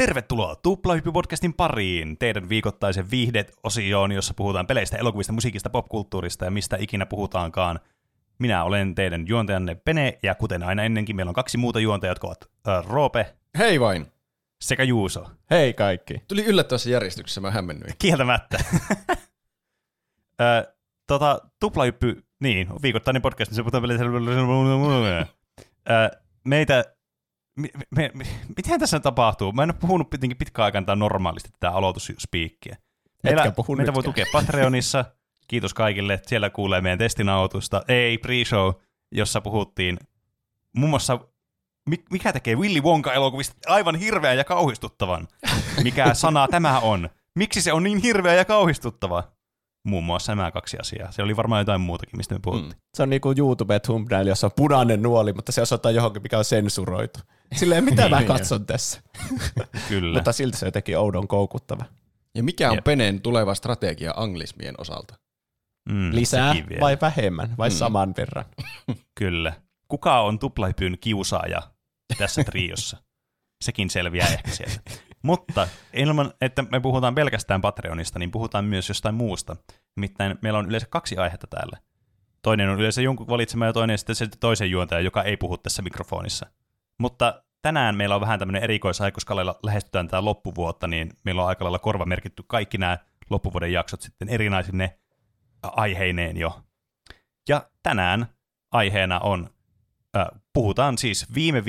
Tervetuloa Tuplahyppy-podcastin pariin, teidän viikoittaisen viihde-osioon, jossa puhutaan peleistä, elokuvista, musiikista, popkulttuurista ja mistä ikinä puhutaankaan. Minä olen teidän juontajanne Bene, ja kuten aina ennenkin, meillä on kaksi muuta juontajaa, jotka ovat Roope. Hei vain! Sekä Juuso. Hei kaikki. Tuli yllättävässä järjestyksessä, mä hämmennyin. Kieltämättä. Tuplahyppy, niin, viikoittainen podcast, niin se puhutaan peleistä. Miten tässä tapahtuu? Mä en ole puhunut pitkään aikaan tämä normaalisti, tämä aloituspiikkiä. Meitä voi tukea Patreonissa. Kiitos kaikille. Siellä kuulee meidän testinautusta. Ei, pre-show, jossa puhuttiin muun muassa, mikä tekee Willy Wonka-elokuvista aivan hirveän ja kauhistuttavan. Mikä sana tämä on? Miksi se on niin hirveä ja kauhistuttava? Muun muassa nämä kaksi asiaa. Se oli varmaan jotain muutakin, mistä me puhuttiin. Se on niin kuin YouTube thumbnail, jossa on punainen nuoli, mutta se osoittaa johonkin, mikä on sensuroitu. Silleen, mitä mä katson tässä? Kyllä. Mutta silti se jotenkin oudon koukuttava. Ja mikä on Peneen tuleva strategia anglismien osalta? Lisää vai vähemmän vai saman verran? Kyllä. Kuka on Tuplahypyn kiusaaja tässä triossa? Sekin selviää ehkä sieltä. Mutta ilman, että me puhutaan pelkästään Patreonista, niin puhutaan myös jostain muusta. Nimittäin meillä on yleensä kaksi aihetta täällä. Toinen on yleensä jonkun valitsema ja toinen sitten se toisen juontaja, joka ei puhu tässä mikrofonissa. Mutta tänään meillä on vähän tämmöinen erikoisaihe, koska lähestytään tätä loppuvuotta, niin meillä on aika lailla korva merkitty kaikki nämä loppuvuoden jaksot sitten erinäisine aiheineen jo. Ja tänään aiheena on, puhutaan siis viime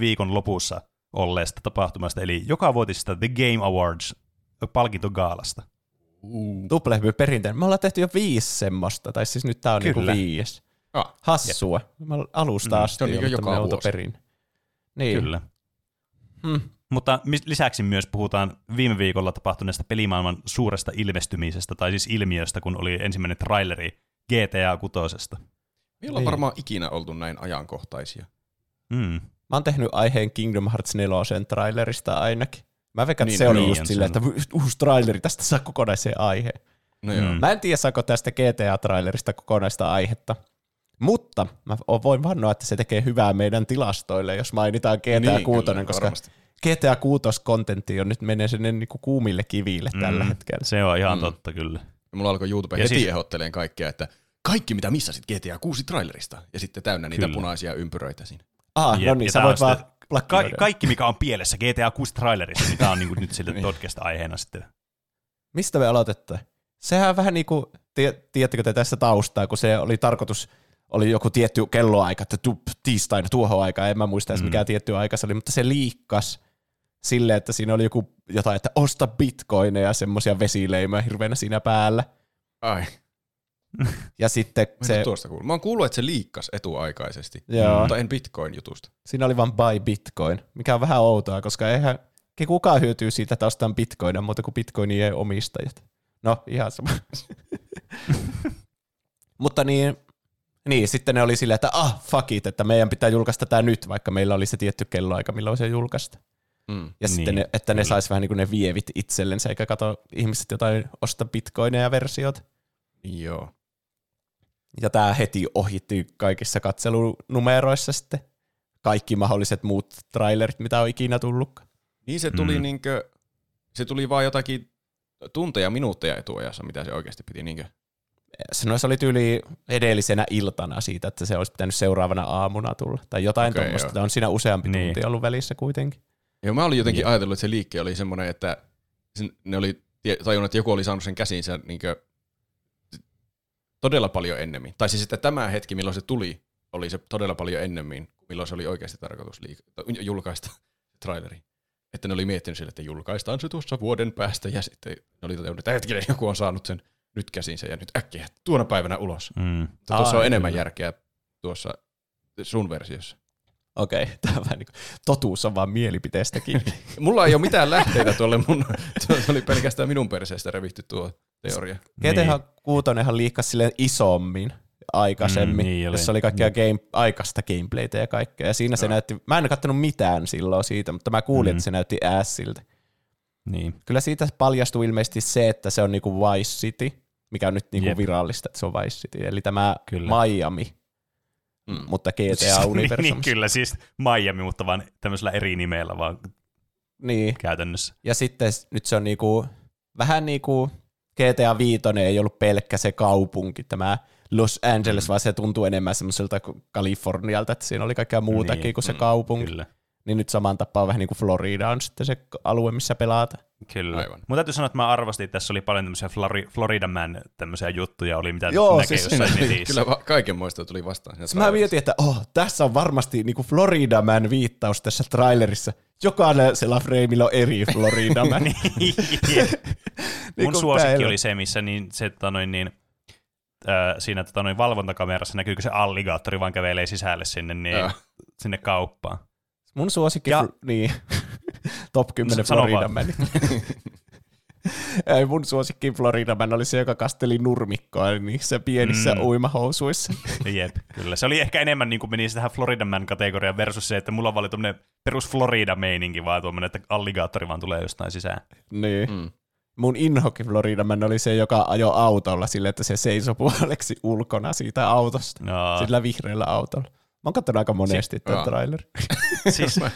viikon lopussa olleesta tapahtumasta, eli jokavuotisesta The Game Awards -palkintogaalasta. Tuplahyppy perinteinen. Me ollaan tehty jo 5 semmoista, tai siis nyt tää on niinku 5. Ah, hassua. Mä alusta asti on joka vuosi. Niin. Kyllä. Mutta lisäksi myös puhutaan viime viikolla tapahtuneesta pelimaailman suuresta ilmestymisestä, tai siis ilmiöstä, kun oli ensimmäinen traileri GTA 6. Meillä on varmaan ikinä oltu näin ajankohtaisia. Mä oon tehnyt aiheen Kingdom Hearts 4 trailerista ainakin. Mä veikkaan, että se oli just silleen, että uusi traileri, tästä saa kokonaisen aiheen. No mä en tiedä, saako tästä GTA-trailerista kokonaista aihetta. Mutta mä voin vannoa, että se tekee hyvää meidän tilastoille, jos mainitaan GTA 6, koska varmasti. GTA 6-kontentti on nyt menee sinne niinku kuumille kiville tällä hetkellä. Se on ihan totta, kyllä. Ja mulla alkoi YouTube heti ehotteleen kaikkea, että kaikki mitä missasit GTA 6 trailerista, ja sitten täynnä niitä punaisia ympyröitä siinä. No niin, sä voit vaan kaikki, mikä on pielessä GTA 6 trailerissa, mitä on niinku nyt sille podcasta aiheena sitten. Mistä me aloitetaan? Sehän on vähän niin kuin, tiedättekö te tästä taustaa, kun se oli tarkoitus, oli joku tietty kelloaika, että tiistaina tuohon aikaan, en mä muista edes mikä tietty aika se oli, mutta se liikkasi silleen, että siinä oli joku jotain, että osta bitcoineja ja semmoisia vesileimää hirveänä siinä päällä. Ai. Ja sitten se... Mä oon kuullut, että se liikkasi etuaikaisesti, mutta en bitcoin-jutusta. Siinä oli vaan buy bitcoin, mikä on vähän outoa, koska eihän kukaan hyötyy siitä, että ostaan bitcoina, mutta kuin bitcoinien omistajat. No, ihan sama. Mutta niin, sitten ne oli silleen, että fuck it, että meidän pitää julkaista tämä nyt, vaikka meillä oli se tietty kelloaika, milloin se julkaista. Ja sitten, että ne sais vähän niin kuin ne vievit itsellensä, eikä kato ihmiset jotain osta bitcoineja versiot. Joo. Ja tämä heti ohitti kaikissa katselunumeroissa sitten kaikki mahdolliset muut trailerit, mitä on ikinä tullut. Niin se tuli niinkö, se tuli vaan jotakin tunteja, minuutteja etuajassa, mitä se oikeasti piti niinkö? Se oli tyyli edellisenä iltana siitä, että se olisi pitänyt seuraavana aamuna tulla. Tai jotain tuommoista. Tämä on siinä useampi tunti ollut välissä kuitenkin. Joo, mä olin jotenkin ajatellut, että se liikke oli semmoinen, että ne oli tajunnut, että joku oli saanut sen käsinsä niinkö todella paljon ennemmin. Tai siis, että tämä hetki, milloin se tuli, oli se todella paljon ennemmin, milloin se oli oikeasti tarkoitus julkaista traileri. Että ne oli miettinyt sille, että julkaistaan se tuossa vuoden päästä, ja sitten ne oli tajunnut, että hetkinen, joku on saanut sen nyt käsinsä, ja nyt äkkiä tuona päivänä ulos. Tuossa on enemmän järkeä tuossa sun versiossa. Okei, tämä on vähän niin kuin, totuus on vaan mielipiteestäkin. Mulla ei ole mitään lähteitä tuolle mun, se oli pelkästään minun perseestä revitty tuo teoria. GTA 6:han liikkasi silleen isommin aikaisemmin, jossa oli kaikkea aikaista gameplaytä ja kaikkea. Ja siinä se näytti, mä en katsonut mitään silloin siitä, mutta mä kuulin, että se näytti siltä. Niin. Kyllä siitä paljastui ilmeisesti se, että se on niinku Vice City, mikä on nyt niinku virallista, että se on Vice City. Eli tämä Miami. Mutta GTA-universumissa. Niin, kyllä, siis Miami, mutta vaan tämmöisellä eri nimellä, vaan niin. Käytännössä. Ja sitten nyt se on niinku, vähän niin kuin GTA 5 ei ollut pelkkä se kaupunki, tämä Los Angeles, vaan se tuntuu enemmän semmoiselta Kalifornialta, että siinä oli kaikkea muutakin niin, kuin se kaupunki. Kyllä. Niin nyt samaan tapaan vähän niin kuin Florida on sitten se alue, missä pelaata. Kyllä. Aivan. Mutta täytyy sanoa, että mä arvostin, että tässä oli paljon tämmöisiä Florida Man tämmöisiä juttuja, oli mitä joo, näkee siis jossain netissä. Kyllä kaiken muista tuli vastaan. Mä mietin, että tässä on varmasti niin kuin Florida Man viittaus tässä trailerissa. Jokaisella freimillä on eri Florida Man. Mun suosikki oli se, missä niin se siinä valvontakamerassa näkyykö se alligaattori vaan kävelee sisälle sinne, niin, sinne kauppaan. Mun suosikki niin top 10 Florida Man. Mun suosikki Florida Man oli se, joka kasteli nurmikkoa niissä pienissä uimahousuissa. Jep, kyllä. Se oli ehkä enemmän niin kuin meni tähän Florida Man-kategoriaan versus se, että mulla on tuommoinen perus Florida-meininki, vaan tuommoinen, että alligaattori vaan tulee jostain sisään. Niin. Mun inhokin Florida Man oli se, joka ajoi autolla sille, että se seisoi puoleksi ulkona siitä autosta. No. Sillä vihreällä autolla. Mä oon katsonut aika monesti tämän trailerin. Siis, mä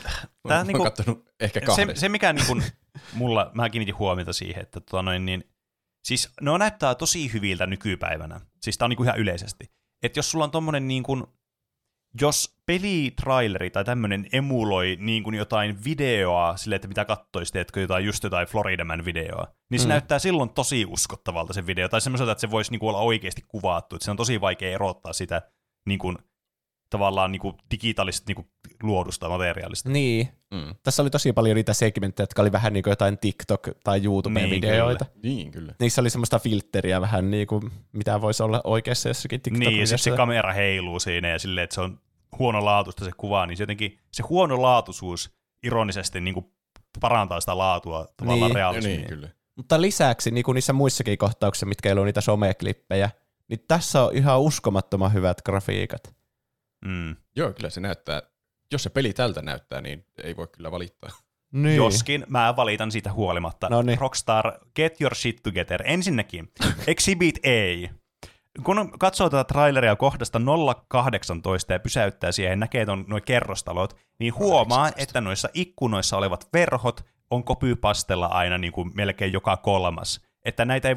oon niinku, katsonut ehkä kahden. Se mikä niinku, mä kiinnitin huomiota siihen, että siis ne näyttää tosi hyviltä nykypäivänä. Siis tää on niinku ihan yleisesti. Että jos sulla on tommonen niinku, jos pelitraileri tai tämmönen emuloi niinku jotain videoa silleen, että mitä kattois, teetkö jotain Florida Man videoa, niin se näyttää silloin tosi uskottavalta se video. Tai semmoiselta, että se voisi niinku olla oikeasti kuvattu. Että se on tosi vaikea erottaa sitä niinku, tavallaan niinku digitaalisesti niinku luodusta materiaalista. Niin. Tässä oli tosi paljon niitä segmenttejä, jotka oli vähän niinku jotain TikTok- tai YouTube-videoita. Niin, kyllä. Niissä oli semmoista filtteriä vähän niinku, mitä voisi olla oikeassa jossakin TikTok-videossa. Niin, ja sitten se kamera heiluu siinä ja silleen, että se on huonolaatuista se kuva, niin se jotenkin se huonolaatuisuus ironisesti niinku parantaa sitä laatua tavallaan realismia. Niin, kyllä. Mutta lisäksi niinku niissä muissakin kohtauksissa, mitkä ei ole niitä someklippejä, niin tässä on ihan uskomattoman hyvät grafiikat. Joo, kyllä se näyttää. Jos se peli tältä näyttää, niin ei voi kyllä valittaa. Niin. Joskin mä valitan siitä huolimatta. Noniin. Rockstar, get your shit together. Ensinnäkin, Exhibit A. Kun katsoo tätä traileria kohdasta 018 ja pysäyttää siihen, näkee nuo kerrostalot, niin huomaa, että noissa ikkunoissa olevat verhot on kopypastella aina niin kuin melkein joka kolmas. Että näitä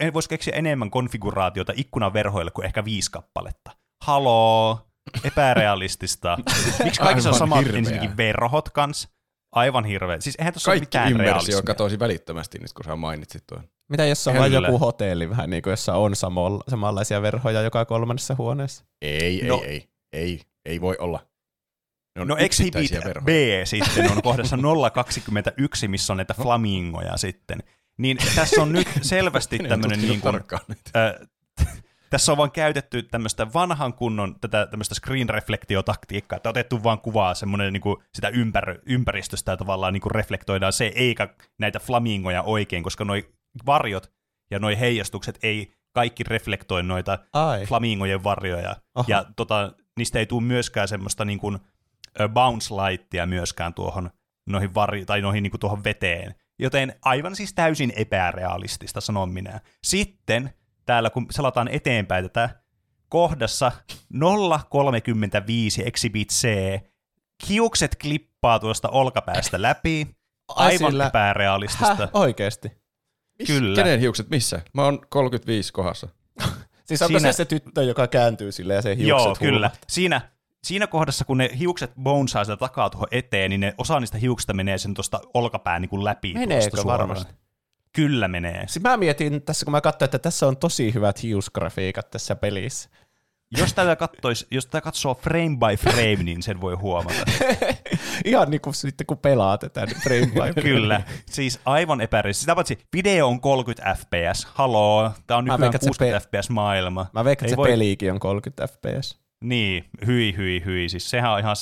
ei voisi keksiä enemmän konfiguraatiota ikkunaverhoille kuin ehkä 5 kappaletta. Haloo. Epärealistista. Miksi kaikissa on samat ensinnäkin verhot kans? Aivan hirveä. Siis eihän tuossa ole mitään realismia. Kaikki immersio katoisi välittömästi nyt, kun sä mainitsit tuon. Mitä jos se on vain joku hotelli vähän niin kuin, jossa on samanlaisia verhoja joka kolmannessa huoneessa? Ei voi olla. No Exhibit B sitten on kohdassa 021, missä on näitä flamingoja sitten. Niin tässä on nyt selvästi tämmöinen niin kuin... Tässä on vaan käytetty tämmöistä vanhan kunnon tämmöistä screen-reflektiotaktiikkaa, että otettu vaan kuvaa semmoinen niin kuin sitä ympäristöstä ja tavallaan niin kuin reflektoidaan se, eikä näitä flamingoja oikein, koska noi varjot ja noi heijastukset ei kaikki reflektoi noita flamingojen varjoja. Aha. Ja niistä ei tule myöskään semmoista niin kuin bounce-lightia myöskään tuohon, noihin tai noihin niin kuin tuohon veteen. Joten aivan siis täysin epärealistista, sanon minä. Sitten... Täällä kun salataan eteenpäin tätä kohdassa 035 Exhibit C, hiukset klippaa tuosta olkapäästä läpi, aivan epärealistista. Oikeesti? Kyllä. Kenen hiukset missä? Mä oon 35 kohdassa. Siis onko se tyttö, joka kääntyy silleen ja se hiukset huomaa? Joo, kyllä. Siinä kohdassa, kun ne hiukset bounsaa sitä takaa tuohon eteen, niin osa niistä hiuksista menee sen tuosta olkapään niin kuin läpi. Meneekö varmasti? Kyllä menee. Siis mä mietin tässä, kun mä katsoin, että tässä on tosi hyvät hiusgrafiikat tässä pelissä. Jos tätä katsoo frame by frame, niin sen voi huomata. Ihan niin kuin sitten kun pelaa tätä niin frame by frame. Kyllä. Siis aivan epärealistista. Sitä paitsi video on 30 fps. Haloo. Tää on nykyään 60 fps maailma. Mä veikkaan, että se peliikin on 30 fps. Niin. Hyi. Siis sehän on ihan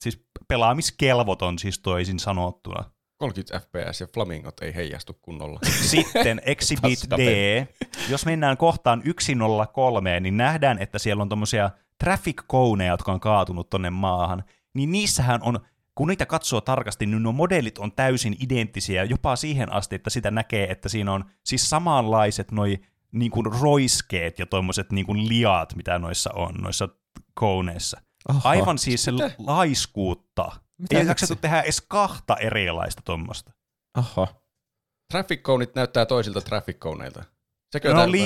siis pelaamiskelvoton siis toisin sanottuna. 30 fps ja flamingot ei heijastu kunnolla. Sitten Exhibit D. Jos mennään kohtaan 103, niin nähdään, että siellä on tommosia traffic-coneja, jotka on kaatunut tonne maahan. Niin niissähän on, kun niitä katsoo tarkasti, niin nuo modelit on täysin identtisiä jopa siihen asti, että sitä näkee, että siinä on siis samanlaiset noi niin kuin roiskeet ja tommoset niin kuin liaat, mitä noissa on, noissa coneissa. Aivan siis se laiskuutta. Ei jaksettu tehdä edes kahta erilaista tuommoista. Aha. Traffic coneit näyttää toisilta traffic coneilta.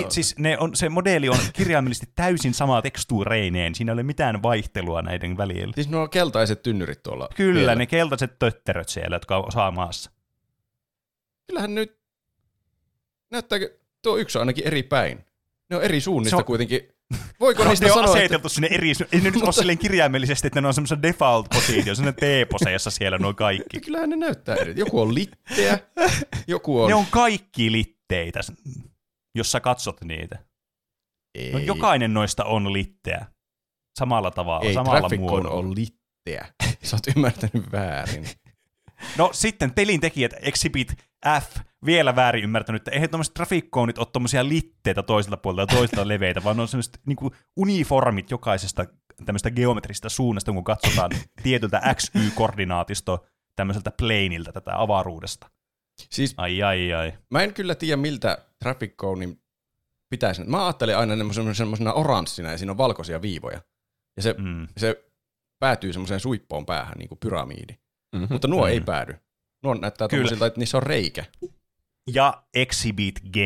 Siis se modeli on kirjaimellisesti täysin sama tekstuureineen. Siinä ei ole mitään vaihtelua näiden välillä. Siis nuo keltaiset tynnyrit tuolla. Kyllä, vielä. Ne keltaiset tötteröt siellä, jotka on saamaassa. Kyllähän nyt näyttääkö tuo yksi ainakin eri päin. Ne on eri suunnista kuitenkin. Voiko niistä sanoa, aseteltu että... sinne eri... Ei ne nyt ole silleen kirjaimellisesti, että ne on semmoisessa default-positiossa, semmoinen T-poseessa siellä nuo kaikki. Kyllähän ne näyttää eri. Joku on litteä, joku on... Ne on kaikki litteitä, jos sä katsot niitä. Ei. No jokainen noista on litteä. Samalla tavalla, ei, samalla muodolla. Ei, on litteä. Sä oot ymmärtänyt väärin. No sitten pelintekijät, Exhibit F, vielä väärin ymmärtänyt, että eihän tuommoiset trafikkoonit ole tuommoisia litteitä toiselta puolelta ja toiselta leveitä, vaan ne on semmoiset niin kuin uniformit jokaisesta tämmöistä geometrista suunnasta, kun katsotaan tietyltä XY-koordinaatisto tämmöiseltä planeilta tätä avaruudesta. Siis, ai. Mä en kyllä tiedä, miltä trafikkoonin pitäisi. Mä ajattelin aina semmoisena oranssina ja siinä on valkoisia viivoja. Ja se päätyy semmoiseen suippoon päähän, niin kuin pyramiidi. Mm-hmm. Mutta nuo ei päädy. Nuo näyttää tommosilta, että niissä on reikä. Ja Exhibit G.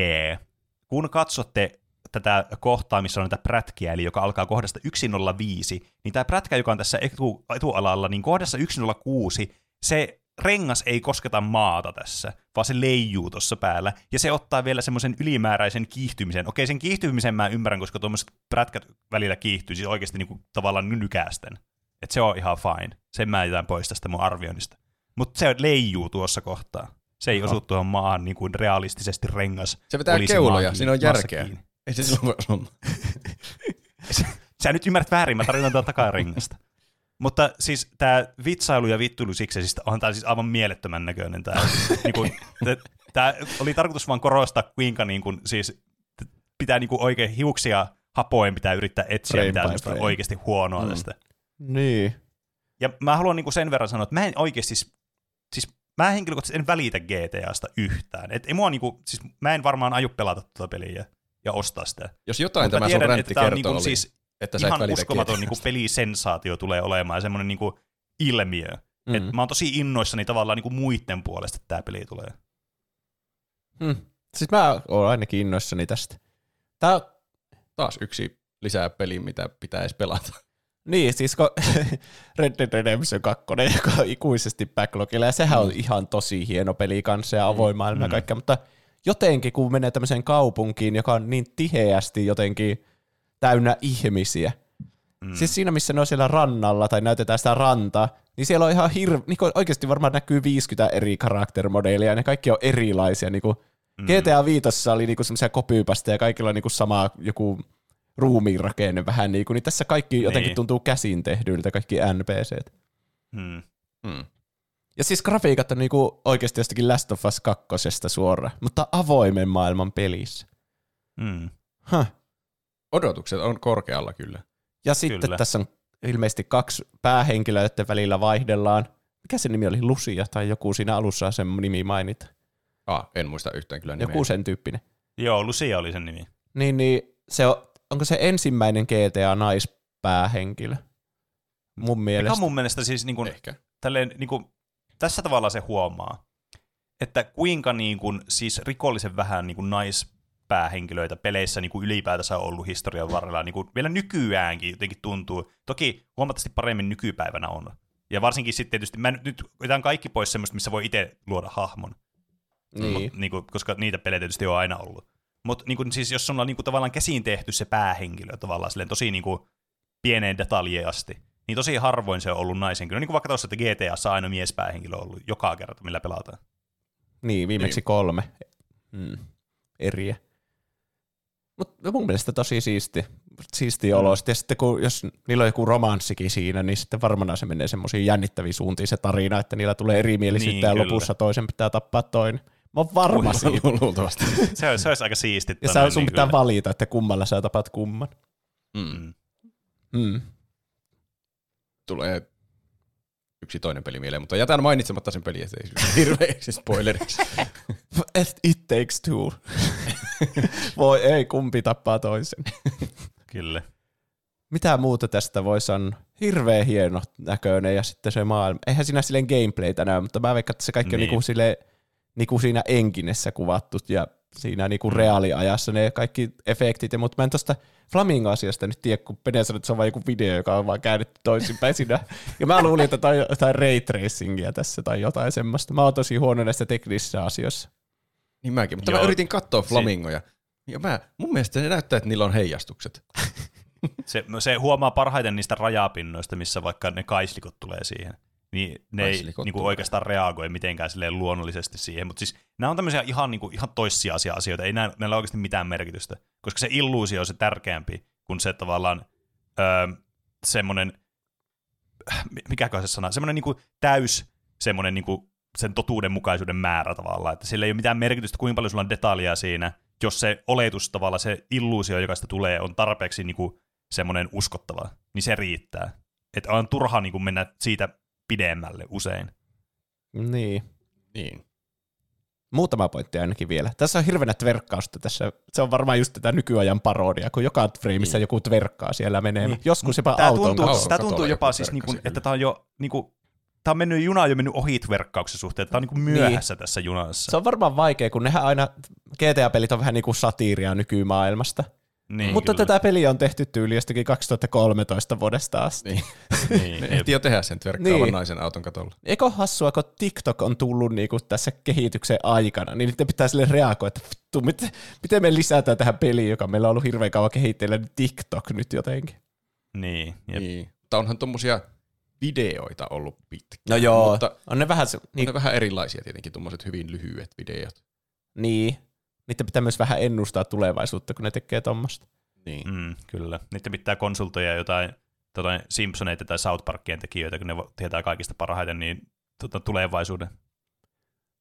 Kun katsotte tätä kohtaa, missä on näitä prätkiä, eli joka alkaa kohdasta 105, niin tämä prätkä, joka on tässä etualalla, niin kohdassa 106, se rengas ei kosketa maata tässä, vaan se leijuu tuossa päällä, ja se ottaa vielä semmoisen ylimääräisen kiihtymisen. Okei, sen kiihtymisen mä ymmärrän, koska tuommoiset prätkät välillä kiihtyy, siis oikeasti niinku tavallaan nykäisten. Että se on ihan fine. Sen mä jätän pois tästä mun arvioinnista. Mutta se leijuu tuossa kohtaa. Se ei osu tuohon maahan niin kuin realistisesti rengas. Se vetää keuloja, siinä on järkeä. Ei se silloin ole. Sä nyt ymmärrät väärin, mä tarjotan tämän takarengasta. Mutta siis tää vitsailu ja vittulu siksi, siis on tää siis aivan mielettömän näköinen tää. Tää oli tarkoitus vaan korostaa, kuinka niin kuin, siis pitää niin kuin oikein hiuksia hapoen pitää yrittää etsiä mitään oikeasti huonoa tästä. Niin. Ja mä haluan niinku sen verran sanoa, että mä en oikeesti, siis mä henkilökohtaisesti en välitä GTAsta yhtään. Et ei mua niinku, siis mä en varmaan aju pelata tuota peliä ja ostaa sitä. Jos jotain tämä sun räntti kertoo niinku, oli, siis että sä et välitä GTAsta. Ihan uskomaton niinku pelisensaatio tulee olemaan ja semmonen niinku ilmiö. Mm-hmm. Et mä oon tosi innoissani tavallaan niinku muiden puolesta, että tää peli tulee. Hmm. Siis mä oon ainakin innoissani tästä. Tää on taas yksi lisää peli, mitä pitäisi pelata. Niin, siis Red Dead Redemption 2, joka on ikuisesti backlogilla, ja sehän on ihan tosi hieno peli kanssa ja avoin maailma ja kaikkea, mutta jotenkin kun menee tämmöiseen kaupunkiin, joka on niin tiheästi jotenkin täynnä ihmisiä, siis siinä missä ne on siellä rannalla tai näytetään sitä rantaa, niin siellä on ihan niin oikeasti varmaan näkyy 50 eri karaktermodeelia, ja ne kaikki on erilaisia. Niin GTA 5 oli niin semmoisia kopyypästä ja kaikilla on niin sama joku... ruumiin rakenne vähän niin kuin, niin tässä kaikki jotenkin tuntuu käsin tehdyiltä, kaikki NPCt. Ja siis grafiikat on niin kuin oikeasti jostakin Last of Us 2. suoraan, mutta avoimen maailman pelissä. Odotukset on korkealla kyllä. Ja sitten tässä on ilmeisesti kaksi päähenkilöä, joiden välillä vaihdellaan. Mikä se nimi oli? Lucia tai joku siinä alussa sen nimi mainita. En muista yhtään kyllä nimeä. Joku sen tyyppinen. Joo, Lucia oli sen nimi. Niin se on... Onko se ensimmäinen GTA-naispäähenkilö? Mun mielestä. Mikä mun mielestä siis niin kuin, tälleen, niin kuin, tässä tavalla se huomaa, että kuinka niin kuin, siis rikollisen vähän niin kuin naispäähenkilöitä peleissä niin kuin ylipäätänsä on ollut historian varrella. Niin kuin, vielä nykyäänkin jotenkin tuntuu. Toki huomattavasti paremmin nykypäivänä on. Ja varsinkin sitten tietysti, mä nyt otan kaikki pois semmoista, missä voi itse luoda hahmon. Niin. Niin kuin, koska niitä pelejä tietysti on aina ollut. Mutta niinku, siis jos sulla on niinku, tavallaan käsin tehty se päähenkilö tavallaan silleen, tosi niinku, pieneen detaljeen asti, niin tosi harvoin se on ollut naishenkilö. Niin kuin vaikka tuossa, että GTAssa aina miespäähenkilö on ollut joka kerta, millä pelataan. Niin, viimeksi 3 eriä. Mutta mun mielestä tosi siisti olo. Ja sitten kun, jos niillä on joku romanssikin siinä, niin sitten varmaan se menee semmoisiin jännittäviin suuntiin se tarina, että niillä tulee erimielisyyttä ja lopussa toisen pitää tappaa toinen. Mä oon varma siitä. Luultavasti. Se olisi aika siisti. Ja sun pitää valita, että kummalla sä tapaat kumman. Tulee yksi toinen peli mieleen, mutta jätän mainitsematta sen peli, ettei hirveäksi spoileriksi. It Takes Two. Voi ei, kumpi tappaa toisen. Kyllä. mitä muuta tästä voi sanoa. Hirveän hieno näköinen ja sitten se maailma. Eihän siinä silleen gameplaytä näy, mutta mä veikkaan, että se kaikki on niin kuin silleen, niinku siinä enkinessä kuvattu ja siinä niinku reaaliajassa ne kaikki efektit ja mutta mä en tosta Flamingo-asiasta nyt tiedä, kun Bene sanoi, että se on vain joku video, joka on vaan käännetty toisinpäin siinä. Ja mä luulin, että toi on jotain ray tracingia tässä tai jotain semmoista. Mä oon tosi huono näistä teknisissä asioissa. Niin mäkin, mutta joo. Mä yritin katsoa flamingoja. Ja mun mielestä ne näyttää, että niillä on heijastukset. Se huomaa parhaiten niistä rajapinnoista, missä vaikka ne kaislikot tulee siihen. Niin ne ei niinku oikeastaan reagoi mitenkään silleen luonnollisesti siihen, mutta siis nämä on tämmöisiä ihan toissijaisia asioita, ei näillä oikeasti mitään merkitystä, koska se illuusio on se tärkeämpi kuin se tavallaan semmoinen, mikäkään se sana, semmoinen niinku täys semmoinen niinku sen totuudenmukaisuuden määrä tavallaan, että sillä ei ole mitään merkitystä, kuinka paljon sulla on detaljia siinä, jos se oletus tavallaan, se illuusio, joka sitä tulee, on tarpeeksi niinku semmoinen uskottava, niin se riittää. Että on turhaa niinku mennä siitä pidemmälle usein. Niin. Muutama pointti ainakin vielä. Tässä on hirveänä tverkkausta tässä. Se on varmaan just tätä nykyajan parodia, kun joka freimissä joku tverkkaa siellä menee. Niin. Joskus jopa auton kanssa. Tämä tuntuu jopa siis, että tämä on jo juna on jo mennyt ohi tverkkauksen suhteen. Tämä on myöhässä tässä junassa. Se on varmaan vaikea, kun nehän aina GTA-pelit on vähän niin kuin satiiria nykymaailmasta. Niin, mutta kyllä. Tätä peliä on tehty tyyli jostakin 2013 vuodesta asti. Niin. Ehti jo tehdä sen tverkkaavan naisen auton katolla. Eikö ole hassua, kun TikTok on tullut niinku tässä kehityksen aikana, niin niiden pitää sille reagoida, että vittu, miten me lisätään tähän peliin, joka meillä on ollut hirveän kauan kehitteillä, niin TikTok nyt jotenkin. Niin. Mutta onhan tommosia videoita ollut pitkään. No joo, mutta on ne vähän, on ne vähän erilaisia tietenkin, tommoset hyvin lyhyet videot. Niin. Niitä pitää myös vähän ennustaa tulevaisuutta, kun ne tekee tuommoista. Niin. Kyllä. Niitä pitää konsultoida jotain Simpsoneita tai South Parkien tekijöitä, kun ne tietää kaikista parhaiten niin tulevaisuuden.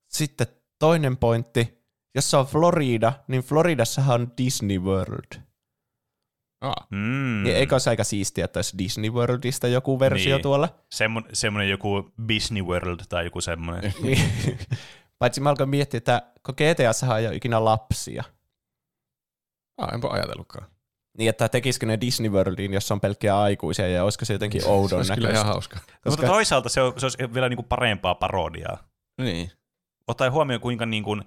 Sitten toinen pointti. Jos se on Florida, niin Floridassahan on Disney World. Niin eikö olisi aika siistiä, että olisi Disney Worldista joku versio tuolla? Semmoinen joku Disney World tai joku semmoinen. Paitsi mä alkoin miettiä, että kun GTA-sahan ei ole ikinä lapsia. Enpä ajatellutkaan. Niin, että tekisikö ne Disney Worldiin, jossa on pelkkiä aikuisia, ja olisiko se jotenkin oudon näköistä. Se olisi kyllä ihan hauskaa. Mutta toisaalta se olisi vielä niinku parempaa parodiaa. Niin. Ottaen huomioon, kuinka niinku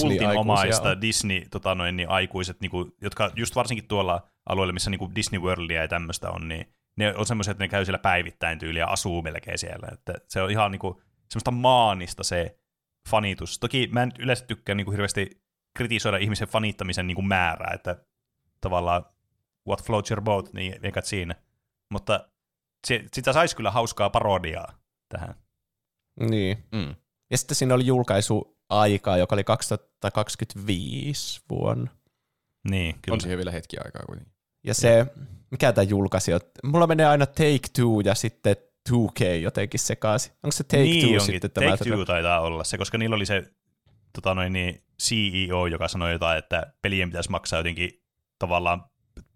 kultinomaista Disney-aikuiset, niinku, jotka just varsinkin tuolla alueella, missä niinku Disney Worldia ja tämmöistä on, niin ne on semmoisia, että ne käy siellä päivittäin tyyliä ja asuu melkein siellä. Että se on ihan niinku semmoista maanista se fanitus. Toki mä en yleensä tykkää niin kuin hirveästi kritisoida ihmisen fanittamisen niin kuin määrää, että tavallaan what floats your boat, niin eikä siinä. Mutta sitä saisi kyllä hauskaa parodiaa tähän. Niin. Ja sitten siinä oli julkaisuaikaa, joka oli 2025 vuonna. Niin, kyllä. On siihen vielä hetki aikaa kuitenkin. Ja se, mikä tämä julkaisi on? Mulla menee aina Take Two ja sitten 2K jotenkin sekaisin. Onko se Take Two sitten? Take Two taitaa olla se, koska niillä oli se CEO, joka sanoi jotain, että pelien pitäisi maksaa jotenkin tavallaan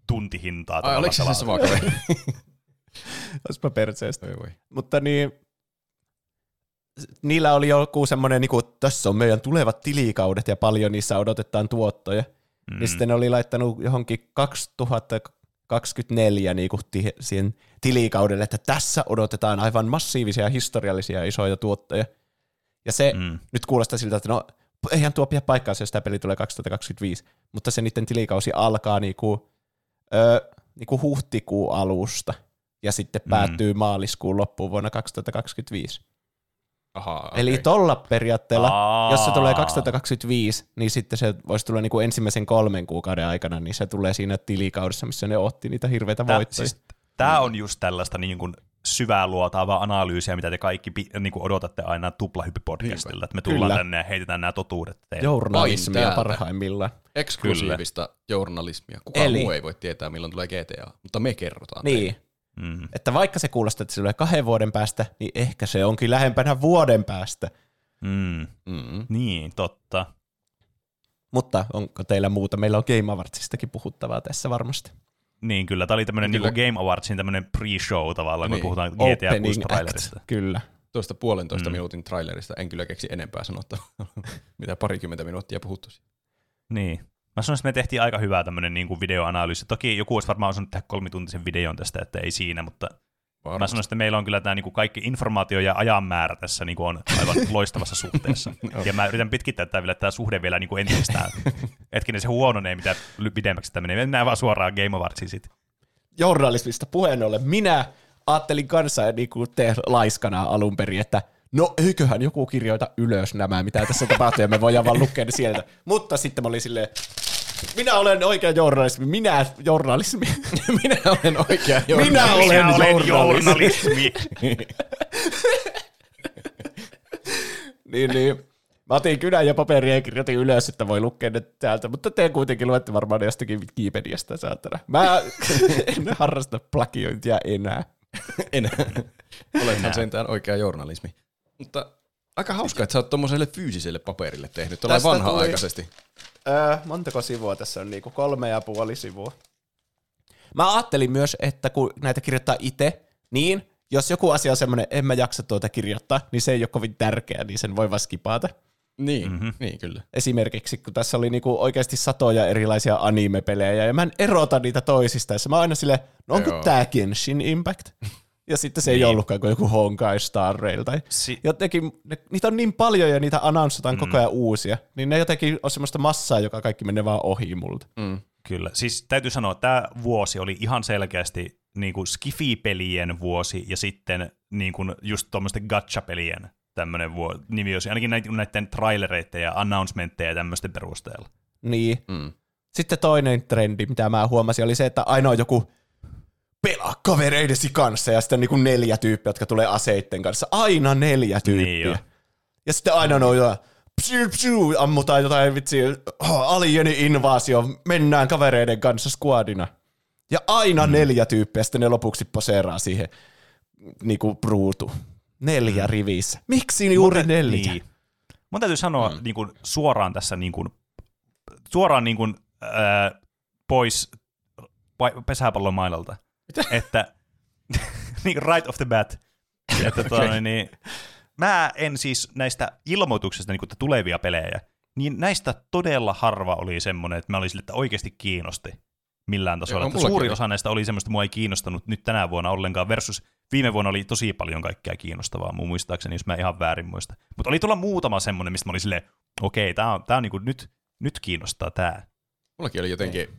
tuntihintaa. Oliko se sama kaveri? Olisipa perseestä. Mutta niin, niillä oli joku semmoinen, niin kuin, tässä on meidän tulevat tilikaudet ja paljon niissä odotetaan tuottoja. Ja sitten ne oli laittanut johonkin 2024 niin siihen tilikaudelle, että tässä odotetaan aivan massiivisia historiallisia isoja tuottoja. Ja se nyt kuulostaa siltä, että no eihän tuo pidä paikkaa, jos tämä peli tulee 2025, mutta se niiden tilikausi alkaa niinku huhtikuun alusta ja sitten päättyy maaliskuun loppuun vuonna 2025. Aha, okay. Eli tolla periaatteella, jos se tulee 2025, niin sitten se voisi tulla niinku ensimmäisen 3 kuukauden aikana, niin se tulee siinä tilikaudessa, missä ne otti niitä hirveitä voittoja. Siis, tämä on just tällaista niin kuin syvää luotaavaa analyysiä, mitä te kaikki niin kuin odotatte aina Tuplahyppi-podcastilta, että me tullaan tänne ja heitetään nämä totuudet teille. Journalismia parhaimmillaan. Eksklusiivista journalismia. Kukaan muu ei voi tietää, milloin tulee GTA, mutta me kerrotaan teille. Että vaikka se kuulostaa, että se tulee 2 vuoden päästä, niin ehkä se onkin lähempänä vuoden päästä. Niin, totta. Mutta onko teillä muuta? Meillä on Game Awardsistakin puhuttavaa tässä varmasti. Niin, kyllä. Tämä oli tämmöinen niin Game Awardsin tämmöinen pre-show tavallaan, kun puhutaan GTA 6 trailerista. Kyllä. Tuosta 1,5 minuutin trailerista en kyllä keksi enempää sanottavaa, mitä 20 minuuttia puhuttu. Niin. Mä sanoin, että me tehtiin aika hyvää tämmöinen niin kuin videoanalyysi. Toki joku olisi varmaan osannut tehdä 3-tuntisen videon tästä, että ei siinä, mutta varmasti. Mä sanoin, että meillä on kyllä tämä niin kuin kaikki informaatio ja ajanmäärä tässä niin kuin on aivan loistavassa suhteessa. Ja mä yritän pitkittää tämä suhde vielä niin kuin entisestään. Hetkinen se huononee, mitä pidemmäksi tämä menee. Mennään vaan suoraan Game Awardsiin sitten. Journalismista puheen ollen minä ajattelin kanssa niin kuin te laiskana alun perin, että no eiköhän joku kirjoita ylös nämä, mitä tässä tapahtuu, ja me voidaan vaan lukea ne sieltä. Mutta sitten mä olin silleen, minä olen oikea journalismi, minä olen oikea journalismi. Niin. Mä otin kynän ja paperia ja kirjoitin ylös, että voi lukea ne täältä, mutta te kuitenkin luette varmaan jostakin Wikipediasta saatana. Mä en harrasta plagiointia enää. Olenhan sentään oikea journalismi. Mutta aika hauska, että sä oot tommoselle fyysiselle paperille tehnyt, tällainen vanha-aikaisesti. Montako sivua tässä on? Niinku 3,5 sivua. Mä ajattelin myös, että kun näitä kirjoittaa itse, niin jos joku asia on semmoinen, en mä jaksa tuota kirjoittaa, niin se ei ole kovin tärkeä, niin sen voi vaan skipata. Niin, niin kyllä. Esimerkiksi, kun tässä oli niinku oikeasti satoja erilaisia anime-pelejä, ja mä en erota niitä toisista, ja mä aina silleen, no onko tää Genshin Impact? Ja sitten se ei ollutkaan kuin joku Honkai Star Rail. Tai jotenkin, niitä on niin paljon ja niitä announcetaan koko ajan uusia. Niin ne jotenkin on semmoista massaa, joka kaikki menee vaan ohi multa. Mm. Kyllä. Siis täytyy sanoa, että tämä vuosi oli ihan selkeästi niin kuin Skifi-pelien vuosi ja sitten niin kuin just tuommoisten gacha-pelien tämmöinen nimi. Ainakin näiden trailereiden ja announcementteja ja tämmöisten perusteella. Niin. Mm. Sitten toinen trendi, mitä mä huomasin, oli se, että ainoa joku pelaa kavereidesi kanssa, ja sitten niinku 4 tyyppiä, jotka tulee aseitten kanssa. Aina 4 tyyppiä. Niin ja sitten aina noita, ammutaan jotain vitsi, alieni-invaasio, mennään kavereiden kanssa squadina. Ja aina 4 tyyppiä, ja sitten ne lopuksi poseeraa siihen niinku pruutu. 4 rivissä. Miksi juuri 4? Niin. Mun täytyy sanoa niin kuin, suoraan tässä, niin kuin, suoraan niin kuin, pois pesäpallon mailolta. Että niin right off the bat. Että niin, mä en siis näistä ilmoituksista niin kuin tulevia pelejä, niin näistä todella harva oli semmoinen, että mä olin sille, että oikeasti kiinnosti millään tasolla. Että suuri osa näistä oli semmoista, että mua ei kiinnostanut nyt tänä vuonna ollenkaan versus viime vuonna oli tosi paljon kaikkea kiinnostavaa, mun muistaakseni, jos mä ihan väärin muista. Mutta oli tulla muutama semmoinen, mistä mä olin silleen, okei, tää on niin kuin nyt kiinnostaa tää. Mullakin oli jotenkin...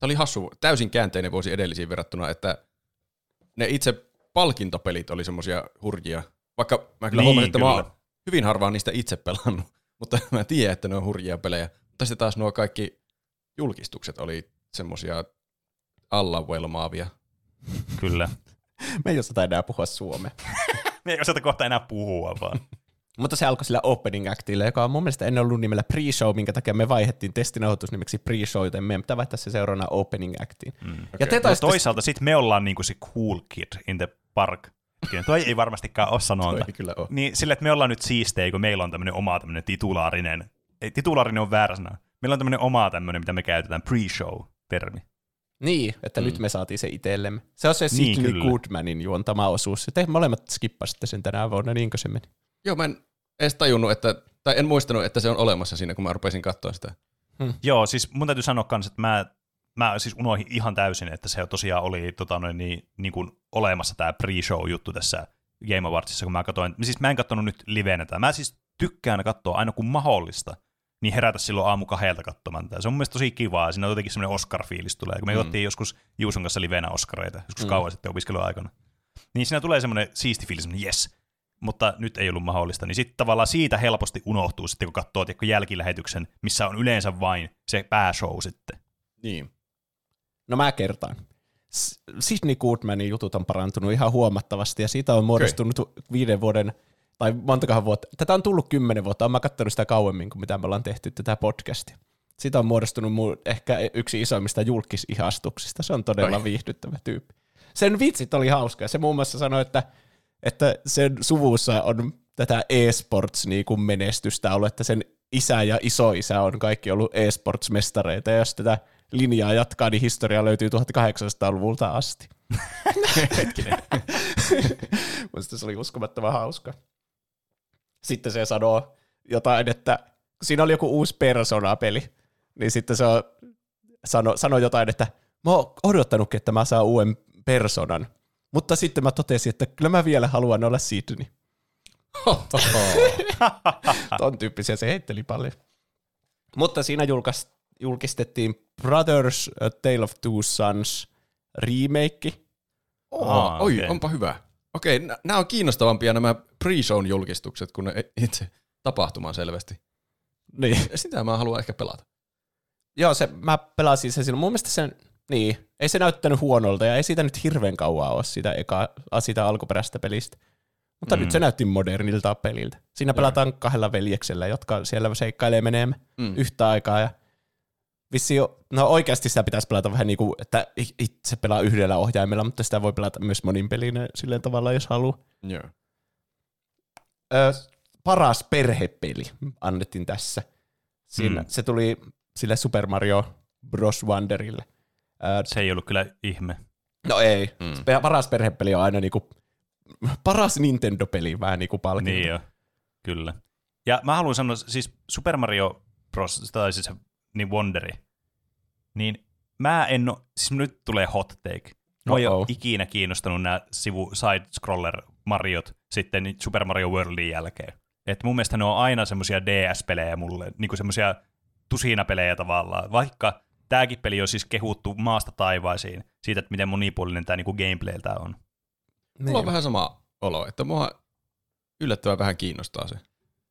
Tämä oli hassu, täysin käänteinen vuosi edellisiin verrattuna, että ne itse palkintopelit oli semmoisia hurjia. Vaikka mä kyllä huomasin, että mä oon hyvin harvaan niistä itse pelannut, mutta mä tiedän, että ne on hurjia pelejä. Mutta sitten taas nuo kaikki julkistukset oli semmoisia allavelmaavia. Kyllä. Me ei osata enää puhua suomea. Me ei osata kohta enää puhua vaan. Mutta se alkoi sillä opening actilla, joka on mun mielestä ennen ollut nimellä pre-show, minkä takia me vaihdettiin testinauhoitus nimeksi pre-show, joten meidän pitää vaihtaa se seuraavana opening actiin. Ja toisaalta sitten me ollaan niinku se cool kid in the park. Toi ei varmastikaan ole sanonta. Niin sillä, että me ollaan nyt siistejä, kun meillä on tämmöinen oma tämmöinen titulaarinen. Ei, titulaarinen on väärä sana. Meillä on tämmöinen oma tämmöinen, mitä me käytetään, pre-show-termi. Niin, että nyt me saatiin se itsellemme. Se on se Sidney Goodmanin juontama osuus. Te molemmat skippasitte sen tänä vuonna, niinkö se meni? Joo, mä en edes tajunnut, tai en muistanut, että se on olemassa siinä, kun mä rupesin katsoa sitä. Joo, siis mun täytyy sanoa kanssa, että mä siis unohdin ihan täysin, että se tosiaan oli niin kuin olemassa tämä pre-show-juttu tässä Game Awardsissa, kun mä katsoin. Siis mä en katsonut nyt livenä tätä. Mä siis tykkään katsoa aina kun mahdollista, niin herätä silloin aamu 2 katsomaan tätä. Se on mun mielestä tosi kivaa. Siinä on jotenkin semmoinen Oscar-fiilis tulee. Kun me katsottiin joskus Juuson kanssa livenä Oscareita, joskus kauan sitten opiskeluaikana. Niin siinä tulee semmoinen siisti fiilis, semmoinen yes. Mutta nyt ei ollut mahdollista, niin sitten tavallaan siitä helposti unohtuu sitten, kun katsoo jälkilähetyksen, missä on yleensä vain se pääshow sitten. Niin. No mä kertaan. Sidney Goodmanin jutut on parantunut ihan huomattavasti, ja siitä on muodostunut 5 vuoden, tai montakohan vuotta, tätä on tullut 10 vuotta, olen mä katsonut sitä kauemmin kuin mitä me ollaan tehty tätä podcastia. Siitä on muodostunut ehkä yksi isoimmista julkisihastuksista, se on todella viihdyttävä tyyppi. Sen vitsit oli hauska, ja se muun muassa sanoi, että sen suvussa on tätä e-sports-menestystä ollut, että sen isä ja isoisä on kaikki ollut e-sports-mestareita, ja jos tätä linjaa jatkaa, niin historia löytyy 1800-luvulta asti. Hetkinen. Minusta se oli uskomattoman hauska. Sitten se sanoo jotain, että siinä oli joku uusi persona-peli, Niin sitten se sanoi jotain, että mä oon odottanutkin, että mä saan uuden persoonan. Mutta sitten mä totesin, että kyllä mä vielä haluan olla Sydney. Ton tyyppisiä se heitteli paljon. Mutta siinä julkistettiin Brothers A Tale of Two Sons remake. Oi, onpa hyvä. Okei, nämä on kiinnostavampia nämä pre-shown julkistukset, kun itse tapahtumaan selvästi. Niin. Sitä mä haluan ehkä pelata. Joo, mä pelasin sen silloin. Mun mielestä sen, niin, ei se näyttänyt huonolta ja ei siitä nyt hirveän kauaa ole sitä alkuperäistä pelistä. Mutta nyt se näytti modernilta peliltä. Siinä pelataan kahdella veljeksellä, jotka siellä seikkailee meneemme yhtä aikaa. Ja vissiin, no oikeasti sitä pitäisi pelata vähän niin kuin, että itse pelaa yhdellä ohjaimella, mutta sitä voi pelata myös monin pelinä silleen tavalla, jos haluaa. Yeah. Paras perhepeli annettiin tässä. Siinä se tuli sille Super Mario Bros. Wonderille. Se ei ollut kyllä ihme. No ei. Paras perhepeli on aina niinku paras Nintendo-peli vähän niinku palkinto. Niin jo, kyllä. Ja mä haluan sanoa, siis Super Mario Bros. Tai siis niin Wonderi, niin mä en oo, siis nyt tulee hot take. Mä ei oo ikinä kiinnostanut nämä side-scroller Mariot sitten Super Mario Worldin jälkeen. Et mun mielestä ne on aina semmosia DS-pelejä mulle, niinku semmosia tusinapelejä tavallaan, vaikka tääkin peli on siis kehuttu maasta taivaisiin siitä, että miten monipuolinen tää niinku gameplayltä on. Mulla on vähän sama olo, että mua yllättävän vähän kiinnostaa se.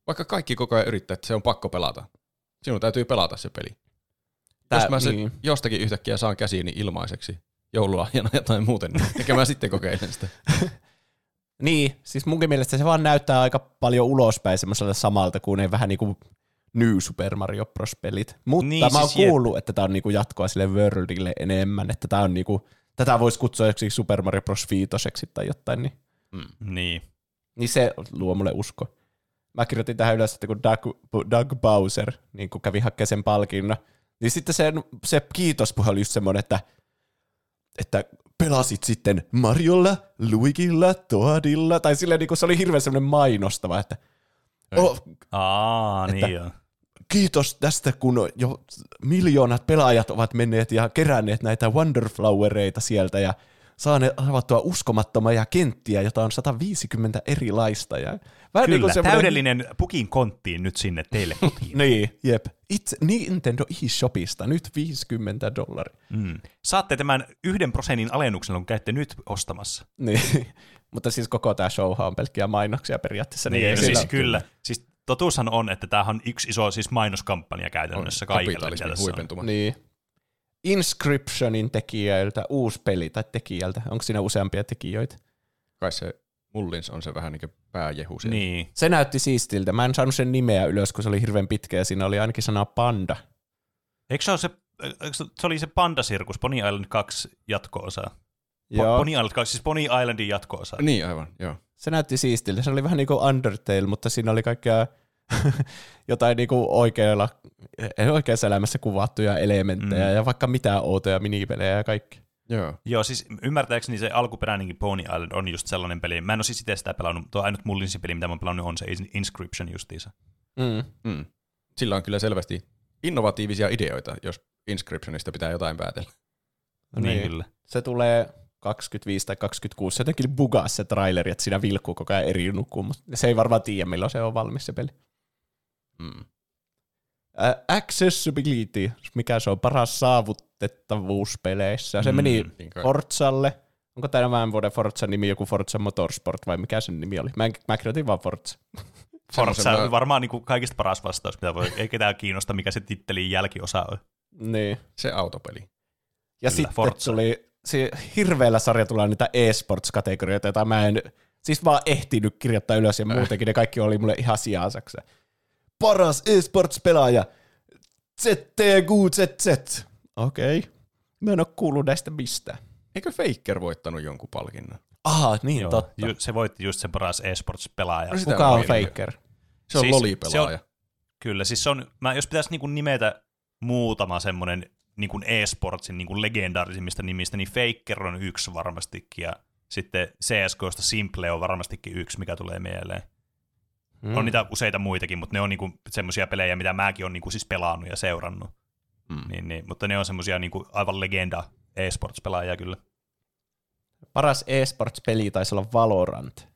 Vaikka kaikki koko ajan yrittää, että se on pakko pelata. Sinun täytyy pelata se peli. Jos mä sen jostakin yhtäkkiä saan käsiini ilmaiseksi joululahjana tai muuten, niin eikä mä sitten kokeilen sitä. Niin, siis munkin mielestä se vaan näyttää aika paljon ulospäin semmoiselta samalta kuin ne vähän niinku New Super Mario Bros. Pelit. Mutta niin, mä oon siis kuullut, että tää on niinku jatkoa sille Worldille enemmän, että tää on niinku, tätä voisi kutsua joksi Super Mario Bros. 5 tai jotain. Niin. Niin. Niin se luo mulle usko. Mä kirjoitin tähän ylös, että kun Doug Bowser niin kun kävi hakkeen sen palkinnon, niin sitten se kiitospuhe oli just semmoinen, että pelasit sitten Mariolla, Luigilla, Toadilla, tai silleen, niin kun se oli hirveän semmoinen mainostava, että niin kiitos tästä, kun jo miljoonat pelaajat ovat menneet ja keränneet näitä Wonderflowereita sieltä ja saaneet avattua uskomattomia kenttiä, jota on 150 erilaista. Ja kyllä, niin semmoinen täydellinen pukin konttiin nyt sinne teille. Niin, jep. Itse Nintendo eShopista nyt $50. Saatte tämän 1% alennuksen, kun käytte nyt ostamassa. Niin, mutta siis koko tämä showhan on pelkkiä mainoksia periaatteessa. Niin, siis kyllä. Siis totuushan on, että tämähän on yksi iso siis mainoskampanja käytännössä kaikilla. Niin. Inscriptionin tekijöiltä, uusi peli tai tekijältä. Onko siinä useampia tekijöitä? Kai se Mullins on se vähän niin kuin pääjehu siellä. Niin. Se näytti siistiltä. Mä en saanut sen nimeä ylös, kun se oli hirveän pitkä ja siinä oli ainakin sana panda. Eikö se ole se oli se panda-sirkus, Pony Island 2 jatko-osaa? Joo. Pony Island 2, siis Pony Islandin jatko-osaa. Niin aivan, joo. Se näytti siistiltä. Se oli vähän niin kuin Undertale, mutta siinä oli kaikkea jotain niinku oikeassa elämässä kuvattuja elementtejä ja vaikka mitään outoja minipelejä ja kaikki. Joo, siis ymmärtääkseni se alkuperäinenkin Pony Island on just sellainen peli. Mä en ole siis itse sitä pelannut, tuo ainut mullinsin peli, mitä mä oon pelannut, on se Inscription justiinsa. Sillä on kyllä selvästi innovatiivisia ideoita, jos Inscriptionista pitää jotain päätellä. No niin, kyllä. Se tulee 25 tai 26, se jotenkin bugaa se traileri, että siinä vilkkuu koko ajan eri nukkuu, mutta se ei varmaan tiedä, milloin se on valmis se peli. Accessibility, mikä se on paras saavutettavuus peleissä. Se meni Forzalle. Onko tämän vuoden Forza-nimi joku Forza Motorsport vai mikä sen nimi oli? Mä kirjoitin vaan Forza. Forza on varmaan niin kuin kaikista paras vastaus, mitä voi. Ei ketään kiinnosta, mikä se tittelin jälkiosa on. Niin. Se autopeli. Ja kyllä, sitten Forza tuli hirveellä sarja tulee niitä e-sports-kategorioita, joita mä en siis vaan ehtinyt kirjoittaa ylös ja muutenkin ne kaikki oli mulle ihan sijaansakseen. Paras e-sports-pelaaja, ZTQZZ. Okei. Mä en oo kuullut näistä mistään. Eikö Faker voittanut jonkun palkinnon? Aha, niin joo, totta. Se voitti just sen paras e-sports-pelaaja. No, kuka on Faker? Se on siis loli-pelaaja. Kyllä, siis se on, jos pitäisi niinku nimetä muutama semmonen niinku e-sportsin niinku legendaarisimmista nimistä, niin Faker on yksi varmastikin, ja sitten CSGOsta Simple on varmastikin yksi, mikä tulee mieleen. On niitä useita muitakin, mutta ne on niinku semmoisia pelejä, mitä mäkin olen niinku siis pelannut ja seurannut. Niin, mutta ne on semmoisia niin kuin aivan legenda e-sports-pelaajia kyllä. Paras e-sports-peli taisi olla Valorant.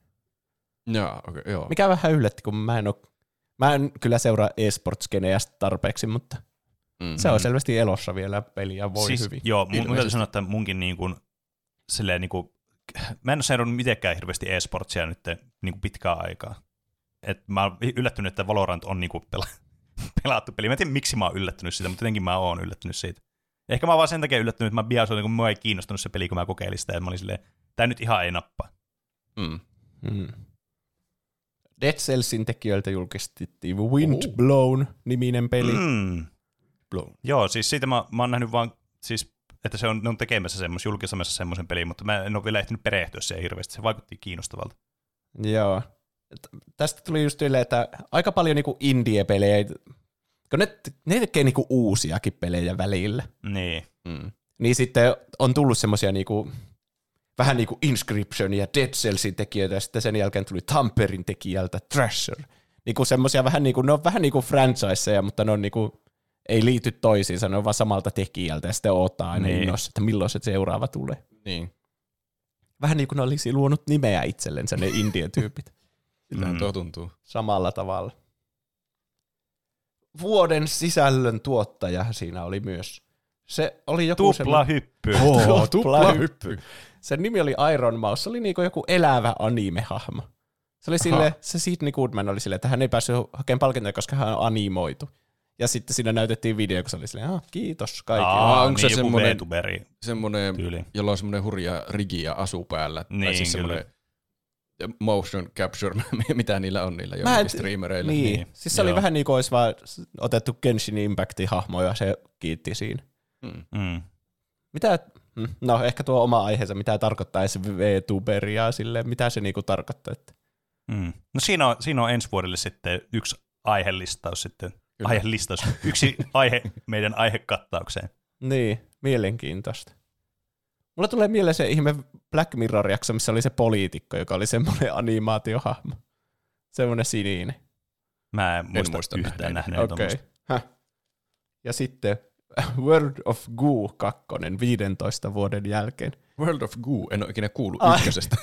No, okay, joo. Mikä vähän yllätti, kun mä en kyllä seuraa e-sports-skeneästä tarpeeksi, mutta se on selvästi elossa vielä peli ja voi siis, hyvin. Joo, mun täytyy sanoa, että munkin niin kuin, silleen niin kuin, mä en ole seurannut mitenkään hirveästi e-sportsia nyt niin pitkään aikaa. Et mä oon yllättynyt, että Valorant on niin kuin pelattu peli. Mä en tiedä, miksi mä oon yllättynyt siitä, mutta jotenkin mä oon yllättynyt siitä. Ehkä mä oon vaan sen takia yllättynyt, että mä biasoin, kun mua ei kiinnostunut se peli, kun mä kokeilin sitä, ja mä olin silleen, tää nyt ihan ei nappaa. Dead Cellsin tekijöiltä julkistettiin Windblown-niminen peli. Joo, siis siitä mä oon nähnyt vaan, siis, että se on, ne on tekemässä semmoisen, julkistamassa semmoisen pelin, mutta mä en ole vielä ehtinyt perehtyä siihen hirveästi. Se vaikutti kiinnostavalta. Joo. Tästä tuli just yleensä, että aika paljon niinku indie-pelejä, kun ne tekee niinku uusiakin pelejä välillä. Niin. Niin sitten on tullut semmoisia niinku, vähän niinku Inscription ja Dead Cellsin tekijöitä, ja sitten sen jälkeen tuli Tamperin tekijältä Treasure. Niinku semmoisia vähän niinku, ne on vähän niinku franchiseja, mutta ne on niinku, ei liity toisiinsa, ne on vaan samalta tekijältä, ja sitten odottaa aina innossa, että milloin se seuraava tulee. Niin. Vähän niin kuin ne olisi luonut nimeä itsellensä, ne indie-tyypit. Sillähän tuo tuntuu. Samalla tavalla. Vuoden sisällön tuottaja siinä oli myös. Se oli joku Tuplahyppy. Tuplahyppy. Sen nimi oli Iron Mouse. Se oli niinku joku elävä anime-hahmo. Se oli sille, se Sidney Goodman oli silleen, että hän ei päässyt hakemaan palkintoja, koska hän on animoitu. Ja sitten siinä näytettiin video, kun se oli silleen, kiitos kaikille. Onko niin, se semmoinen, jolla on semmoinen hurja rigi ja asu päällä? Niin, siis kyllä. Motion capture, mitä niillä on niillä jollakin streamereillä. Niin. Siis se oli vähän niin kuin olisi vaan otettu Genshin Impactin hahmoja, se kiitti siinä. Mitä, no ehkä tuo oma aiheensa, mitä tarkoittaa VTuberia silleen, mitä se niinku tarkoittaa. Että. No siinä on ensi vuodelle sitten yksi aihelistaus sitten. Aihelistaus. Yksi aihe meidän aihekattaukseen. Niin, mielenkiintoista. Mulla tulee mieleen se ihme Black Mirror-jakso, missä oli se poliitikko, joka oli semmoinen animaatiohahmo. Semmoinen sininen. Mä en muista yhtään nähneet tuommoista. Ja sitten World of Goo 2 15 vuoden jälkeen. World of Goo, en ole ikinä kuullut ykkösestä.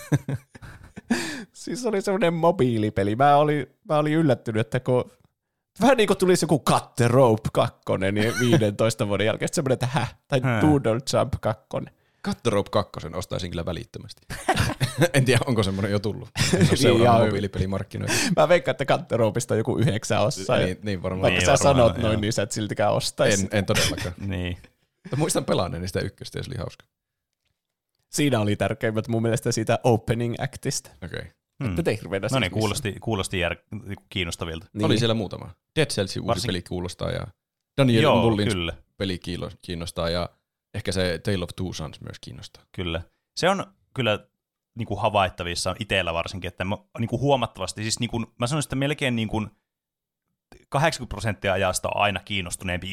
Siis oli semmoinen mobiilipeli. Mä olin yllättynyt, että kun vähän niin kuin tulisi joku Cut the Rope 2 niin 15 vuoden jälkeen. Sitten semmoinen, että tai Doodle Jump 2. Cut the Rope 2 ostaisin kyllä välittömästi. En tiedä, onko semmoinen jo tullut. Seuraava mobiilipelimarkkinoita. Mä veikkaan, että Cut the Ropeista joku 9 osaa. Niin varmaan. Vaikka sä sanot noin, niin sä et siltikään ostaisi. En todellakaan. Niin. Muistan pelaaneeni sitä ykköstä, ja se oli hauska. Siinä oli tärkeimmät mun mielestä siitä opening actista. Okei. No niin, kuulosti kiinnostavilta. Niin. Oli siellä muutama. Dead Cellsin uusi peli kuulostaa, ja Daniel Mullins peli kiinnostaa, ja ehkä se Tale of Two Sons myös kiinnostaa. Kyllä. Se on kyllä niin kuin havaittavissa itsellä varsinkin, että niin kuin huomattavasti, siis niin kuin, mä sanoisin, että melkein niin kuin 80% ajasta on aina kiinnostuneempi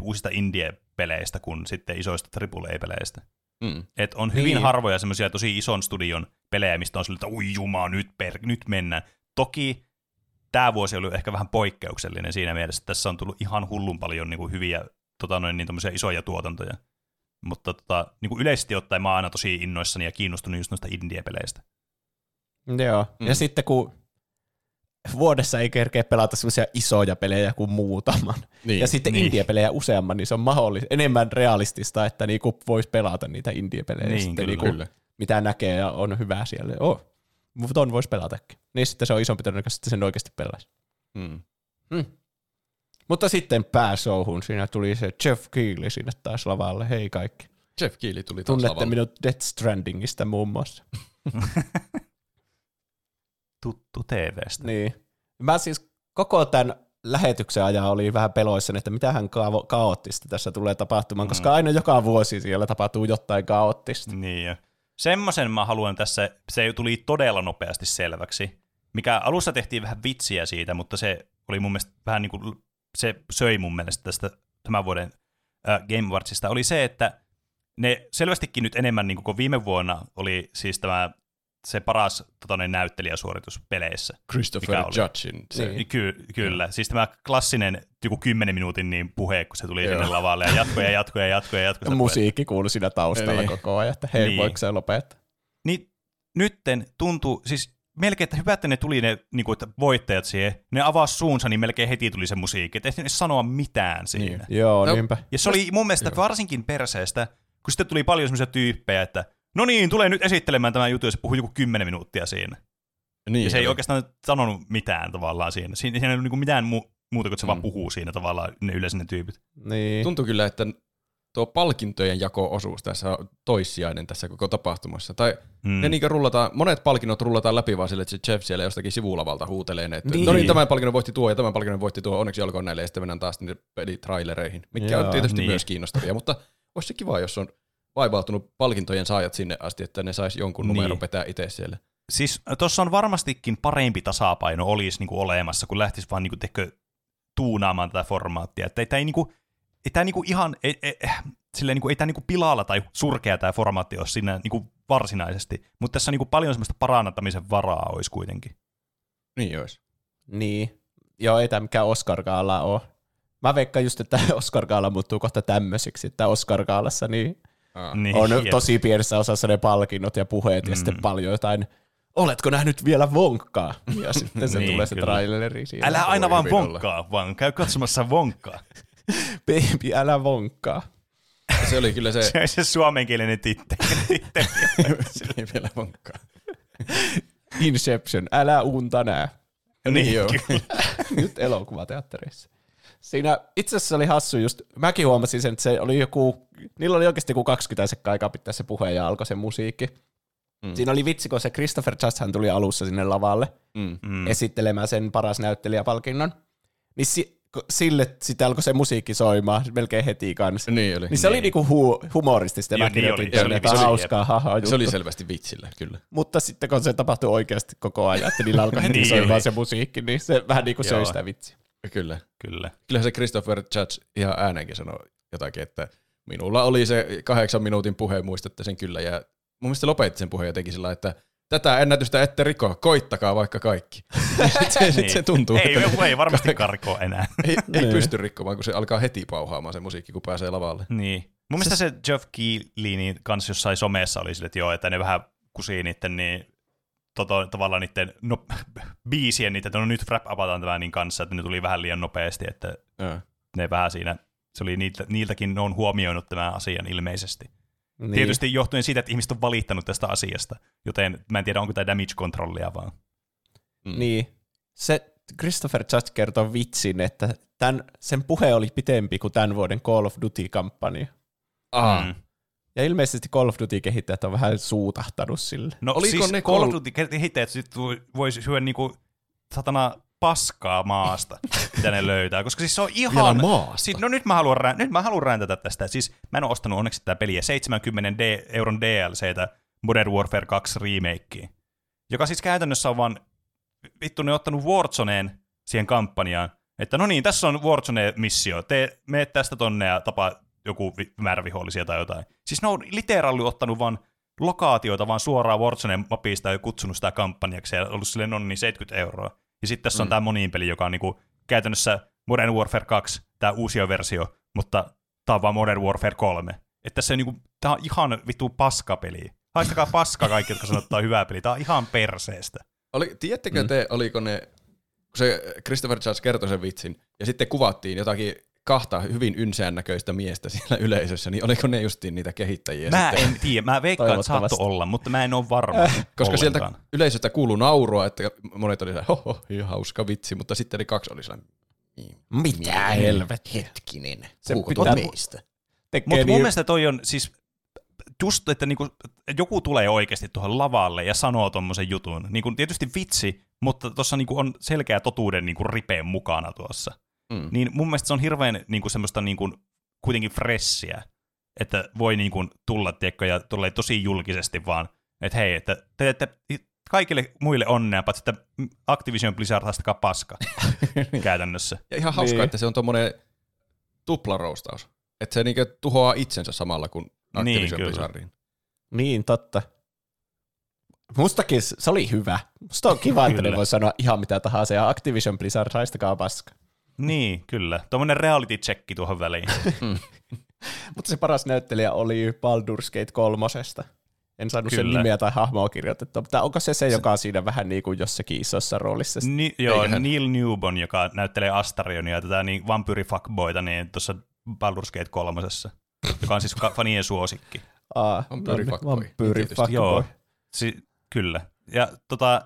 uusista indie-peleistä kuin sitten isoista AAA-peleistä. Et on hyvin harvoja semmoisia tosi ison studion pelejä, mistä on silleen, että ui jumaa, nyt mennään. Toki tämä vuosi oli ehkä vähän poikkeuksellinen siinä mielessä, että tässä on tullut ihan hullun paljon niin kuin hyviä isoja tuotantoja. Mutta niin kuin yleisesti ottaen mä oon aina tosi innoissani ja kiinnostunut just noista indie-peleistä. Joo, ja sitten kun vuodessa ei kerkeä pelata sellaisia isoja pelejä kuin muutaman, niin, ja sitten indie-pelejä useamman, niin se on enemmän realistista, että niinku voisi pelata niitä indie-pelejä, niin, sitten kyllä. Mitä näkee ja on hyvä siellä. Mutta on voisi pelatakin. Niin sitten se on isompi todennäköisesti, että sen oikeasti pelaisi. Mutta sitten pääsouhun siinä tuli se Jeff Keighley sinne taas lavalle. Hei kaikki. Jeff Keighley tuli taas lavalle. Tunnette minut Death Strandingista muun muassa. Tuttu TVstä. Niin. Mä siis koko tämän lähetyksen ajan oli vähän peloissani, että mitähän kaoottista tässä tulee tapahtumaan, koska aina joka vuosi siellä tapahtuu jotain kaoottista. Niin jo. Semmoisen mä haluan tässä, se tuli todella nopeasti selväksi, mikä alussa tehtiin vähän vitsiä siitä, mutta se oli mun mielestä vähän niin kuin se söi mun mielestä tästä tämän vuoden Game Awardsista, oli se, että ne selvästikin nyt enemmän, niin kuin viime vuonna oli siis tämä se paras näyttelijäsuoritus peleissä. Christopher Judgein. Niin. Kyllä. Siis tämä klassinen joku 10 minuutin niin puhe, kun se tuli sinne lavalle ja jatkoja. Musiikki kuului siinä taustalla koko ajan, että hei, voiko se lopettaa? Niin nytten tuntuu, siis melkein, että hyvä, että ne tuli ne niin kuin, voittajat siihen, ne avasi suunsa, niin melkein heti tuli se musiikki, että ei ne sanoa mitään siinä. Niin. Joo, no, niinpä. Ja se oli mun mielestä varsinkin perseestä, kun sitten tuli paljon semmoisia tyyppejä, että no niin, tulee nyt esittelemään tämän jutun, ja se puhui joku 10 minuuttia siinä. Niin, ja se ei oikeastaan sanonut mitään tavallaan siinä. Siinä ei ole niin mitään muuta kuin se vaan puhuu siinä tavallaan, ne yleensä ne tyypit. Niin. Tuntuu kyllä, että tuo palkintojen jako-osuus tässä on toissijainen tässä koko tapahtumassa. Tai ne niinkö rullataan, monet palkinnot rullataan läpi vaan sille, että se Jeff siellä jostakin sivulavalta huutelee, että no niin, tämän palkinnon voitti tuo ja tämän palkinnon voitti tuo, onneksi olkoon näille, ja sitten mennään taas niiden pelitrailereihin, mitkä on tietysti myös kiinnostavia, mutta olisi se kiva, jos on vaivautunut palkintojen saajat sinne asti, että ne saisi jonkun numeron petää itse siellä. Siis tuossa on varmastikin parempi tasapaino olisi niinku olemassa, kun lähtisi vaan niinku tuunaamaan tätä formaattia, että tämä ei niinku ei tämä pilalla tai surkea tämä formaatti ole siinä niinku varsinaisesti, mutta tässä on niinku paljon semmoista parannattamisen varaa olisi kuitenkin. Niin olisi. Niin. Joo, ei tämä mikään Oscar-gaala ole. Mä veikkaan just, että Oscar-gaala muuttuu kohta tämmöiseksi, että Oscar-gaalassa on tosi pienessä osassa ne palkinnot ja puheet ja sitten paljon jotain, oletko nähnyt vielä Vonkkaa? Ja sitten se tulee se traileri. Älä aina vaan Vonkkaa, vaan käy katsomassa Vonkkaa. Baby, älä vonkkaa. Se oli kyllä se... Se oli se suomenkielinen titteli. Baby, älä vonkkaa. Inception, älä unta nää. Niin joo. Nyt elokuvateatterissa. Siinä itse asiassa oli hassu just, mäkin huomasin sen, että se oli joku, niillä oli oikeasti joku 20 sekkaa aikaa pitää se puhe ja alkoi se musiikki. Siinä oli vitsi, kun se Christopher Judge, hän tuli alussa sinne lavalle esittelemään sen paras näyttelijäpalkinnon. Niin sille sitten alkoi se musiikki soimaan melkein heti kanssa. Niin oli. Niin se oli niinku humoristista. Joo, niin oli. Se oli hauskaa haha-juttu. Se oli selvästi vitsillä, kyllä. Mutta sitten kun se tapahtui oikeasti koko ajan, että niillä alkoi heti soimaan se musiikki, niin se vähän niinku söi sitä vitsiä. Kyllä. Kyllähän se Christopher Judge ihan äänenkin sanoi jotakin, että minulla oli se 8 minuutin puhe, muistatte sen kyllä. Ja mun mielestä lopetti sen puheen jotenkin sillä, että tätä ennätystä ette riko, koittakaa vaikka kaikki. Se tuntuu, ei varmasti karkoa enää. ei pysty rikkomaan, kun se alkaa heti pauhaamaan se musiikki, kun pääsee lavalle. Niin. Mun mielestä se Jeff Keighley niin kanssa jossain somessa oli sille, että joo, että ne vähän kusii niiden tavallaan niiden biisien, niitä, että no nyt wrap-upataan tämän niin kanssa, että ne tuli vähän liian nopeasti, että ne vähän siinä, se oli niiltäkin on huomioinut tämän asian ilmeisesti. Niin. Tietysti johtuen siitä, että ihmiset on valittanut tästä asiasta, joten mä en tiedä, onko tämä damage-kontrollia vaan. Niin. Se Christopher Judge kertoi vitsin, että sen puhe oli pitempi kuin tämän vuoden Call of Duty-kampanja. Ja ilmeisesti Call of Duty-kehittäjät on vähän suutahtanut sille. No oliko siis ne Call of Duty-kehittäjät voisi syödä niinku satana paskaa maasta, mitä ne löytää, koska siis se on ihan... Siis, no nyt mä haluan räntätä tästä. Siis mä en ole ostanut onneksi tätä peliä 70 euron DLCtä Modern Warfare 2 remakeen, joka siis käytännössä on vaan vittu ne on ottanut Warzoneen siihen kampanjaan, että no niin, tässä on Warzone-missio, mene tästä tonne ja tapaa joku määrä vihollisia tai jotain. Siis ne on literally ottanut vaan lokaatioita vaan suoraan Warzoneen mapista ja kutsunut sitä kampanjaksi ja ollut silleen, no niin, 70 euroa. Ja sitten tässä on tämä moniin peli, joka on niinku käytännössä Modern Warfare 2, tämä uusi versio, mutta tämä on vaan Modern Warfare 3. Että tässä on niinku, tämä on ihan vittu paskapeli. Haistakaa paskaa kaikki, jotka sanoo, että tämä on hyvä peli. Tämä on ihan perseestä. Tiedättekö te, oliko ne, kun se Christopher Judge kertoi sen vitsin, ja sitten kuvattiin jotakin kahta hyvin ynsään näköistä miestä siellä yleisössä, niin oliko ne justiin niitä kehittäjiä? Mä sitten? En tiedä, mä veikkaan, että saattoi olla, mutta mä en ole varma. Koska sieltä yleisöstä kuului naurua, että monet oli sellainen, hoho, hauska vitsi, mutta sitten ne kaksi oli sellainen, mitä helvet hetkinen, puhutko meistä? Mutta mun mielestä toi on siis, just, että niinku, joku tulee oikeasti tuohon lavalle ja sanoo tommosen jutun. Niinku, tietysti vitsi, mutta tuossa niinku on selkeä totuuden niinku ripeen mukana tuossa. Niin mun mielestä se on hirveän niinku semmoista niinku, kuitenkin fressiä, että voi niinku tulla tiekko ja tulee tosi julkisesti vaan, että hei, että teette kaikille muille onnea, paitsi että Activision Blizzard haistakaa paska käytännössä. Ja ihan hauska, että se on tommonen tuplaroostaus, että se niinku tuhoaa itsensä samalla kuin Activision Blizzardiin. Niin, totta. Mustakin se oli hyvä. Musta on kiva, että ne voi sanoa ihan mitä tahansa, ja Activision Blizzard, haistakaa paska. Niin, kyllä. Tuommoinen reality checki tuohon väliin. Mutta se paras näyttelijä oli Baldur's Gate 3. En saanut kyllä sen nimeä tai hahmoa kirjoitettua, mutta onko se joka on siinä vähän niin kuin jossakin isossa roolissa? Neil Newbon, joka näyttelee Astarionia, tätä niin vampyyrifuckboyta, niin tuossa Baldur's Gate 3, joka on siis fanien suosikki. Vampyyrifuckboy. Joo, kyllä. Ja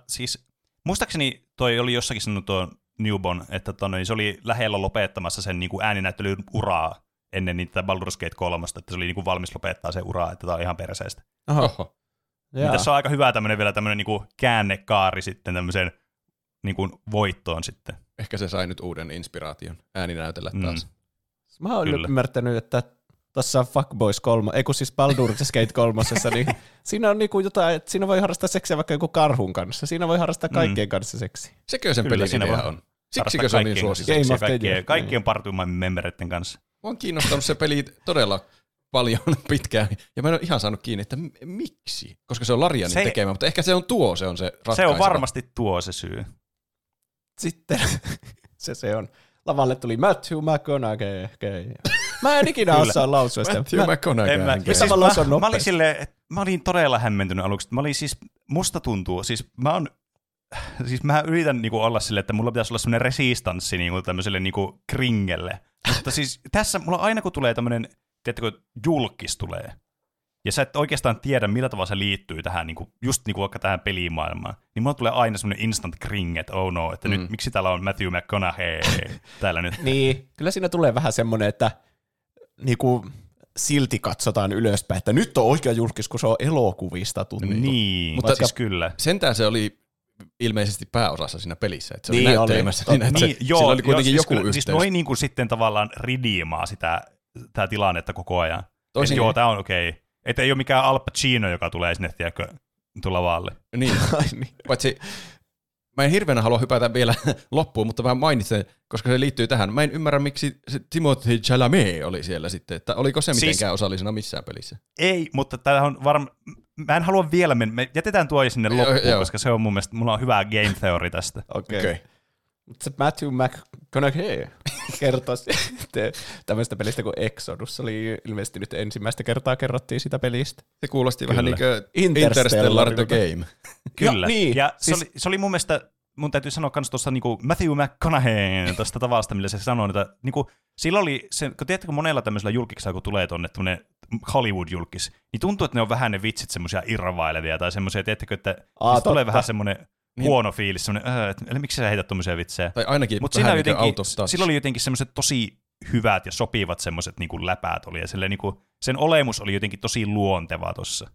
siis, muistaakseni toi oli jossakin sanonut tuo Newbon, että se oli lähellä lopettamassa sen niin kuin ääninäyttelyn uraa ennen niitä Baldur's Gate 3, että se oli niin kuin valmis lopettaa se uraa, että tämä on ihan perseestä. Oho. Niin tässä on aika hyvä tämmöinen vielä tämmöinen niinku käännekaari sitten tämmöiseen niinku voittoon sitten. Ehkä se sai nyt uuden inspiraation ääninäytöllä taas. Mä oon ymmärtänyt, että tuossa Fuckboys 3, ei kun siis Baldur's Gate 3, niin siinä on niinku jotain, että siinä voi harrastaa seksiä vaikka joku karhun kanssa. Siinä voi harrastaa kaikkien kanssa seksiä. Sekö sen pelin idea on? Siksikö se on niin suosittu? Kaikkien partuimman membereiden kanssa. Mä oon kiinnostanut se peli todella paljon pitkään, ja mä en ole ihan saanut kiinni, että miksi, koska se on Larianin tekemä, mutta ehkä se on se ratkaiseva. Se on varmasti tuo se syy. Sitten se on. Lavalle tuli Matthew McConaughey. Mä en ikinä osaa lausua sitä. Matthew McConaughey. Mä olin todella hämmentynyt aluksi. Mä olin siis, musta tuntuu, siis mä yritän niinku olla silleen, että mulla pitäisi olla semmoinen resistanssi niinku tämmöiselle niinku kringelle. Mutta siis tässä mulla aina kun tulee tämmöinen, tiedätkö, julkis tulee, ja sä et oikeastaan tiedä, millä tavalla se liittyy tähän, niinku, just niinku vaikka tähän pelimaailmaan, niin mulla tulee aina semmoinen instant kring, että oh no, että nyt miksi täällä on Matthew McConaughey täällä nyt. Niin, kyllä siinä tulee vähän semmoinen, että niinku, silti katsotaan ylöspäin, että nyt on oikea julkis, kun se on elokuvista tuttu. Niin, mutta siis kyllä. Sentään se oli ilmeisesti pääosassa siinä pelissä, että se oli näyttelemässä. Sillä oli kuitenkin joku yhteys. Siis noi niinku sitten tavallaan ridiimaa sitä tää tilannetta koko ajan. Toisin joo, tää on okei. Että ei ole mikään Al Pacino, joka tulee sinne, tiedäkö, tulevaalle. Niin. Paitsi, mä en hirveänä halua hypätä vielä loppuun, mutta vähän mainitsen, koska se liittyy tähän. Mä en ymmärrä, miksi se Timothée Chalamet oli siellä sitten. Että oliko se mitenkään osallisena missään pelissä? Ei, mutta tää on varmaan. Mä en halua vielä mennä. Me jätetään tuo sinne loppuun, koska se on mun mielestä, mulla on hyvä game theory tästä. Okei. Okay. Se Matthew McConaughey kertoi tämmöistä pelistä kuin Exodus. Se oli ilmeisesti nyt ensimmäistä kertaa kerrottiin sitä pelistä. Se kuulosti kyllä vähän niin kuin Interstellar the Game. Kyllä. Ja, niin, ja siis se oli mun mielestä, mun täytyy sanoa myös tuosta niin kuin Matthew McConaugheyn tuosta tavasta, millä se sanoi, että niin kuin, sillä oli, se, kun tiedätkö monella tämmöisellä julkiksella, kun tulee tuonne Hollywood-julkis, niin tuntuu, että ne on vähän ne vitsit semmoisia irvailevia tai semmoisia, tiedätkö, että tulee vähän semmoinen huono fiilis, semmoinen, että miksi sä heität tuommoisia vitsejä. Tai ainakin mut vähän niin out of touch. Sillä oli jotenkin semmoiset tosi hyvät ja sopivat semmoiset niin kuin läpäät oli, ja silleen, niin kuin, sen olemus oli jotenkin tosi luontevaa tuossa.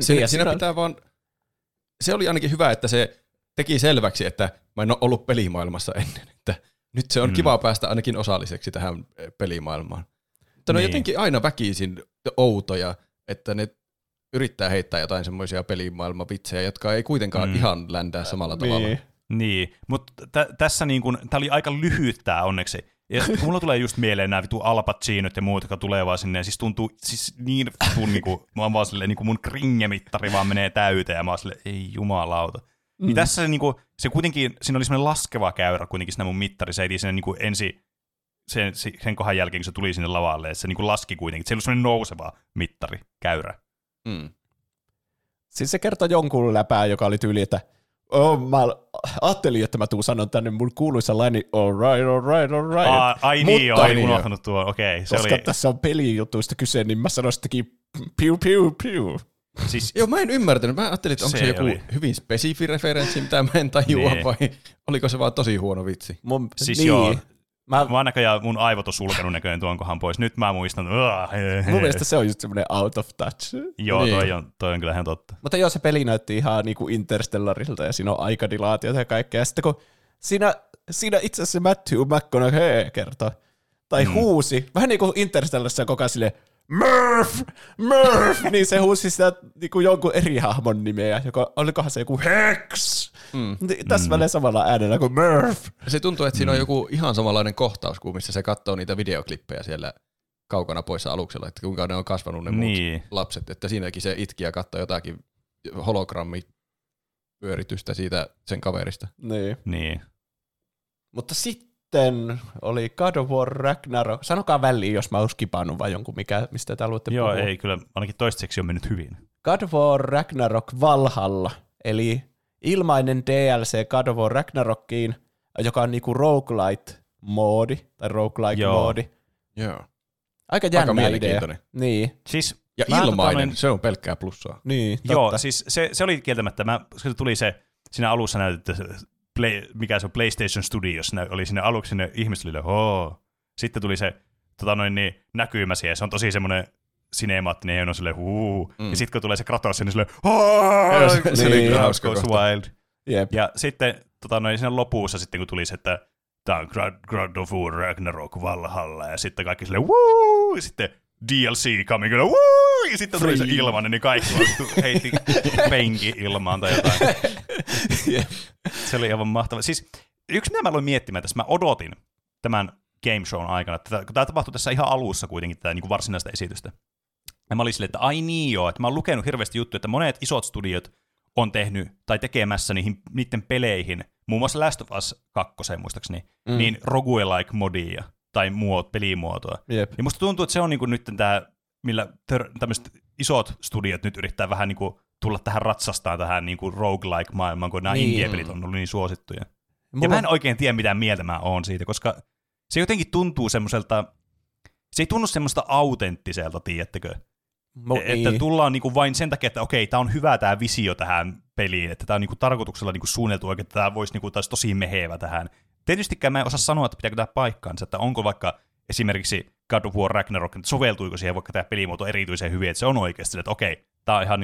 Siinä pitää vaan, se oli ainakin hyvä, että se teki selväksi, että mä en ole ollut pelimaailmassa ennen, että nyt se on kiva päästä ainakin osalliseksi tähän pelimaailmaan. Mutta ne on jotenkin aina väkisin outoja, että ne yrittää heittää jotain semmoisia pelimaailmavitsejä, jotka ei kuitenkaan ihan ländää samalla tavalla. Niin, mutta tässä niin kun, tää oli aika lyhyt tää onneksi. Ja mulla tulee just mieleen nämä vitu Al Pacinot ja muut, jotka tulee vaan sinne, ja siis tuntuu siis niin, kun niinku mun kringemittari vaan menee täyteen, ja mä oon silleen, ei jumalauta. Niin tässä se kuitenkin, siinä oli semmoinen laskeva käyrä kuitenkin siinä mun mittari, se ei siinä ensin sen kohdan jälkeen, kun se tuli sinne lavalle, että se laski kuitenkin, se ei ollut semmoinen nouseva mittari, käyrä. Siis se kertoi jonkun läpää, joka oli tyyli, että mä ajattelin, että mä tuun sanon tänne mun kuuluisa laini, all right. Ai niin, unohtanut tuo, okei. Koska tässä on pelijutuista kyse, niin mä sanoin sittenkin piu, piu, piu. Siis joo, mä en ymmärtänyt. Mä ajattelin, että onko se joku hyvin spesifi referenssi, mitä mä en tajua, vai oliko se vaan tosi huono vitsi? Siis joo. Mä oon näköjään mun aivot on sulkenut näköjään tuon kohan pois. Nyt mä muistan. Mun mielestä se on just semmoinen out of touch. Joo, toi on kyllä ihan totta. Mutta joo, se peli näytti ihan niinku Interstellarilta, ja siinä on aikadilaatiota ja kaikkea. Ja sitten kun siinä itse asiassa Matthew McConaughey kertoi, tai huusi, vähän niin kuin Interstellarissa koko ajan silleen, Murph, niin se huusi sitä niin jonkun eri hahmon nimeä, joka olikohan se joku Hex. Tässä välillä samalla äänellä kuin Murph. Se tuntuu, että siinä on joku ihan samanlainen kohtaus kuin missä se katsoo niitä videoklippejä siellä kaukana poissa aluksella, että kuinka ne on kasvanut ne muut lapset. Että siinäkin se itki ja katsoo jotakin hologrammi pyöritystä siitä sen kaverista. Niin. Mutta sitten oli God of War Ragnarok. Sanokaa väliin, jos mä oon skipannut vai jonkun, mikä, mistä te haluatte puhua. Joo, ei kyllä. Ainakin toistaiseksi on mennyt hyvin. God of War Ragnarok Valhalla, eli ilmainen DLC God of War Ragnarokiin, joka on niinku roguelite-moodi, tai roguelike-moodi. Joo. Aika jännä idea. Niin. Siis, ja ilmainen, se on pelkkää plussaa. Niin, totta. Joo, siis se oli kieltämättä, koska tuli se, siinä alussa näytetty, mikä se on PlayStation Studios, oli siinä aluksi ne ihmiset oli, sitten tuli se näkymä siihen, se on tosi semmoinen sinemaattinen, ja on silleen ja sitten kun tulee se Kratos, niin silleen se oli Kratos Goes Wild. Jep. Ja sitten siinä lopussa, sitten kun tuli se, että tämä on God of War Ragnarok Valhalla, ja sitten kaikki silleen ja sitten DLC coming, ja sitten tuli se ilmanen, niin kaikki heitti penki ilmaan tai jotain. Jep. Se oli aivan mahtava. Siis yksi mitä mä aloin miettimään tässä, mä odotin tämän game shown aikana, kun tämä tapahtui tässä ihan alussa kuitenkin, tätä niin varsinaista esitystä. Ja mä olin silleen, että ai niin joo, että mä oon lukenut hirveästi juttuja, että monet isot studiot on tehnyt tai tekemässä niiden peleihin, muun muassa Last of Us 2, muistaakseni, niin roguelike modia tai pelimuotoa. Jep. Ja musta tuntuu, että se on niin kuin nyt tämä, millä tämmöiset isot studiot nyt yrittää vähän niin kuin tulla tähän ratsastaan tähän niin kuin roguelike-maailmaan, kun nämä indie-pelit on ollut niin suosittuja. Ja mä en oikein tiedä, mitä mieltä mä oon siitä, koska se jotenkin tuntuu semmoiselta, se ei tunnu semmoista autenttiselta, tiedättekö? Että tullaan niinku vain sen takia, että okei, tää on hyvä tää visio tähän peliin, että tää on niinku tarkoituksella niinku suunniteltu oikein, että tää voisi niinku taas tosi mehevä tähän. Tietystikään mä en osaa sanoa, että pitääkö tää paikkaansa, että onko vaikka esimerkiksi God of War Ragnarok, että soveltuiko siihen vaikka tää pelimuoto erityisen hyvin, että se on oikeasti, että okei, tää on ihan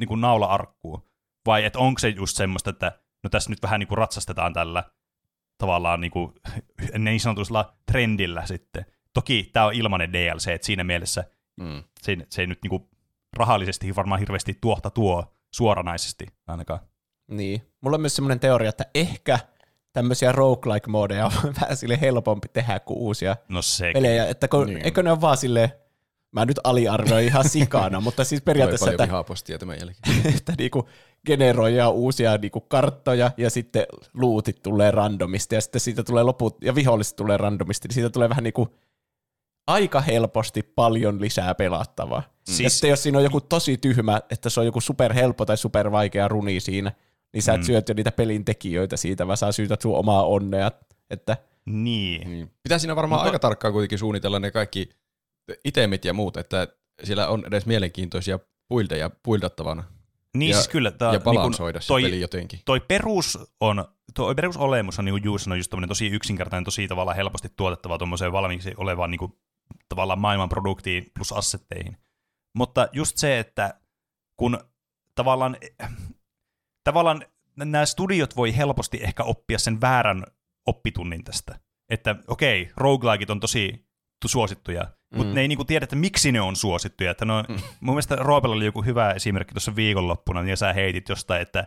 niinku naula-arkkuu. Vai että onko se just semmoista, että no tässä nyt vähän niinku ratsastetaan tällä tavallaan niin sanotulla trendillä sitten. Toki tämä on ilmainen DLC, että siinä mielessä se ei nyt rahallisesti varmaan hirveästi tuo suoranaisesti ainakaan. Niin. Mulla on myös semmoinen teoria, että ehkä tämmöisiä roguelike-modeja on vähän sille helpompi tehdä kuin uusia pelejä. Että eikö ne ole vaan silleen, mä nyt aliarvioin ihan sikana, mutta siis periaatteessa, paljon vihapostia tämän jälkeen. Että niinku generoidaan uusia niinku karttoja ja sitten lootit tulee randomisti ja sitten siitä tulee loput ja viholliset tulee randomisti, niin siitä tulee vähän niinku aika helposti paljon lisää pelattavaa. Siis, sitten jos siinä on joku tosi tyhmä, että se on joku superhelppo tai supervaikea runi siinä, niin sä et syöt jo niitä pelintekijöitä siitä, vaan sä syytät sun omaa onnea. Että, niin. Pitää siinä varmaan aika tarkkaan kuitenkin suunnitella ne kaikki itemit ja muut, että siellä on edes mielenkiintoisia buildeja buildattavana. Niin ja, siis kyllä. Ja balansoida niin se peli jotenkin. Tuo perusolemus on niin Juuso just tommoinen tosi yksinkertainen, tosi tavallaan helposti tuotettava tuommoiseen valmiiksi olevaan niin kuin, tavallaan maailman produktiin plus assetteihin. Mutta just se, että kun tavallaan nämä studiot voi helposti ehkä oppia sen väärän oppitunnin tästä. Että okei, roguelikeit on tosi suosittuja, mutta ne ei niinku tiedä, että miksi ne on suosittuja. Että mun mielestä Roopella oli joku hyvä esimerkki tuossa viikonloppuna, ja sä heitit jostain, että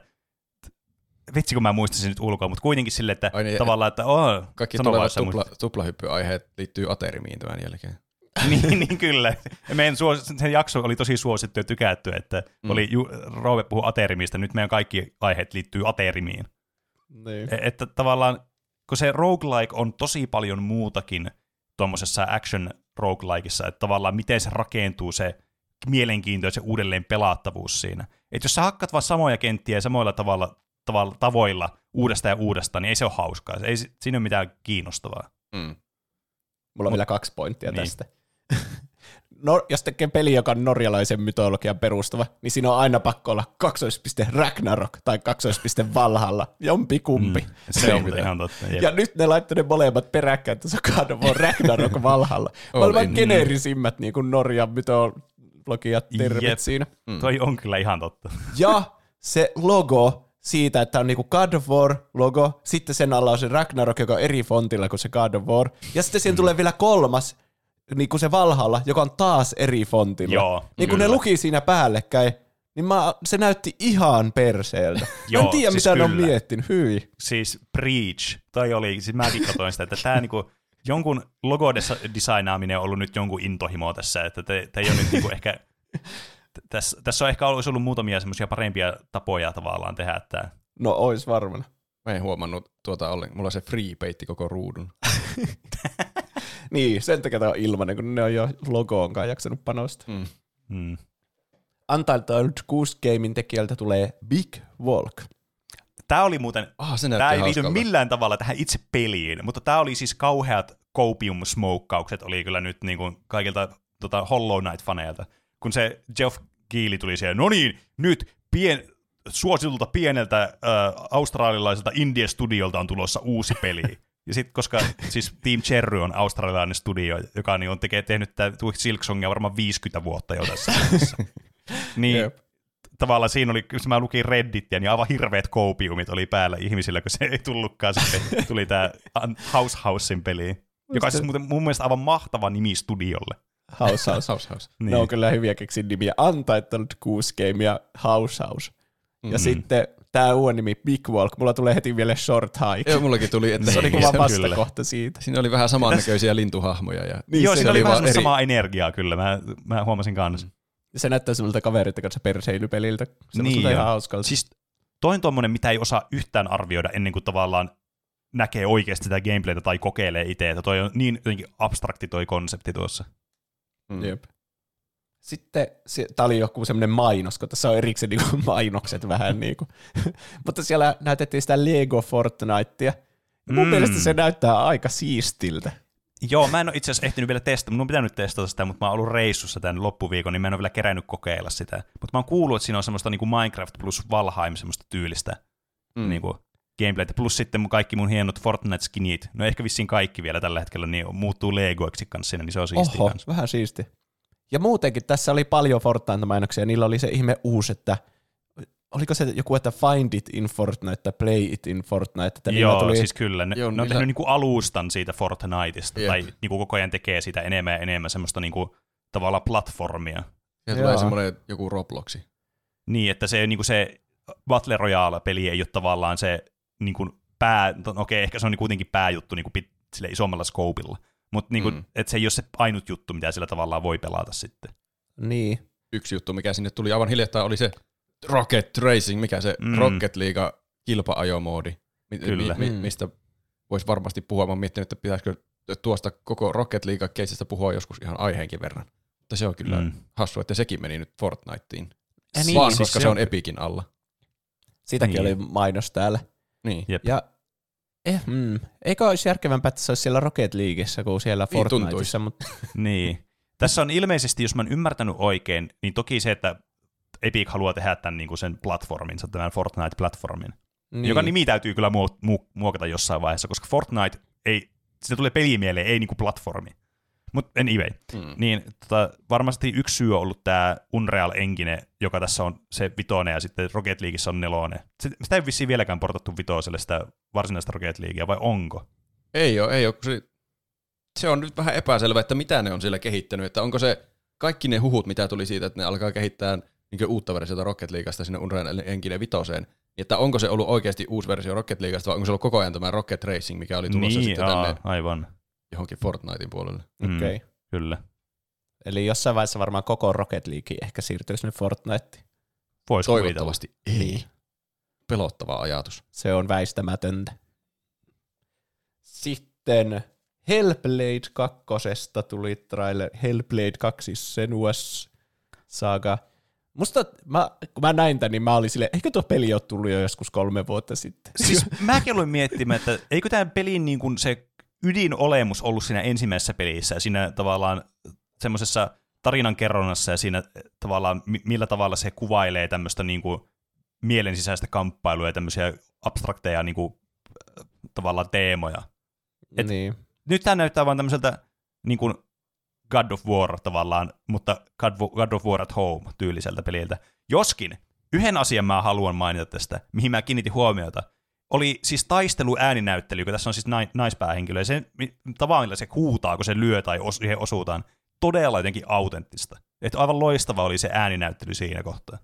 vitsi kun mä muistaisin nyt ulkoa, mutta kuitenkin sille, että tavallaan, että kaikki tulevat tuplahyppyaiheet liittyy aterimiin tämän jälkeen. niin kyllä. Meidän sen jakso oli tosi suosittu ja tykätty, että Roope puhui aterimista, nyt meidän kaikki aiheet liittyy aterimiin. Niin. Että tavallaan, kun se roguelike on tosi paljon muutakin tuommoisessa action roguelikeissa, että tavallaan miten se rakentuu se mielenkiinto ja se uudelleen pelaattavuus siinä. Että jos sä hakkaat vaan samoja kenttiä ja samoilla tavoilla uudestaan, niin ei se ole hauskaa. Ei, siinä ole mitään kiinnostavaa. Mulla on vielä 2 pointtia tästä. Jos tekee peli, joka on norjalaisen mytologian perustuva, niin siinä on aina pakko olla 2. Ragnarok tai 2. Valhalla. Jompikumpi. Se on ihan totta. Ja nyt ne laittoi ne molemmat peräkkäin, että se on Ragnarok Valhalla. Molemmat geneerisimmät niin kuin Norjan mytologiat termit siinä. Toi on kyllä ihan totta. Ja se logo siitä, että on niinku God of War-logo, sitten sen alla on se Ragnarok, joka on eri fontilla kuin se God of War, ja sitten siihen tulee vielä 3. niin kuin se Valhalla, joka on taas eri fontilla. Joo, niin kun ne luki siinä päällekkäin, niin se näytti ihan perseeltä. En tiedä, siis mitä ne on miettinyt. Hyi. Siis Preach. Siis mäkin katsoin sitä, että tämä niinku, jonkun logodesignaaminen on ollut nyt jonkun intohimo tässä, että te ei ole nyt niinku ehkä Tässä on ehkä ollut muutamia semmoisia parempia tapoja tavallaan tehdä tämä. No, ois varmana. Mä en huomannut tuota ollenkaan. Mulla se free peitti koko ruudun. Niin, sen takia tämä on ilmanen, kun ne on jo logoonkaan jaksanut panostaa. Mm. Mm. Antailta 6 gamein tekijältä tulee Big Walk. Tämä oli muuten, tämä ei liity millään tavalla tähän itse peliin, mutta tämä oli siis kauheat Copium-smokeaukset oli kyllä nyt niin kuin kaikilta Hollow Knight-faneilta. Kun se Jeff Keighley tuli siihen, no niin, nyt suositulta pieneltä australialaiselta indie-studiolta on tulossa uusi peli. Ja sitten, koska siis Team Cherry on australialainen studio, joka niin on tehnyt tämä Silksongia varmaan 50 vuotta jo tässä vaiheessa. Niin yep. Tavallaan siinä oli, kun mä lukin Redditia, niin aivan hirveät koupiumit oli päällä ihmisillä, kun se ei tullutkaan sitten. Tuli tämä Housen peliin, joka on siis muuten mun mielestä aivan mahtava nimi studiolle. House. Niin. Ne on kyllä hyviä keksin nimiä. Antaittanut 6 gamea House. Ja sitten tämä uuden nimi Big Walk, mulla tulee heti vielä Short Hike. Joo, mullakin tuli. Että se oli kuva vastakohta siitä. Siinä oli vähän samannäköisiä lintuhahmoja. Ja niin, joo, siinä oli vähän samaa energiaa kyllä, mä huomasin kanssa. Se näyttää semmoilta kaverilta kanssa perseilypeliltä. Semmoilta ihan hauskalta. Siis toi on tommonen, mitä ei osaa yhtään arvioida ennen kuin tavallaan näkee oikeasti sitä gameplaytä tai kokeilee itse. Toi on niin jotenkin abstrakti toi konsepti tuossa. Mm. Jep. Sitten tää oli joku semmoinen mainos, kun tässä on erikseen niinku mainokset vähän niinku. Mutta siellä näytettiin sitä Lego Fortnitea. Mun mielestä se näyttää aika siistiltä. Joo, mä en ole itse asiassa ehtinyt vielä testata. Mun on pitänyt testata sitä, mutta mä oon ollut reissussa tämän loppuviikon, niin mä en ole vielä kerännyt kokeilla sitä. Mutta mä oon kuullut, että siinä on semmoista niinku Minecraft plus Valheim semmoista tyylistä niinku gameplaytä. Plus sitten kaikki mun hienot Fortnite-skinit, no ehkä vissiin kaikki vielä tällä hetkellä, niin muuttuu Legoiksi kanssa siinä, niin se on siistiä. Oho, kanssa. Vähän siistiä. Ja muutenkin tässä oli paljon Fortnite-mainoksia, niillä oli se ihme uusi, että oliko se joku, että find it in Fortnite tai play it in Fortnite? Joo, tuli... siis kyllä. Ne on tehnyt niinku alustan siitä Fortniteista, tai niinku koko ajan tekee sitä enemmän ja enemmän semmoista niinku, tavallaan platformia. Ja tulee semmoinen joku Robloxi. Niin, että se, niinku se Battle Royale-peli ei ole tavallaan se niinku ehkä se on kuitenkin pääjuttu niinku sille isommalla skoopilla. Mutta niinku, se ei ole se ainut juttu, mitä sillä tavallaan voi pelata sitten. Niin. Yksi juttu, mikä sinne tuli aivan hiljattain, oli se Rocket Racing, mikä se Rocket League kilpa-ajomoodi, mistä voisi varmasti puhua. Mä oon miettinyt, että pitäisikö tuosta koko Rocket League-keisistä puhua joskus ihan aiheenkin verran. Mutta se on kyllä hassu, että sekin meni nyt Fortniteen. Niin, vaan, koska se on Epicin alla. Sitäkin oli mainos täällä. Niin. Ja eikö olisi järkevämpää, että se olisi siellä Rocket Leagueissä kuin siellä Fortniteissa. Mutta... niin. Tässä on ilmeisesti, jos mä oon ymmärtänyt oikein, niin toki se, että Epic haluaa tehdä tämän niin kuin sen platforminsa, tämän Fortnite-platformin, joka nimi täytyy kyllä muokata jossain vaiheessa, koska Fortnite ei, sitä tulee pelimieleen, ei niin kuin platformi. Mutta anyway, niin varmasti yksi syy on ollut tämä Unreal Engine, joka tässä on se 5, ja sitten Rocket Leagueissä on 4. Sitä ei vissiin vieläkään portattu 5 sitä varsinaista Rocket Leaguea, vai onko? Ei ole. Se on nyt vähän epäselvä, että mitä ne on siellä kehittänyt, että onko se kaikki ne huhut, mitä tuli siitä, että ne alkaa kehittää niin uutta versiota Rocket Leagueasta sinne Unreal Engine 5, että onko se ollut oikeasti uusi versio Rocket Leagueasta, vai onko se ollut koko ajan tämä Rocket Racing, mikä oli tulossa sitten tänne aivan johonkin Fortnitein puolelle. Okei. Kyllä. Eli jossain vaiheessa varmaan koko Rocket League ehkä siirtyy sinne Fortniteen. Voisi toivottavasti kuitella. Ei. Pelottava ajatus. Se on väistämätöntä. Sitten Hellblade 2. tuli trailer. Hellblade 2 Senua's Saga. Musta, kun mä näin tämän, niin mä olin silleen, eikö tuo peli ole tullut jo joskus 3 vuotta sitten? Siis mäkin olin miettimään, että eikö tämän pelin niin kuin se ydinolemus ollut siinä ensimmäisessä pelissä, siinä tavallaan semmoisessa tarinankerronnassa ja siinä tavallaan, millä tavalla se kuvailee tämmöistä niin kuin mielen sisäistä kamppailua ja tämmöisiä abstrakteja niin kuin, tavallaan teemoja. Niin. Nyt tämä näyttää vaan tämmöiseltä niin kuin God of War tavallaan, mutta God of War at Home -tyyliseltä peliltä. Joskin yhden asian mä haluan mainita tästä, mihin mä kiinnitin huomiota, oli siis taisteluääninäyttely, joka tässä on siis naispäähenkilö, ja sen tavallaan se huutaa, kun se lyö tai siihen osuutaan, todella jotenkin autenttista. Että aivan loistava oli se ääninäyttely siinä kohtaa.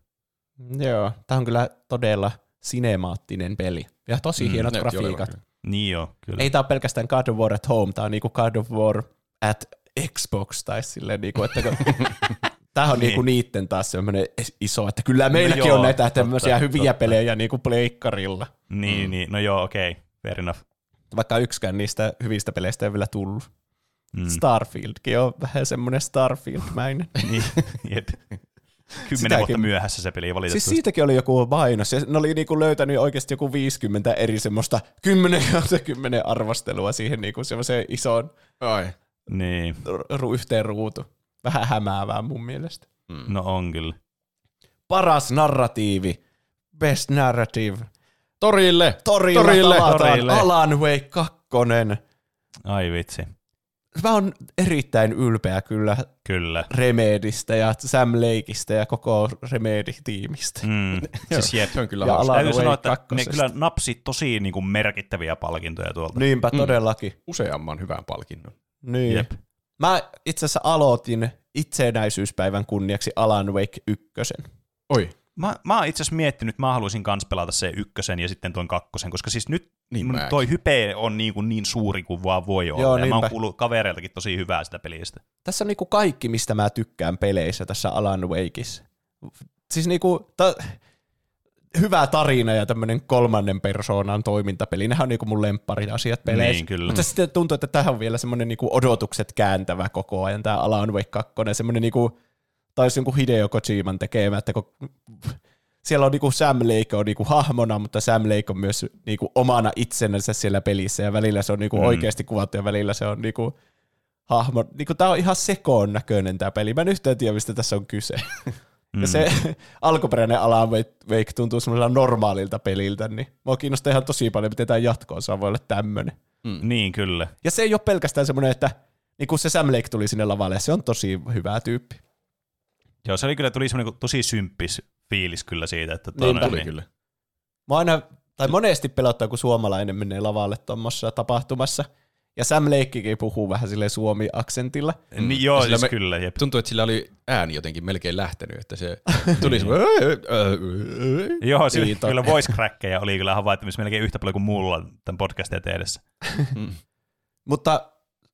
Joo, tämä on kyllä todella sinemaattinen peli, ja tosi hienot grafiikat. Niin joo, kyllä. Ei tämä ole pelkästään God of War at Home, tämä on niin kuin God of War at Xbox, tai silleen, niin kuin, että Tämähän on niinku niitten taas semmoinen iso, että kyllä meilläkin on näitä tämmöisiä hyviä pelejä niinku pleikkarilla. Niin, niin, no joo, okei, okay. Fair enough. Vaikka yksikään niistä hyvistä peleistä ei vielä tullut. Mm. Starfieldkin on vähän semmoinen Starfield-mäinen. Niin, jep. 10 vuotta myöhässä se peli valitettavasti. Siis siitäkin oli joku mainos, ja ne oli niinku löytänyt oikeasti joku 50 eri semmoista 10/10 arvostelua siihen niinku semmoiseen isoon niin. Yhteen ruutu. Vähän hämäävää mun mielestä. Mm. No on kyllä. Paras narratiivi. Best narrative. Torille. Alan Wake 2. Ai vitsi. Mä oon erittäin ylpeä kyllä Remedistä ja Sam Lakeista ja koko Remedy-tiimistä. Mm. Siis jep. Se on kyllä hauska. Täytyy sanoa, että ne kyllä napsi tosi niinku merkittäviä palkintoja tuolta. Niinpä todellakin. Useamman hyvän palkinnon. Niin. Jep. Mä itse asiassa aloitin itsenäisyyspäivän kunniaksi Alan Wake 1. Oi. Mä oon itse asiassa miettinyt, että mä haluaisin kans pelata se 1 ja sitten tuon 2, koska siis nyt niin toi hype on niin suuri kuin vaan voi olla. Joo, ja niinpä. Mä oon kuullut kavereiltakin tosi hyvää sitä pelistä. Tässä on niinku kaikki, mistä mä tykkään peleissä tässä Alan Wakeissa. Siis niinku hyvä tarina ja tämmönen kolmannen persoonan toimintapeli. Nehän on niinku mun lempparina-asiat peleissä. Niin, kyllä. Mutta sitten tuntuu, että tähän on vielä semmonen niinku odotukset kääntävä koko ajan, tää Alan Wake 2, semmonen niinku taisi jonkun Hideo Kojiman tekemättä, kun siellä on niinku Sam Lake on niinku hahmona, mutta Sam Lake on myös niinku omana itsenänsä siellä pelissä, ja välillä se on niinku oikeasti kuvattu, ja välillä se on niinku hahmo. Niinku tää on ihan sekoon näköinen tää peli. Mä en yhtään tiedä, mistä tässä on kyse. Ja se alkuperäinen Alan Wake tuntuu semmoisella normaalilta peliltä, niin mua kiinnostaa ihan tosi paljon, miten tää jatko-osa voi olla tämmönen. Niin, kyllä. Ja se ei ole pelkästään semmoinen, että niinku se Sam Lake tuli sinne lavalle, ja se on tosi hyvä tyyppi. Joo, se oli kyllä tuli semmoinen tosi symppis fiilis kyllä siitä, että tuli kyllä. Mä aina, tai monesti pelottaa, kun suomalainen menee lavalle tuommoisessa tapahtumassa, ja Sam Lakekin puhuu vähän silleen suomi-aksentilla. Niin joo, siis kyllä. Jep. Tuntuu, että sillä oli ääni jotenkin melkein lähtenyt, että se tuli semmoinen. Joo, kyllä voice crackkejä oli kyllä havaittamissa melkein yhtä paljon kuin mulla tämän podcastia tehdessä. Mutta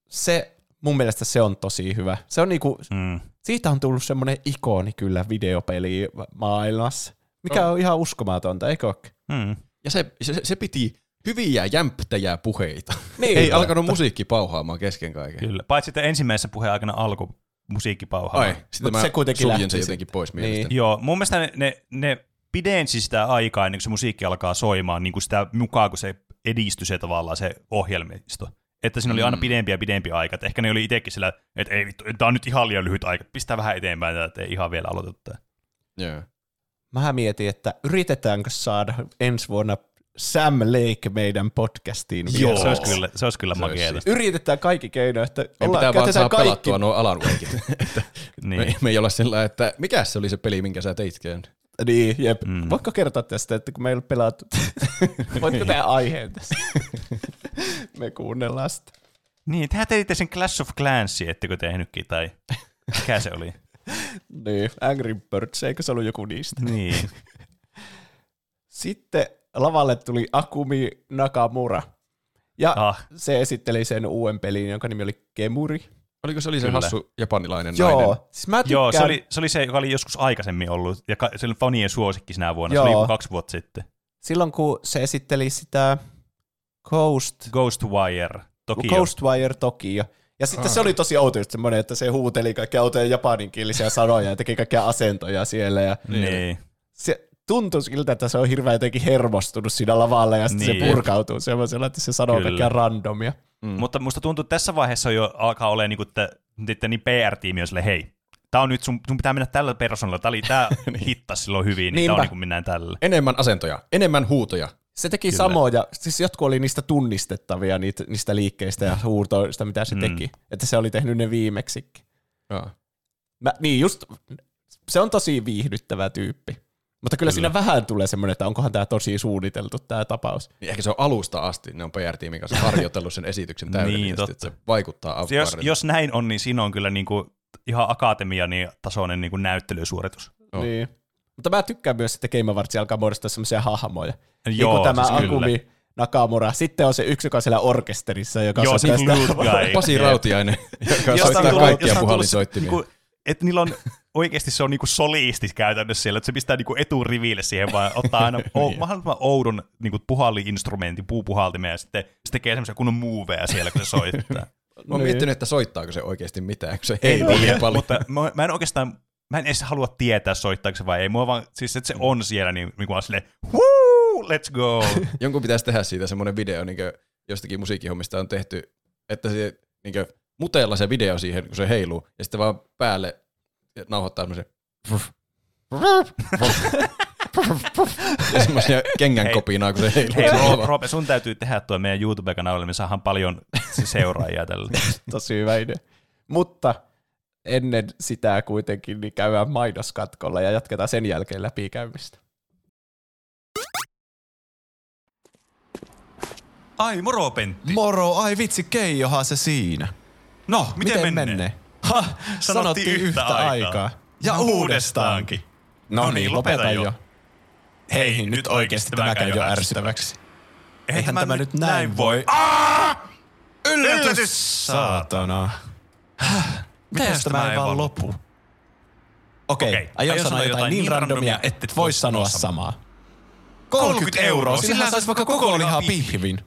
se mun mielestä se on tosi hyvä. Se on niinku, siitä on tullut semmoinen ikoni kyllä videopeli maailmassa, mikä on ihan uskomatonta, eikö ole? Ja se piti hyviä jämptäjä puheita. Niin, ei alkanut musiikki pauhaamaan kesken kaiken. Kyllä, paitsi että ensimmäisessä puheen aikana alkoi musiikki pauhaamaan. Mutta se kuitenkin lähti se jotenkin pois mielestäni. Niin. Joo, mun mielestä ne pidensi sitä aikaa ennen kuin se musiikki alkaa soimaan, niin kuin sitä mukaan kun se edistyi se tavallaan se ohjelmisto. Että siinä oli aina pidempi aika. Ehkä ne oli itsekin sillä, että ei vittu, tämä on nyt ihan liian lyhyt aika. Pistää vähän eteenpäin, että ei ihan vielä aloiteta. Yeah. Mä mietin, että yritetäänkö saada ensi vuonna Sam Lake meidän podcastiin. Joo, se olisi kyllä makeeta. Yritetään kaikki keinoja, että käytetään kaikki. Pelattua nuo Alan Wakeit. Niin. Me ei olla sillä, että mikä se oli se peli, minkä sä teitkään? Niin, jep. Voitko kertoa tästä, että kun meillä pelattu? Voitko tehdä aiheen tässä? Me kuunnellaan sitä. Niin, tehän teitte sen Clash of Clansia, ettekö tehnytkin, tai mikä se oli? Niin, Angry Birds, eikö se ollut joku niistä? Niin. Sitten lavalle tuli Akumi Nakamura, ja se esitteli sen uuden pelin, jonka nimi oli Kemuri. Oliko se oli se hassu japanilainen nainen? Siis mä tykkään. Joo, se oli se, joka oli joskus aikaisemmin ollut, ja se oli fanien suosikki sinä vuonna, Joo. Se oli 2 vuotta sitten. Silloin kun se esitteli sitä Ghostwire Tokio. Ghostwire Tokio. Ja sitten se oli tosi outo just semmoinen, että se huuteli kaikkia outoja japaninkielisiä sanoja ja teki kaikkia asentoja siellä. Ja niin. Se tuntui siltä, että se on hirveän jotenkin hermostunut siinä lavalla ja sitten se purkautuu semmoisella, että se sanoo kaikkia randomia. Mutta musta tuntuu, että tässä vaiheessa jo alkaa olemaan, niin että niin PR-tiimi on silleen, hei, tää on nyt, sun pitää mennä tällä persoonalla, tää hittas silloin hyvin, niin tää on niin kuin mennään tällä. Enemmän asentoja, enemmän huutoja. Se teki samoja, siis jotkut oli niistä tunnistettavia, niistä liikkeistä ja huutoista, mitä se teki. Että se oli tehnyt ne viimeksikin. Niin just, se on tosi viihdyttävä tyyppi. Mutta kyllä siinä vähän tulee semmoinen, että onkohan tämä tosi suunniteltu tämä tapaus. Niin ehkä se on alusta asti, ne on PR-tiimin kanssa harjoitellut sen esityksen täydellisesti, niin, että se vaikuttaa afkaarille. Jos näin on, niin siinä on kyllä niinku ihan akatemian tasoinen niinku näyttelysuoritus. Niin. Mutta mä tykkään myös, että Game Awards alkaa muodostaa semmoisia hahmoja. Joo, niin kuin tämä siis Akumi Nakamura. Sitten on se yksi, joka on siellä orkesterissa, joka on Pasi Rautiainen, joka soittaa kaikkia puhallinsoittimia. Että niillä on oikeasti se on niinku solisti käytännössä siellä, että se pistää niinku eturiville siihen, vaan ottaa aina mahdollisimman oudon niinku puhalli-instrumentin, puupuhaltimeen, ja sitten tekee semmoisia kunnon moveja siellä, kun se soittaa. Mä oon miettinyt, että soittaako se oikeasti mitään, kun se ei ole paljon. Mutta mä en oikeastaan, mä en edes halua tietää, soittaako se vai ei. Mua vaan, siis että se on siellä, niin kuin on silleen, woo, let's go! Jonkun pitäisi tehdä siitä semmoinen video, niin kuin jostakin musiikkihommista on tehty, että se niin kuin muteella se video siihen, kun se heiluu, ja sitten vaan päälle nauhoittaa semmoisen ja semmoisia kengän kopinaa, kun se heiluu. Hei, Roope, sun täytyy tehdä tuo meidän YouTube-kanavalle, me saadaan paljon seuraajia tällä. Tosi hyvä idea. Mutta ennen sitä kuitenkin niin käydään mainoskatkolla ja jatketaan sen jälkeen läpikäymistä. Ai, moro Pentti. Moro, ai vitsi, Keijohan se siinä. No, miten menee? Sanottiin yhtä aikaa. Ja uudestaankin. No niin, lopeta jo. Hei, nyt oikeesti tämä käy jo ärsyttäväksi. Eihän tämä nyt näin voi. Yllätys! Saatana. Mitäs tämä ei vaan lopu? Okei, aion sanoa jotain niin randomia, ettet voi sanoa samaa. 30 €, sillä saisi vaikka koko lihaa pihvin.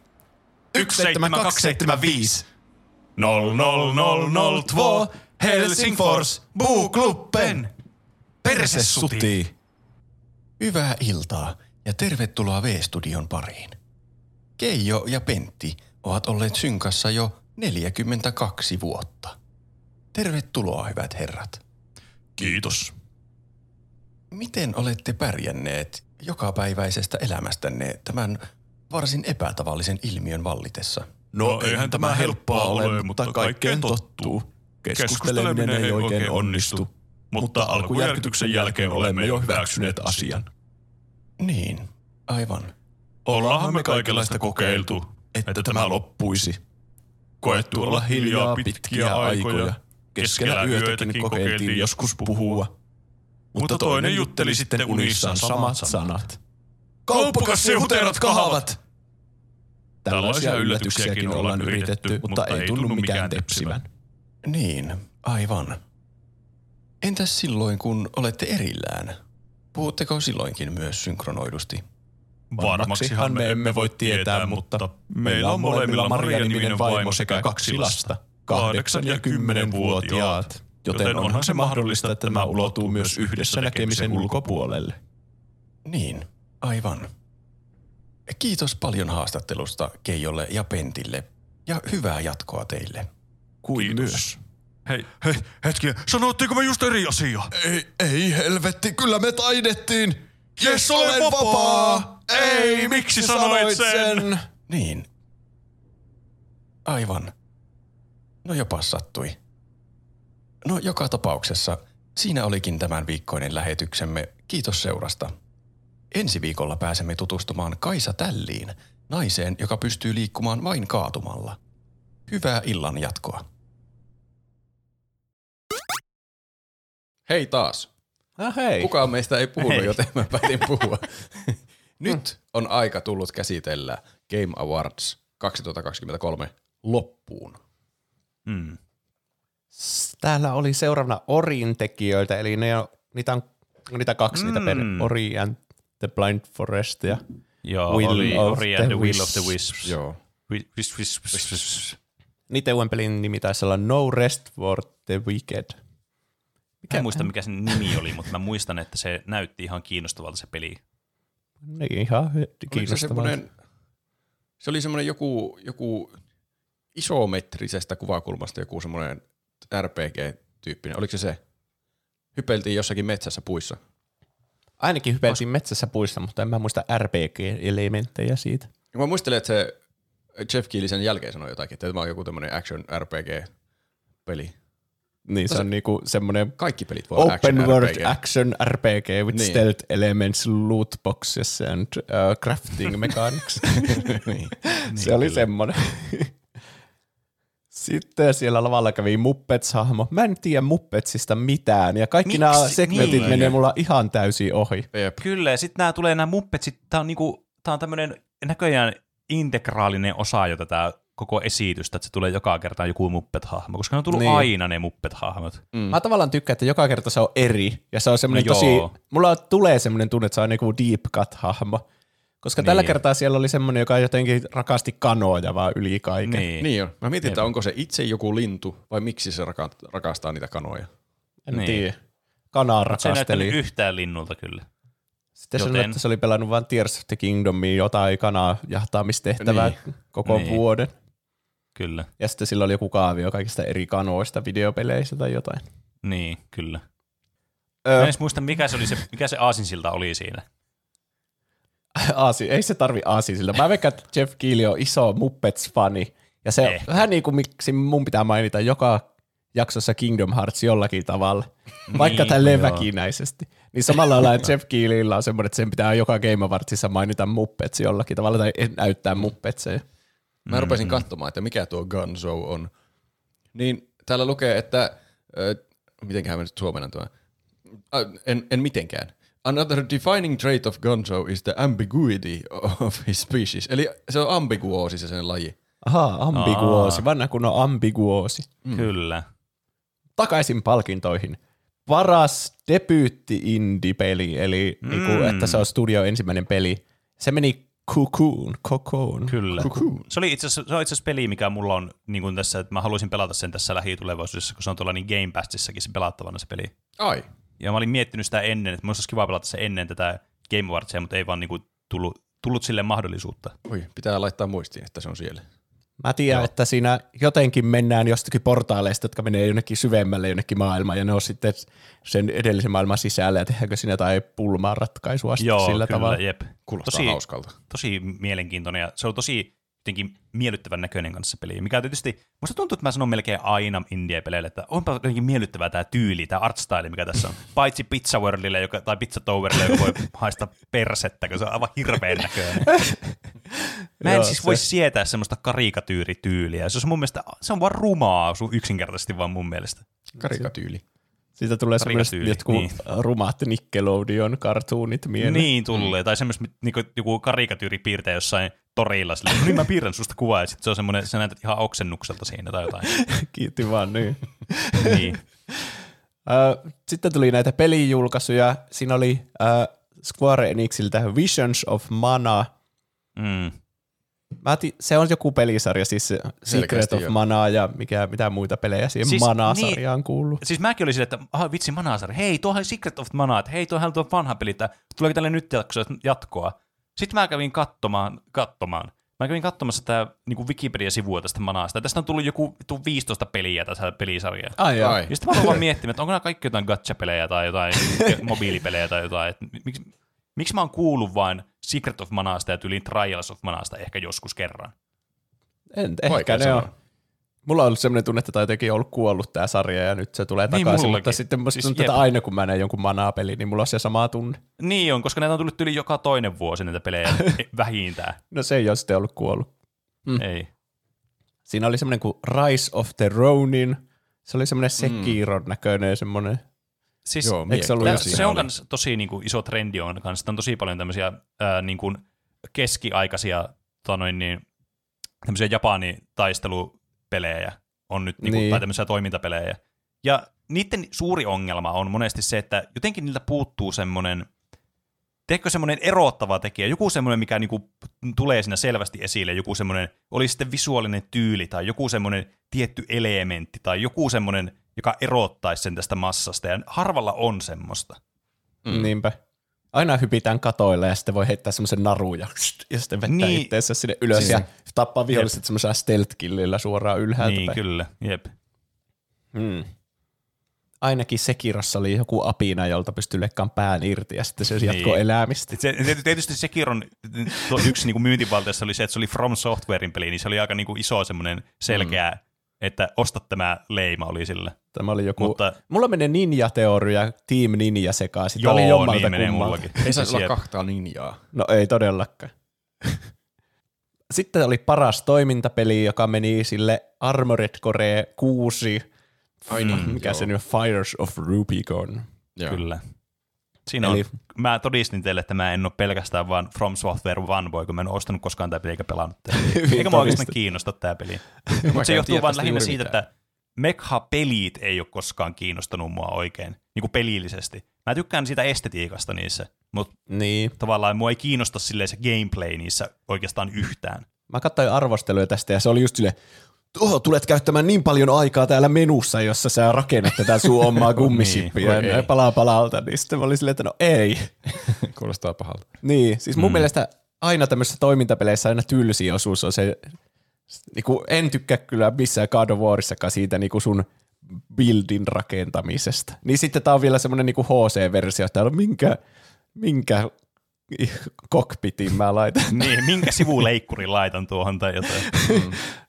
17275. 00002 Helsingfors Buukluppen. Perse sutii. Hyvää iltaa ja tervetuloa V-studion pariin. Keijo ja Pentti ovat olleet synkassa jo 42 vuotta. Tervetuloa, hyvät herrat. Kiitos. Miten olette pärjänneet jokapäiväisestä elämästänne tämän varsin epätavallisen ilmiön vallitessa? No eihän tämä helppoa ole, mutta kaikkeen tottuu. Keskusteleminen ei oikein onnistu, mutta alkujärkytyksen jälkeen olemme jo hyväksyneet asian. Niin, aivan. Ollaanhan me kaikenlaista kokeiltu, että tämä loppuisi. Koettu olla hiljaa pitkiä aikoja. Keskellä yötäkin kokeiltiin joskus puhua. Mutta toinen jutteli sitten unissaan samat sanat. Kauppukassi huterat kahavat! Tällaisia yllätyksiäkin ollaan yritetty, mutta ei tunnu mikään tepsivän. Niin, aivan. Entäs silloin, kun olette erillään? Puhutteko silloinkin myös synkronoidusti? Varmaksihan me emme voi tietää, mutta meillä on molemmilla Maria-niminen vaimo sekä 2 lasta, 8- ja 10-vuotiaat. Joten onhan se mahdollista, että tämä ulotuu myös yhdessä näkemisen ulkopuolelle. Niin, aivan. Kiitos paljon haastattelusta Keijolle ja Pentille, ja hyvää jatkoa teille. Kuin myös. Hei, hetki, sanottiinko me just eri asiaa? Ei helvetti, kyllä me taidettiin. Jes, olen vapaa! Ei, miksi sanoit sen? Niin. Aivan. No jopa sattui. No joka tapauksessa siinä olikin tämän viikkoinen lähetyksemme. Kiitos seurasta. Ensi viikolla pääsemme tutustumaan Kaisa Tälliin, naiseen, joka pystyy liikkumaan vain kaatumalla. Hyvää illan jatkoa. Hei taas. Hei. Kukaan meistä ei puhunut, joten mä päätin puhua. Nyt on aika tullut käsitellä Game Awards 2023 loppuun. Mm. Täällä oli seuraavana Orin-tekijöitä, eli niitä on 2 niitä per Ori and the Blind Forest ja Ori and the Will of the Wisps. Joo. Niiden uuden pelin nimi taisi olla No Rest for the Wicked. En muista, mikä sen nimi oli, mutta mä muistan, että se näytti ihan kiinnostavalta se peli. Niin, ihan kiinnostavalta. Se oli semmoinen joku isometrisestä kuvakulmasta joku semmoinen RPG-tyyppinen. Oliko se? Hypeltiin jossakin metsässä puissa. Ainakin hypeltiin metsässä puissa, mutta en mä muista RPG-elementtejä siitä. Ja mä muistelen, että se Jeff Keighley sen jälkeen sanoi jotakin, että tämä on joku tämmöinen action RPG-peli. Niin, se on niinku semmoinen kaikki pelit voi action world RPG. Action RPG with niin. Stealth elements, loot boxes and crafting mechanics. Niin. Se oli semmoinen. Sitten siellä lavalla kävi Muppets-hahmo. Mä en tiedä Muppetsista mitään, ja kaikki nämä segmentit menee mulla ihan täysin ohi. Jep. Kyllä, ja sitten nämä Muppetsit, tää on tämmöinen näköjään integraalinen osa jo tätä koko esitystä, että se tulee joka kerta joku Muppet-hahmo, koska ne on tullut niin aina ne Muppet-hahmot. Mm. Mä tavallaan tykkään, että joka kerta se on eri, ja se on semmoinen tosi, mulla tulee semmoinen tunne, että se on joku deep cut-hahmo, koska niin tällä kertaa siellä oli semmoinen, joka jotenkin rakasti kanoja vaan yli kaiken. Niin on. Mä mietin, että onko se itse joku lintu, vai miksi se rakastaa niitä kanoja? En tiedä. Kanaa rakasteli. Se ei näyttänyt yhtään linnulta kyllä. Sitten sanoi, että se oli pelannut vaan Tears of the Kingdomiin jotain kanaa jahtaamistehtävää koko vuoden. Kyllä. Ja sitten sillä oli joku kaavio kaikista eri kanoista videopeleistä tai jotain. Niin, kyllä. Mä en edes muista, mikä se aasinsilta oli siinä. Ei se tarvi aasinsilta. Mä veikkaan, että Jeff Keighley on iso Muppets-fani. Ja se on vähän niin kuin miksi mun pitää mainita joka jaksossa Kingdom Hearts jollakin tavalla, vaikka niin, tälleen väkinäisesti. Niin samalla lailla, että Jeff Keighleyllä on semmoinen, että sen pitää joka Game Awardsissa mainita Muppets jollakin tavalla tai näyttää Muppetseja. Mä rupesin katsomaan, että mikä tuo Gansou on. Niin täällä lukee, että mitenköhän mä nyt suomennan tuon? En mitenkään. Another defining trait of Gansou is the ambiguity of his species. Eli se on ambiguoosi se sen laji. Ahaa, ambiguoosi. Vanha kun on ambiguoosi. Kyllä. Takaisin palkintoihin. Paras debyytti-indie-peli, eli niinku, että se on studio ensimmäinen peli. Se meni Cocoon. Kyllä. Cocoon. Se oli itse asiassa peli, mikä mulla on niin kuin tässä, että mä haluaisin pelata sen tässä lähitulevaisuudessa, kun se on tuolla niin Game Passissakin se pelattavana se peli. Ai. Ja mä olin miettinyt sitä ennen, että mun olisi kiva pelata se ennen tätä Game Awardsia, mutta ei vaan niin kuin tullut sille mahdollisuutta. Oi, pitää laittaa muistiin, että se on siellä. Mä tiedän, että siinä jotenkin mennään jostakin portaaleista, jotka menee jonnekin syvemmälle jonnekin maailmaan, ja ne on sitten sen edellisen maailman sisällä, ja tehdäänkö siinä tai pulmaa ratkaisua sillä tavalla. Joo, kyllä, kuulostaa hauskalta. Tosi mielenkiintoinen, ja se on tosi jotenkin miellyttävän näköinen kanssa peli, mikä tietysti, musta tuntuu, että mä sanon melkein aina indie-peleille, että onpa jotenkin miellyttävää tämä tyyli, tämä artstyle, mikä tässä on, paitsi Pizza Worldille tai Pizza Towerille, joka voi haistaa persettä, kun se on aivan hirveän näköinen. Mä en siis voi sietää semmoista karikatyyrityyliä, se on mun mielestä, se on vaan rumaa yksinkertaisesti vaan mun mielestä. Karikatyyli. Siitä tulee semmoiset jotkut rumaat Nickelodeon kartuunit mieleen. Niin tulee, tai semmoiset niinku, joku karikatyyripiirtejä jossain torilla. Silleen, niin mä piirrän susta kuvaa, ja sit se on semmoinen, sä näytät ihan oksennukselta siinä tai jotain. Kiitti vaan, niin. Sitten tuli näitä pelijulkaisuja. Siinä oli Square Enixiltä Visions of Mana. Se on joku pelisarja, siis Secret of Mana ja mitä muita pelejä siihen siis, Mana-sarjaan kuuluu. Siis mäkin olin silleen, että vitsi Mana-sarja, hei tuohan Secret of Mana, hei tuohan tuo vanha peli, että tuleeko tälle nyt jatkoa. Sitten mä kävin katsomassa tämä niinku Wikipedia-sivua tästä Manasta. Tästä on tullut joku 15 peliä tässä pelisarjaa. Ai. Ja sitten mä aloin vaan miettimään, että onko nämä kaikki jotain gacha-pelejä tai jotain mobiilipelejä tai jotain. Miksi mä oon kuullut vain Secret of Manasta ja tyyliin Trials of Manasta ehkä joskus kerran? Ehkä ne on. Mulla on ollut sellainen tunne, että tämä jotenkin on ollut kuollut tämä sarja ja nyt se tulee niin takaisin, mutta sitten musta tuntuu, että aina kun mä näen jonkun Manaa-peli, niin mulla on se sama tunne. Niin on, koska näitä on tullut tyyli joka toinen vuosi näitä pelejä vähintään. No se ei ole sitten ollut kuollut. Ei. Siinä oli semmoinen kuin Rise of the Ronin. Se oli semmoinen Sekiron näköinen semmoinen. Siis, joo, se on myös tosi niin kuin, iso trendi on kanssa. Tämä on tosi paljon tämmöisiä niin kuin keskiaikaisia tämmöisiä Japanin taistelupelejä on nyt, niin kuin, tai tämmöisiä toimintapelejä. Ja niiden suuri ongelma on monesti se, että jotenkin niiltä puuttuu semmoinen, teekö semmoinen erottava tekijä, joku semmoinen, mikä niin kuin, tulee siinä selvästi esille, joku semmoinen, oli sitten visuaalinen tyyli tai joku semmoinen tietty elementti tai joku semmoinen, joka erottaisi sen tästä massasta, ja harvalla on semmoista. Niinpä. Aina hypitään katoilla, ja sitten voi heittää semmoisen naruja, ja sitten vettää itteensä sinne ylös, ja tappaa viholliset semmoisella stealth-killillä suoraan ylhäältä. Niin, kyllä. Jep. Ainakin Sekirossa oli joku apina, jolta pystyy leikkaamaan pään irti, ja sitten se jatkoi elämistä. Tietysti Sekiron yksi niin myyntivalteessa oli se, että se oli From Softwarein peli, niin se oli aika niin kuin iso semmoinen selkeä, että osta tämä leima oli sillä. Tämä oli joku, mutta mulla menee ninja-teori ja Team Ninja sekaan. Sitä joo, oli jommalta niin kummalta. Ei saisi olla kahtaa ninjaa. No ei todellakaan. Sitten oli paras toimintapeli, joka meni sille Armored Core 6. Mikä se nyt Fires of Rubicon. Joo. Kyllä. Siinä eli... on, mä todistin teille, että mä en ole pelkästään vaan From Software fanboy, kun mä en ole ostanut koskaan tää peliä eikä pelannut tää peliä. Eikä mä oikeastaan kiinnosta tää peliä. Mutta se johtuu vaan lähinnä siitä, mitään. Että mekha-pelit ei ole koskaan kiinnostanut mua oikein, niin kuin pelillisesti. Mä tykkään siitä estetiikasta niissä, mutta niin. Tavallaan mua ei kiinnosta silleen se gameplay niissä oikeastaan yhtään. Mä katsoin arvosteluja tästä ja se oli just silleen, tulet käyttämään niin paljon aikaa täällä menussa, jossa sä rakennat tätä sun omaa gummisippiä niin, ja palaa palalta, niin sitten mä olin silleen, että no ei. Kuulostaa pahalta. Niin, siis mun mielestä aina tämmöisissä toimintapeleissä aina tylsi osuus on se, niinku, en tykkää kyllä missään God of Warissakaan siitä niinku sun buildin rakentamisesta. Niin sitten tää on vielä semmonen niinku HC-versio, että on minkä kokpitin mä laitan. Niin, minkä sivuleikkurin laitan tuohon tai jotain.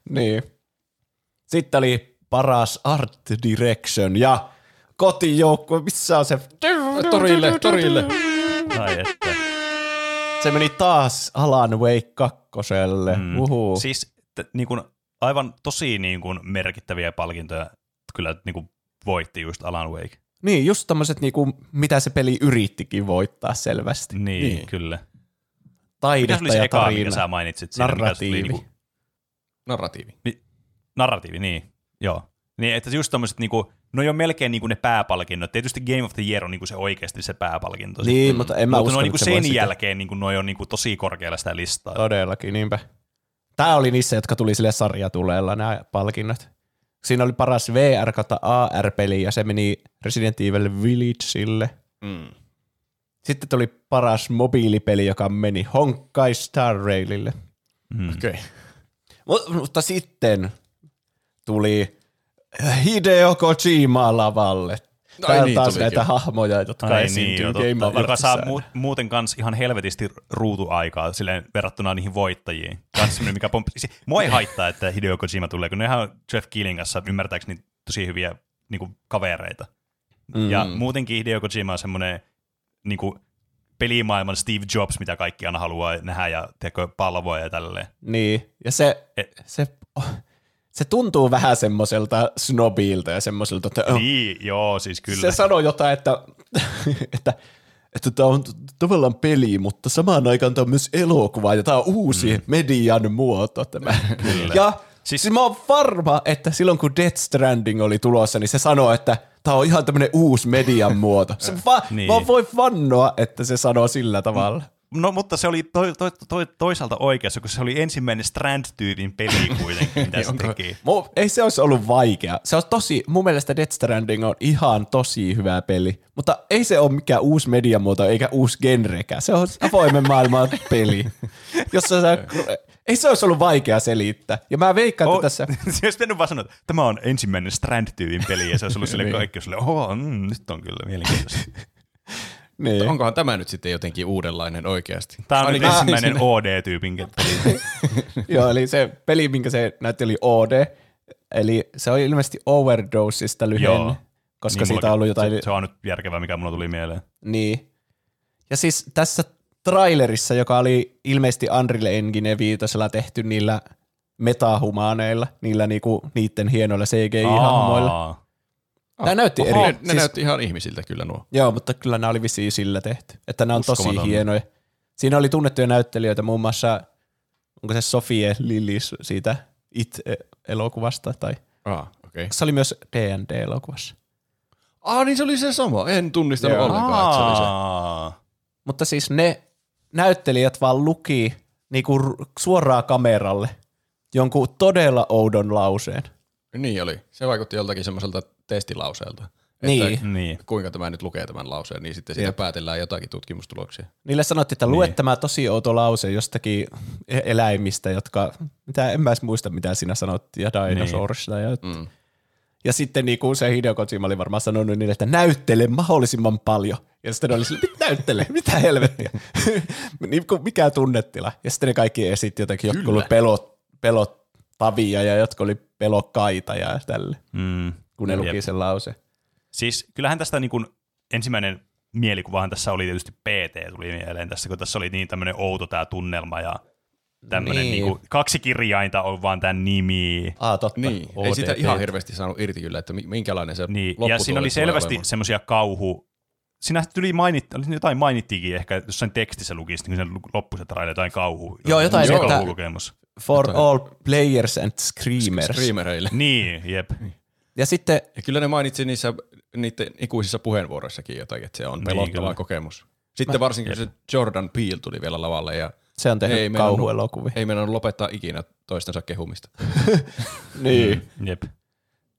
Niin. Sitten oli paras art direction ja kotijoukko. Missä on se? Torille. Ai että. Se meni taas Alan Wake 2:lle. Siis niin kuin, aivan tosi niin kuin, merkittäviä palkintoja kyllä niin kuin, voitti just Alan Wake. Niin, just tämmöiset, niin kuin, mitä se peli yrittikin voittaa selvästi. Niin. Kyllä. Taidetta ja tarina. Mikä sä mainitsit? Siinä, Narratiivi, niin. Joo. Niin, että just tämmöiset, niinku, no jo melkein niinku ne pääpalkinnot. Tietysti Game of the Year on niinku se oikeasti se pääpalkinto. Niin, sitten. Mutta en mä usko, että se voi sen jälkeen niinku, noi on niinku tosi korkealla sitä listaa. Todellakin, niinpä. Tää oli niissä, jotka tuli sille sarjatuleella nämä palkinnot. Siinä oli paras VR/AR-peli ja se meni Resident Evil Villageille. Sitten tuli paras mobiilipeli, joka meni Honkai Star Railille. Okei. Okay. Mutta sitten tuli Hideo Kojima lavalle. Täällä niin, taas näitä hahmoja, jotka esiintyy Game Awardsissa. Joka saa muuten kans ihan helvetisti ruutuaikaa silleen verrattuna niihin voittajiin. Mikä mua ei haittaa, että Hideo Kojima tulee, kun ne ihan Jeff Keighley kanssa ymmärtääkseni tosi hyviä niinku, kavereita. Ja muutenkin Hideo Kojima on semmoinen niinku, pelimaailman Steve Jobs, mitä kaikki aina haluaa nähdä ja tekee palvoja ja tälleen. Niin, ja se tuntuu vähän semmoiselta snobilta ja semmoiselta, että... Niin, joo, siis kyllä. Se sanoo jotain, että tämä on tavallaan peli, mutta samaan aikaan tämä on myös elokuva ja tämä on uusi median muoto tämä. Kyllä. Ja siis mä oon varma, että silloin kun Death Stranding oli tulossa, niin se sanoo, että tämä on ihan tämmöinen uusi median muoto. Niin. Mä voin vannoa, että se sanoo sillä tavalla. No, mutta se oli toisaalta oikeassa, kun se oli ensimmäinen Strand-tyylin peli kuitenkin, mitä se teki. Ei se olisi ollut vaikea. Se on tosi, mun mielestä Death Stranding on ihan tosi hyvä peli, mutta ei se ole mikään uusi mediamuoto eikä uusi genrekään. Se on avoimen maailman peli, jossa sä... Ei se olisi ollut vaikea selittää. Ja mä veikkaan, että tässä... Se olisi mennyt vaan sanoa, että tämä on ensimmäinen Strand-tyylin peli, ja se olisi ollut sille kaikki, sille, nyt on kyllä mielenkiintoista. Niin. Onkohan tämä nyt sitten jotenkin uudenlainen oikeasti? Tämä on ensimmäinen OD-tyypin peli. Joo, eli se peli, minkä se näytti, oli OD. Eli se oli ilmeisesti Overdosesta lyhyen, koska niin, siitä on ollut jotain... Se on nyt järkevää, mikä mulla tuli mieleen. Niin. Ja siis tässä trailerissa, joka oli ilmeisesti Unreal Engine 5:llä tehty niillä metahumaaneilla, niillä niiden hienoilla CGI-hahmoilla. Tämä näytti ne näytti ihan ihmisiltä kyllä nuo. Joo, mutta kyllä nämä oli vissiin sillä tehty. Että nämä on tosi hienoja. Siinä oli tunnettuja näyttelijöitä, muun muassa, onko se Sofie Lillis siitä It-elokuvasta? Tai... Okay. Se oli myös D&D-elokuvassa. Niin se oli se sama. En tunnistanut ollenkaan, että se oli se. Mutta siis ne näyttelijät vaan luki niinku suoraan kameralle jonkun todella oudon lauseen. Niin oli. Se vaikutti joltakin semmoiselta testilauseelta. Niin. Kuinka tämä nyt lukee tämän lauseen, niin sitten siitä päätellään jotakin tutkimustuloksia. Niille sanottiin, että lue tämä tosi outo lause jostakin eläimistä, jotka, mitä en mä edes muista, mitä siinä sanottiin, ja dinosaurista. Niin. Ja sitten niinku se Hideo Kojima oli varmaan sanonut niille, että näyttele mahdollisimman paljon. Ja sitten oli sille, mitä näyttele? Mitä helvettiä? Mikä tunnetila? Ja sitten ne kaikki esitti jotakin, jotka oli pelottavia ja jotka oli pelokkaita ja tälle, kun ne luki sen lause. Siis kyllähän tästä niin kuin ensimmäinen mielikuvahan tässä oli tietysti PT tuli mieleen tässä, kun tässä oli niin tämmöinen outo tämä tunnelma ja tämmöinen niin kuin, kaksi kirjainta on vaan tämän nimi. Totta. Niin. Ei sitä ihan hirveästi saanut irti kyllä, että minkälainen se lopputuoli. Ja siinä oli selvästi semmoisia kauhu sinä tyli mainittiin, jotain mainittiinkin ehkä jossain tekstissä lukisi, niin sen loppuisen trailerin jotain kauhu. Joo, jotain että for jotain. All players and screamers. Screamereille. Niin, jep. Ja sitten... Ja kyllä ne mainitsi niiden ikuisissa puheenvuoroissakin jotakin, että se on pelottava niin, kokemus. Sitten varsinkin se Jordan Peele tuli vielä lavalle ja... Se on tehnyt kauhuelokuvia. Ei meidän lopettaa ikinä toistensa kehumista. Niin. Jep.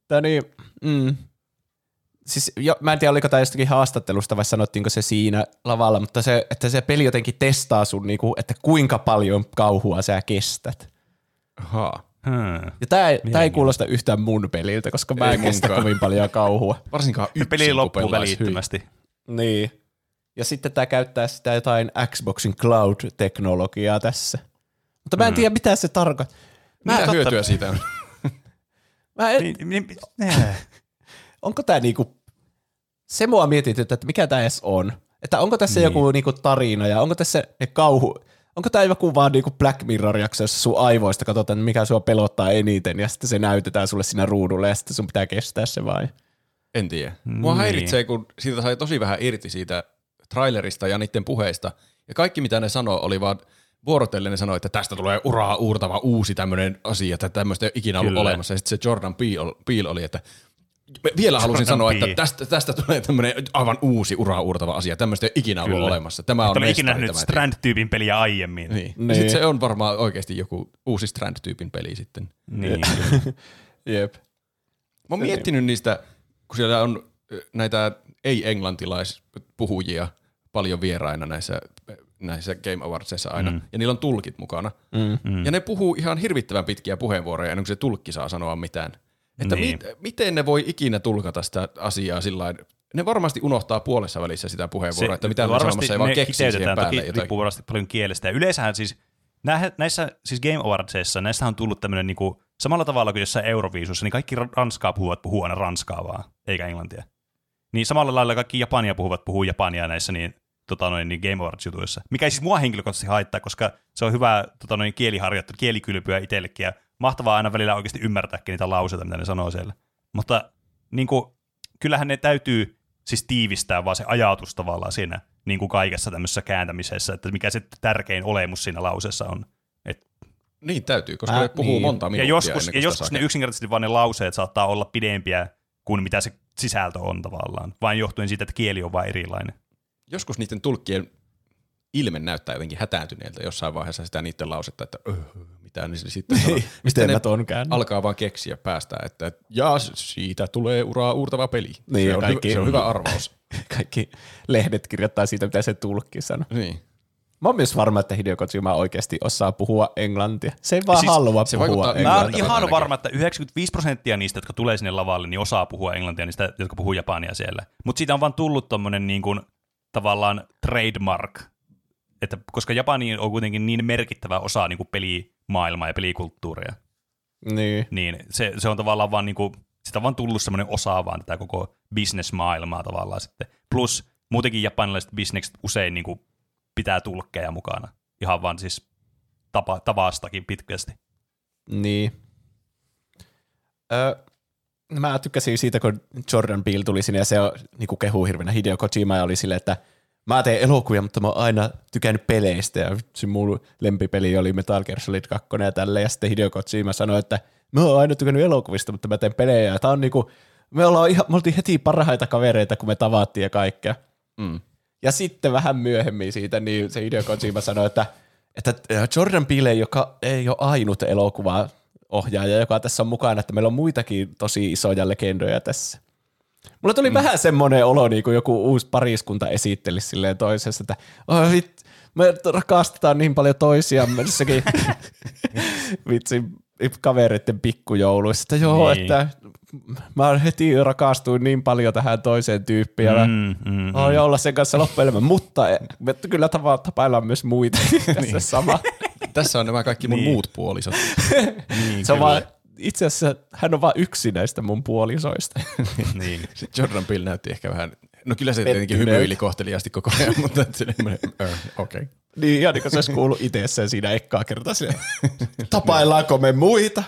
Tää niin... Mm. Siis, jo, mä en tiedä, oliko tää jostakin haastattelusta vai sanottiinko se siinä lavalla, mutta se, että se peli jotenkin testaa sun, niinku, että kuinka paljon kauhua sä kestät. Ahaa. Ja tää ei kuulosta yhtään mun peliltä, koska mä en kestä kovin paljon kauhua. Varsinkaan yksin. Peli loppuu välittömästi. Niin. Ja sitten tää käyttää sitä jotain Xboxin cloud-teknologiaa tässä. Mutta mä en tiedä, mitä se tarkoittaa. Mitä hyötyä siitä on? Mä en... Onko tää niinku, se mua mietityt, että mikä tää edes on? Että onko tässä joku niinku tarina ja onko tässä ne kauhu, onko tää joku vaan niinku Black Mirror-jakso, jossa sun aivoista katsotaan, mikä sua pelottaa eniten ja sitten se näytetään sulle siinä ruudulle ja sitten sun pitää kestää se vai? En tiedä. Mua häiritsee, kun siitä sai tosi vähän irti siitä trailerista ja niiden puheista ja kaikki mitä ne sanoo oli vaan vuorotellen ne sanoi, että tästä tulee uraa uurtava uusi tämmönen asia, että tämmöistä ei ole ikinä ollut olemassa ja sitten se Jordan Peele oli, että vielä halusin sanoa, että tästä tulee tämmöinen aivan uusi uraa uurtava asia. Tämmöistä ei ikinä ollut olemassa. Tämä on mestari, ikinä nähnyt Strand-tyypin peliä aiemmin. Niin. Niin. Sitten se on varmaan oikeasti joku uusi Strand-tyypin peli sitten. Niin. Jep. Mä oon miettinyt niistä, kun siellä on näitä ei-englantilaispuhujia paljon vieraina näissä Game Awardsissa aina, ja niillä on tulkit mukana. Ja ne puhuu ihan hirvittävän pitkiä puheenvuoroja, ennen kuin se tulkki saa sanoa mitään. Että niin. Miten ne voi ikinä tulkata sitä asiaa sillain? Ne varmasti unohtaa puolessa välissä sitä puheenvuoroa, että mitä ne sanomassa ei vaan keksii siihen päälle jotakin. Riippuu varmasti paljon kielestä. Ja yleensähän siis näissä siis Game Awardsissa, näistähän on tullut tämmöinen niinku, samalla tavalla kuin jossain Euroviisussa, niin kaikki ranskaa puhuvat puhuu aina ranskaa vaan, eikä englantia. Niin samalla lailla kaikki japania puhuvat puhuu japania näissä niin, niin Game Awards-jutuissa. Mikä ei siis mua henkilökohtaisesti haittaa, koska se on hyvä kieliharjoittelu, kielikylpyä itsellekin ja mahtavaa aina välillä oikeasti ymmärtääkin niitä lauseita, mitä ne sanoo siellä. Mutta niin kuin, kyllähän ne täytyy siis tiivistää vaan se ajatus tavallaan siinä niin kuin kaikessa tämmöisessä kääntämisessä, että mikä se tärkein olemus siinä lauseessa on. Niin täytyy, koska ne puhuu monta minuuttia. Ja joskus ne yksinkertaisesti vaan ne lauseet saattaa olla pidempiä kuin mitä se sisältö on tavallaan, vain johtuen siitä, että kieli on vaan erilainen. Joskus niiden tulkkien ilme näyttää jotenkin hätääntyneeltä jossain vaiheessa sitä niiden lausetta, että mitä niin sitten sanoo. Miten ne alkaa vaan keksiä päästä, että jaa, siitä tulee uraa uurtava peli. Niin, se on hyvä arvaus. Kaikki lehdet kirjoittaa siitä, mitä se tulkki sanoo. Niin. Mä oon myös varma, että Hideo Kojima oikeasti osaa puhua englantia. Se ei vaan siis halua puhua englantia. Mä oon ihan varma, että 95% niistä, jotka tulee sinne lavalle, niin osaa puhua englantia niistä, jotka puhuu japania siellä. Mutta siitä on vaan tullut tommonen niin kuin, tavallaan trademark. Että koska Japani on kuitenkin niin merkittävä osa niin kuin pelimaailmaa ja pelikulttuuria, niin se on tavallaan vaan, niin kuin, sitä on vaan tullut semmoinen osa vaan tätä koko business-maailmaa tavallaan sitten. Plus muutenkin japanilaiset bisnekset usein niin kuin, pitää tulkkeja mukana, ihan vaan siis tavastakin pitkästi. Niin. Mä tykkäsin siitä, kun Jordan Peele tuli sinne ja se niin kehuu hirveänä Hideo Kojima ja oli silleen, että mä teen elokuvia, mutta mä oon aina tykännyt peleistä ja se mun lempipeli oli Metal Gear Solid 2 ja tälleen. Ja sitten Hideo Kojima sanoi, että mä oon aina tykännyt elokuvista, mutta mä teen pelejä. Ja tää on niinku, me oltiin heti parhaita kavereita, kun me tavattiin ja kaikkea. Ja sitten vähän myöhemmin siitä, niin se Hideo Kojima sanoi, että Jordan Peele, joka ei ole ainut elokuvaohjaaja, joka tässä on mukana, että meillä on muitakin tosi isoja legendoja tässä. Mulla tuli vähän semmoinen olo, niin kuin joku uusi pariskunta esitteli silleen toisesta, että me rakastetaan niin paljon toisiamme jossakin vitsin kavereiden pikkujouluissa, että joo, niin. Että mä heti rakastuin niin paljon tähän toiseen tyyppiin ja olla sen kanssa loppuelämän, mutta me kyllä tapaillaan myös muita tässä sama. Tässä on nämä kaikki mun muut puolisot. Niin, se on vaan... Itse asiassa hän on vaan yksi näistä mun puolisoista. Niin. Jordan Peele näytti ehkä vähän, no kyllä se tietenkin hymyili kohteliaasti koko ajan, mutta okei. Niin, ja niin kuin se olisi kuullut itsessään siinä ekkaa kertaa sinne. Tapaillaanko me muita?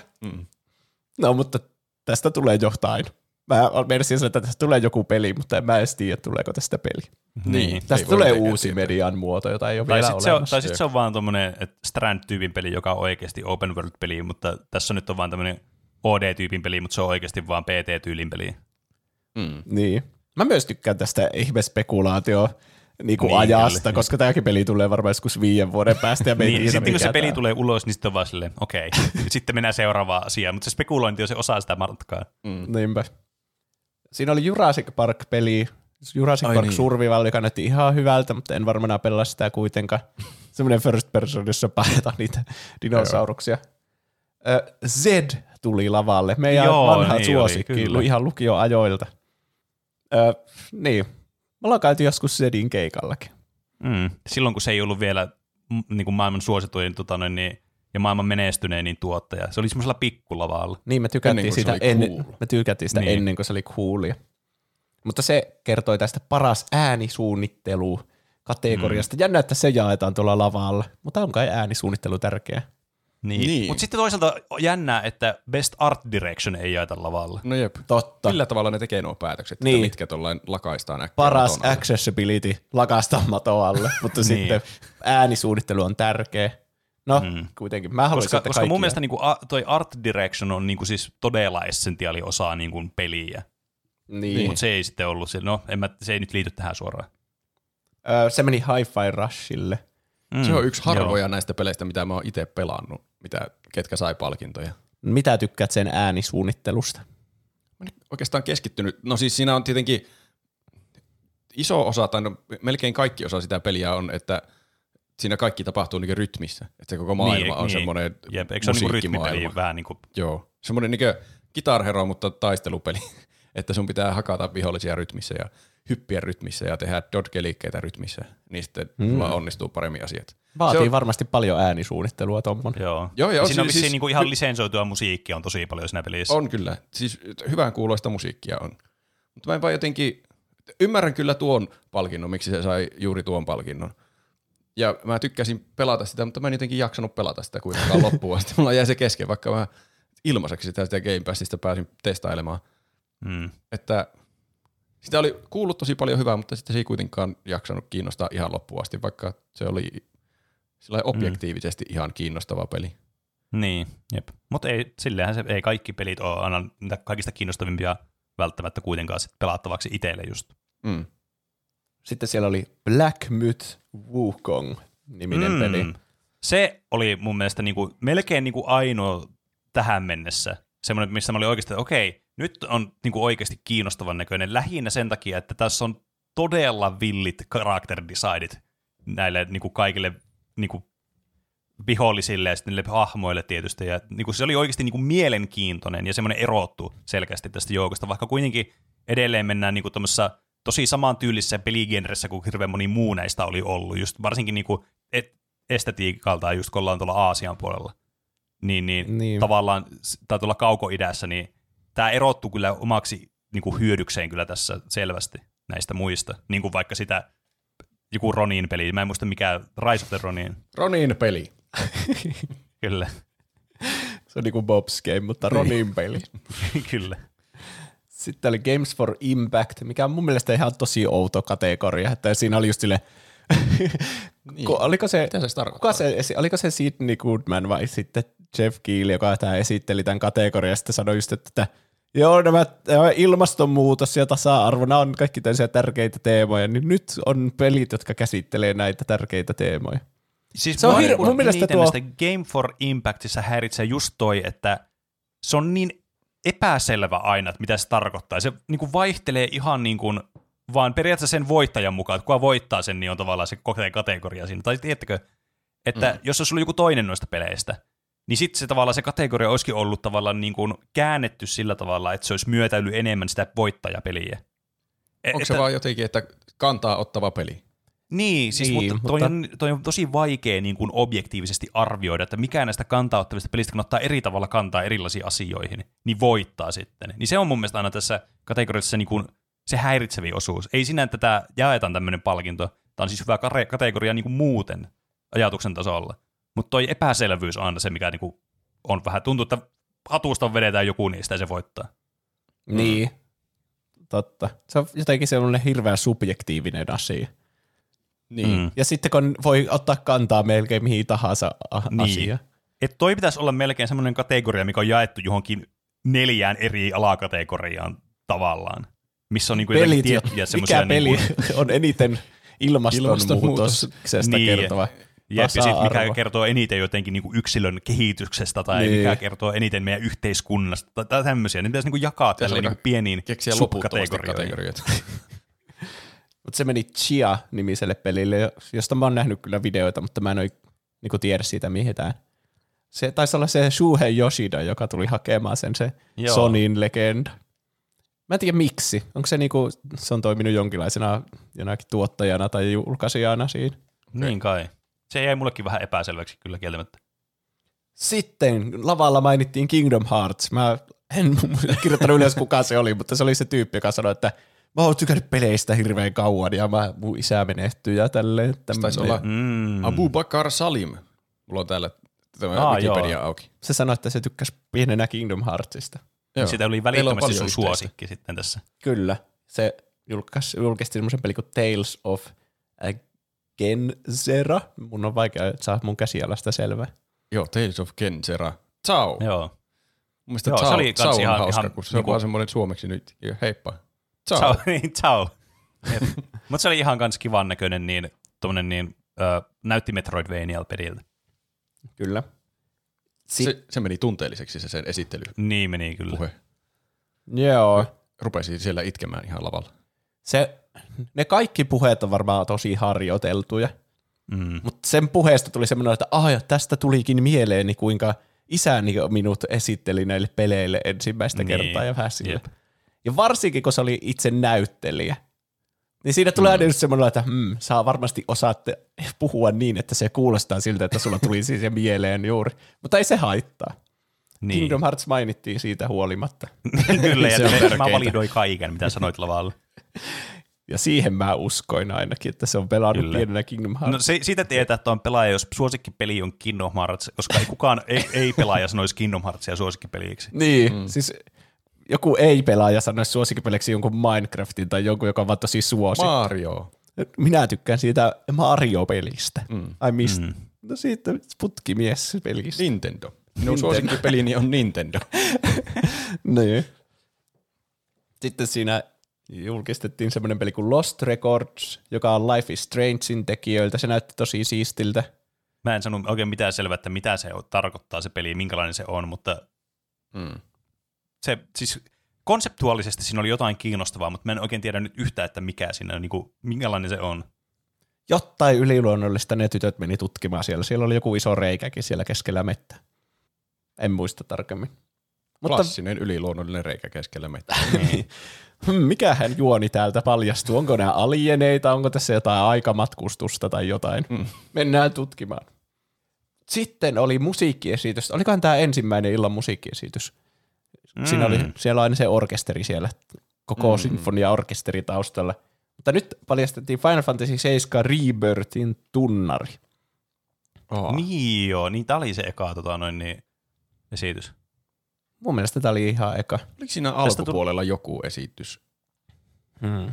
No, mutta tästä tulee johtain. Mä meinasin sanoa, että tästä tulee joku peli, mutta en mä edes tiedä, tuleeko tästä peli. Niin, tästä tulee uusi median muoto, jota ei ole vielä olemassa. Tai sitten se on vaan tommonen Strand-tyypin peli, joka on oikeasti open world-peli, mutta tässä on nyt on vaan tämmönen OD-tyypin peli, mutta se on oikeasti vaan PT-tyylin peli. Mm. Niin. Mä myös tykkään tästä ihmespekulaatioa. Niin, ajasta, eli, koska tämäkin peli tulee varmaan joskus 5 vuoden päästä. Ja niin, sitten kun se peli tulee ulos, niin sitten on vaan silleen, okei, sitten mennään seuraavaan asiaan. Mutta se spekulointi on se osa sitä matkaa. Mm. Niinpä. Siinä oli Jurassic Park-peli, Jurassic Park niin. Survival, joka näytti ihan hyvältä, mutta en varmaan pelaa sitä kuitenkaan. Semmoinen first person, jossa päätetään niitä dinosauruksia. Z tuli lavalle, meidän vanha niin suosikki, ihan lukioajoilta. Niin. Me ollaan käyty joskus Zedin keikallakin. Mm. Silloin, kun se ei ollut vielä niin kuin maailman suosituin ja maailman menestyneen niin tuottaja. Se oli semmoisella pikkulavalla. Niin, me tykättiin sitä, me tykättiin sitä ennen kuin se oli coolia. Mutta se kertoi tästä paras äänisuunnittelu kategoriasta. Jännä, että se jaetaan tuolla lavalla. Mutta on kai äänisuunnittelu tärkeä. Niin. Mutta sitten toisaalta jännää, että Best Art Direction ei jaeta lavalla. No jep, totta. Millä tavalla ne tekee nuo päätökset, niin. Että mitkä tuollain lakaistaan äkkiä paras accessibility lakaistaan maton alle, mutta niin. Sitten äänisuunnittelu on tärkeä. No, kuitenkin. Mä haluaisin, että koska mun mielestä niin kuin, toi Art Direction on niin kuin, siis todella essentiaali osa niin kuin, peliä. Niin. Mutta se ei sitten ollut, se ei nyt liity tähän suoraan. Se meni Hi-Fi Rushille. Se on yksi harvoja näistä peleistä, mitä mä oon itse pelannut, ketkä sai palkintoja. Mitä tykkäät sen äänisuunnittelusta? Mä en oikeastaan keskittynyt. No siis siinä on tietenkin iso osa, tai no, melkein kaikki osa sitä peliä on, että siinä kaikki tapahtuu niinku rytmissä. Että se koko maailma on semmoinen musiikkimaailma. Eikö se ole vähän niinku? Joo, semmoinen niinku Guitar Hero, mutta taistelupeli. Että sun pitää hakata vihollisia rytmissä ja hyppiä rytmissä ja tehdä dodge-liikkeitä rytmissä, niin sitten sulla onnistuu paremmin asiat. Vaatii varmasti paljon äänisuunnittelua tommonen. Joo, siinä on siis niinku ihan lisensoitua musiikkia on tosi paljon siinä pelissä. On kyllä, siis hyvän kuuloista musiikkia on. Mutta mä en vaan jotenkin, ymmärrän kyllä tuon palkinnon, miksi se sai juuri tuon palkinnon. Ja mä tykkäsin pelata sitä, mutta mä en jotenkin jaksanut pelata sitä kuitenkaan loppuun. Sitten mulla jäi se kesken, vaikka mä ilmaiseksi sitä Game Passista pääsin testailemaan. Että sitä oli kuullut tosi paljon hyvää, mutta sitten se ei kuitenkaan jaksanut kiinnostaa ihan loppuun asti, vaikka se oli objektiivisesti ihan kiinnostava peli. Niin, jep. Mutta sillehän se ei kaikki pelit ole aina kaikista kiinnostavimpia välttämättä kuitenkaan sit pelattavaksi itselle just. Mm. Sitten siellä oli Black Myth Wukong-niminen peli. Se oli mun mielestä niinku, melkein niinku ainoa tähän mennessä. Semmoinen, missä mä olin oikeastaan, nyt on niinku oikeasti kiinnostavan näköinen lähinnä sen takia, että tässä on todella villit character designit näille niinku kaikille niinku vihollisille ja sitten niille hahmoille tietysti. Ja niinku se oli oikeasti niinku mielenkiintoinen ja semmoinen erottu selkeästi tästä joukosta, vaikka kuitenkin edelleen mennään niinku tuommoisessa tosi samantyylisessä peligenressä kuin hirveän moni muu näistä oli ollut, just varsinkin niinku estetiikaltaan just kun ollaan tuolla Aasian puolella. Niin. Tavallaan, tai tuolla kaukoidässä, niin tämä erottuu kyllä omaksi niin kuin hyödykseen kyllä tässä selvästi näistä muista. Niin kuin vaikka sitä joku Ronin peli. Mä en muista mikä Rise of the Ronin. Ronin peli. Kyllä. Se on niin kuin Bob's Game, mutta Ronin peli. Kyllä. Sitten oli Games for Impact, mikä on mun mielestä ihan tosi outo kategoria. Että siinä oli just silleen, niin. Oliko se Sidney Goodman vai sitten Jeff Keighley, joka tämä esitteli tämän kategorian, ja sitten sanoi just, että nämä ilmastonmuutos ja tasa-arvo, nämä on kaikki tämmöisiä tärkeitä teemoja, niin nyt on pelit, jotka käsittelee näitä tärkeitä teemoja. Siis se on mun mielestä Game for Impactissa häiritsee just toi, että se on niin epäselvä aina, että mitä se tarkoittaa. Se niin kuin vaihtelee ihan niin kuin vaan periaatteessa sen voittajan mukaan, että kuka voittaa sen, niin on tavallaan se kategoria siinä. Tai tiedättekö, että jos olisi ollut joku toinen noista peleistä, niin sitten se tavallaan se kategoria olisikin ollut tavallaan niin kuin käännetty sillä tavalla, että se olisi myötäillyt enemmän sitä voittajapeliä. Onko se vaan jotenkin, että kantaa ottava peli? Niin, siis, mutta toi on tosi vaikea niin kuin objektiivisesti arvioida, että mikään näistä kantaa ottavista pelistä, kun ottaa eri tavalla kantaa erilaisiin asioihin, niin voittaa sitten. Niin se on mun mielestä aina tässä kategoriassa niin kuin se häiritsevi osuus. Ei sinä, että tämä jaetaan tämmöinen palkinto. Tämä on siis hyvä kategoria niin kuin muuten ajatuksen tasolla. Mutta toi epäselvyys on aina se, mikä niinku on vähän tuntuu, että hatusta vedetään joku niistä ja se voittaa. Niin. Totta. Se on jotenkin sellainen hirveän subjektiivinen asia. Niin. Mm. Ja sitten kun voi ottaa kantaa melkein mihin tahansa asiaan. Että toi pitäisi olla melkein semmoinen kategoria, mikä on jaettu johonkin 4 eri alakategoriaan tavallaan, missä on niinku jotakin tiettyjä semmoisia... Mikä peli on eniten ilmastonmuutoksesta niin, kertova ja sitten mikä kertoo eniten jotenkin niinku yksilön kehityksestä tai niin, mikä kertoo eniten meidän yhteiskunnasta tai tämmöisiä. Ne pitäisi niinku jakaa tälle niinku pieniin subkategorioihin. Mutta se meni Chia-nimiselle pelille, josta mä oon nähnyt kyllä videoita, mutta mä en niinku tiedä siitä mihetään. Se taisi olla se Shuhei Yoshida, joka tuli hakemaan sen Sonin legenda. Mä en tiedä miksi. Onko se niinku, se on toiminut jonkinlaisena jonakin tuottajana tai julkaisijana siinä? Niin kai. Se jäi mullekin vähän epäselväksi kyllä kieltämättä. Sitten lavalla mainittiin Kingdom Hearts. Mä en kirjoittanut ylös kuka se oli, mutta se oli se tyyppi, joka sanoi, että mä oon tykännyt peleistä hirveän kauan ja mun isä menehtyy ja tälleen. Se taisi olla Abu Bakar Salim. Mulla on täällä tämä Wikipedia auki. Se sanoi, että se tykkäsi pienenä Kingdom Heartsista. Joo. Sitä oli välittömästi sun suosikki sitten tässä. Kyllä. Se julkisti semmoisen peli kuin Tales of Genzera. Mun on vaikea saa mun käsialasta selvää. Joo, Tales of Genzera. Ciao. Joo. Mun mielestä ciao on hauska, kun se on vaan semmoinen suomeksi nyt. Heippa. Ciao. Ciao. Mutta se oli ihan kans kivan näköinen, niin tommonen niin, näytti Metroidvania-peliltä. Kyllä. Se meni tunteelliseksi se sen esittely. Niin meni kyllä. Puhe. Joo. Rupesi siellä itkemään ihan lavalla. Ne kaikki puheet on varmaan tosi harjoiteltuja. Mm. Mutta sen puheesta tuli semmoinen, että tästä tulikin mieleeni, kuinka isäni minut esitteli näille peleille ensimmäistä kertaa ja vähän sille. Ja varsinkin, kun se oli itse näyttelijä. Niin siinä tulee aina just semmoinen, että saa varmasti osaatte puhua niin, että se kuulostaa siltä, että sulla tuli se mieleen juuri. Mutta ei se haittaa. Niin. Kingdom Hearts mainittiin siitä huolimatta. Kyllä, ja mä validoin kaiken, mitä sanoit lavalla. Ja siihen mä uskoin ainakin, että se on pelannut pienenä Kingdom Hearts. No siitä tietää, että on pelaaja, jos suosikkipeli on Kingdom Hearts, koska ei kukaan pelaaja sanoisi Kingdom Heartsia suosikkipeliksi. Niin, siis... Joku ei-pelaaja sanoisi suosikkipeleksi jonkun Minecraftin tai jonkun, joka on vaan tosi suosikki. Mario. Minä tykkään siitä Mario-pelistä. Ai mistä? No siitä putkimies-pelistä. Nintendo. Minun suosikkipelini on Nintendo. Niin. Sitten siinä julkistettiin semmoinen peli kuin Lost Records, joka on Life is Strangein tekijöiltä. Se näytti tosi siistiltä. Mä en sano oikein mitään selvää, että mitä se tarkoittaa se peli, minkälainen se on, mutta... Se, siis konseptuaalisesti siinä oli jotain kiinnostavaa, mutta mä en oikein tiedä nyt yhtään, että mikä siinä, niin kuin, minkälainen se on. Jotain yliluonnollista ne tytöt meni tutkimaan siellä. Siellä oli joku iso reikäkin siellä keskellä mettä. En muista tarkemmin. Klassinen yliluonnollinen reikä keskellä mettä. Mikähän juoni täältä paljastuu? Onko nämä alieneita? Onko tässä jotain aikamatkustusta tai jotain? Mennään tutkimaan. Sitten oli musiikkiesitys. Olikohan tämä ensimmäinen illan musiikkiesitys? Siellä oli aina se orkesteri siellä, koko sinfoniaorkesteri taustalla. Mutta nyt paljastettiin Final Fantasy 7 Rebirthin tunnari. Niin joo, niin tää oli se eka esitys. Mun mielestä tää oli ihan eka. Oliko siinä alkupuolella joku esitys? Mun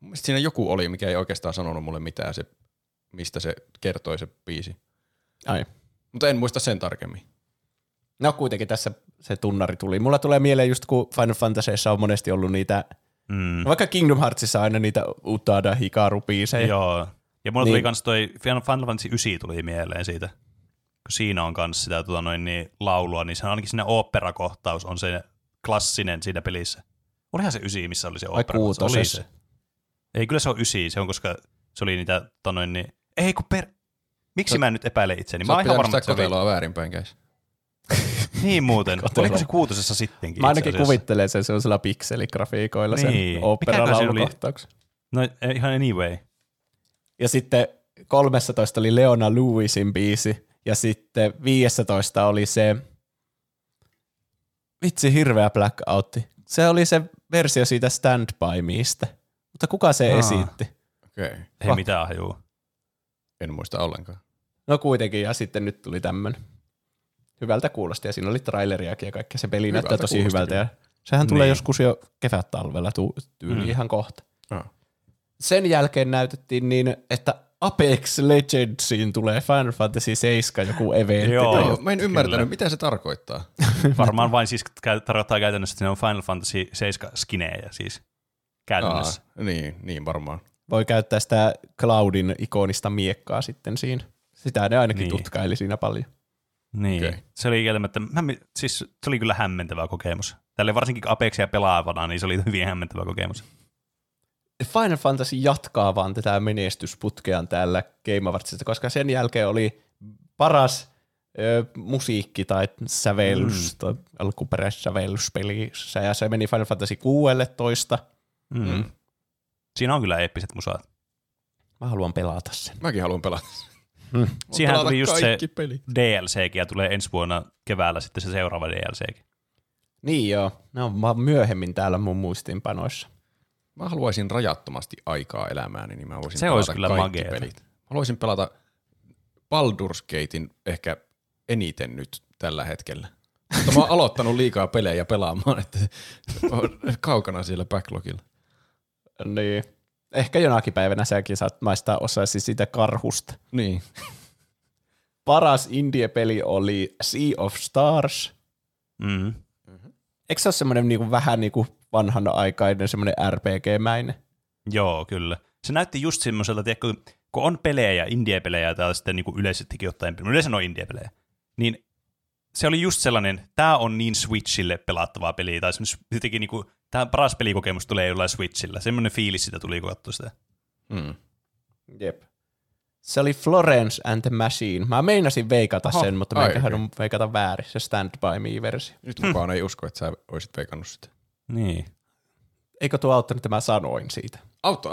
mielestä siinä joku oli, mikä ei oikeastaan sanonut mulle mitään, mistä se kertoi se biisi. Ai. Mutta en muista sen tarkemmin. No kuitenkin tässä se tunnari tuli. Mulla tulee mieleen just kun Final Fantasyissa on monesti ollut niitä, vaikka Kingdom Heartsissa aina niitä Utada Hikaru-biisejä. Joo, ja mulla tuli kans toi Final Fantasy 9 tuli mieleen siitä, kun siinä on kans sitä laulua, niin se on ainakin siinä oopperakohtaus on se klassinen siinä pelissä. Olihan se 9, missä oli se oopperakohtaus. Ei, kyllä se on 9, se on koska se oli niitä, miksi mä nyt epäilen itseäni? Mä oon ihan varma, että se oli... väärinpäin käys. Niin muuten. Oliko se kuutosessa sittenkin? Mä ainakin kuvittelen sen sellaisella pikseligrafiikoilla sen opera-laulukohtauksen. No ihan anyway. Ja sitten 13 oli Leona Lewisin biisi ja sitten 15 oli se hirveä blackoutti. Se oli se versio siitä Stand By Meistä. Mutta kuka se esitti? Okay. Ei mitään hajua. En muista ollenkaan. No kuitenkin ja sitten nyt tuli tämmönen. Hyvältä kuulosti ja siinä oli traileriakin ja kaikkea. Se peli näyttää tosi hyvältä ja Sehän tulee joskus jo kevät-talvella tyyliin ihan kohta. Ja. Sen jälkeen näytettiin niin, että Apex Legendsiin tulee Final Fantasy 7 joku eventti. Joo, mä en ymmärtänyt, mitä se tarkoittaa. Varmaan vain siis tarkoittaa käytännössä, että ne on Final Fantasy 7 skinejä siis käytännössä. Aa, niin varmaan. Voi käyttää sitä Cloudin ikonista miekkaa sitten siinä. Sitä ne ainakin tutkaili siinä paljon. Niin, okay. Se oli kieltämättä, siis se oli kyllä hämmentävä kokemus. Tälle varsinkin Apexia pelaavana, niin se oli hyvin hämmentävä kokemus. Final Fantasy jatkaa vaan tätä menestysputkeaan täällä Game Awardsista, koska sen jälkeen oli paras musiikki tai sävellys, tai alkuperäissävellyspelissä, ja se meni Final Fantasy 16. Siinä on kyllä eeppiset musaat. Mä haluan pelata sen. Mäkin haluan pelata sen. Siihen tuli just se DLCkin ja tulee ensi vuonna keväällä sitten se seuraava DLCkin. Niin joo, ne on myöhemmin täällä mun muistiinpanoissa. Mä haluaisin rajattomasti aikaa elämääni, niin mä voisin pelata kaikki pelit. Mä haluaisin pelata Baldur's Gatein ehkä eniten nyt tällä hetkellä. Mutta mä oon aloittanut liikaa pelejä pelaamaan, että on kaukana siellä backlogilla. Niin. Ehkä jonakin päivänä säkin saat maistaa osaisi siitä karhusta. Niin. Paras indie-peli oli Sea of Stars. Eikö se ole semmoinen niinku, vähän niinku vanhanaikainen semmoinen RPG-mäinen? Joo, kyllä. Se näytti just semmoiselta, tiedätkö, kun on pelejä, indie-pelejä, tai sitten niinku yleisestikin ottaen, yleensä on indie-pelejä, niin se oli just sellainen, tää on niin Switchille pelattavaa peliä, tai jotenkin niinku, tämä paras pelikokemus tulee jollain Switchillä. Semmoinen fiilis sitä tuli koettua sitä. Jep. Se oli Florence and the Machine. Mä meinasin veikata sen, mutta mä en halunnut veikata väärin. Se Stand By Me-versio. Nyt kukaan ei usko, että sä oisit veikannut sitä. Niin. Eikö tuo auttanut, että mä sanoin siitä? Auttoi.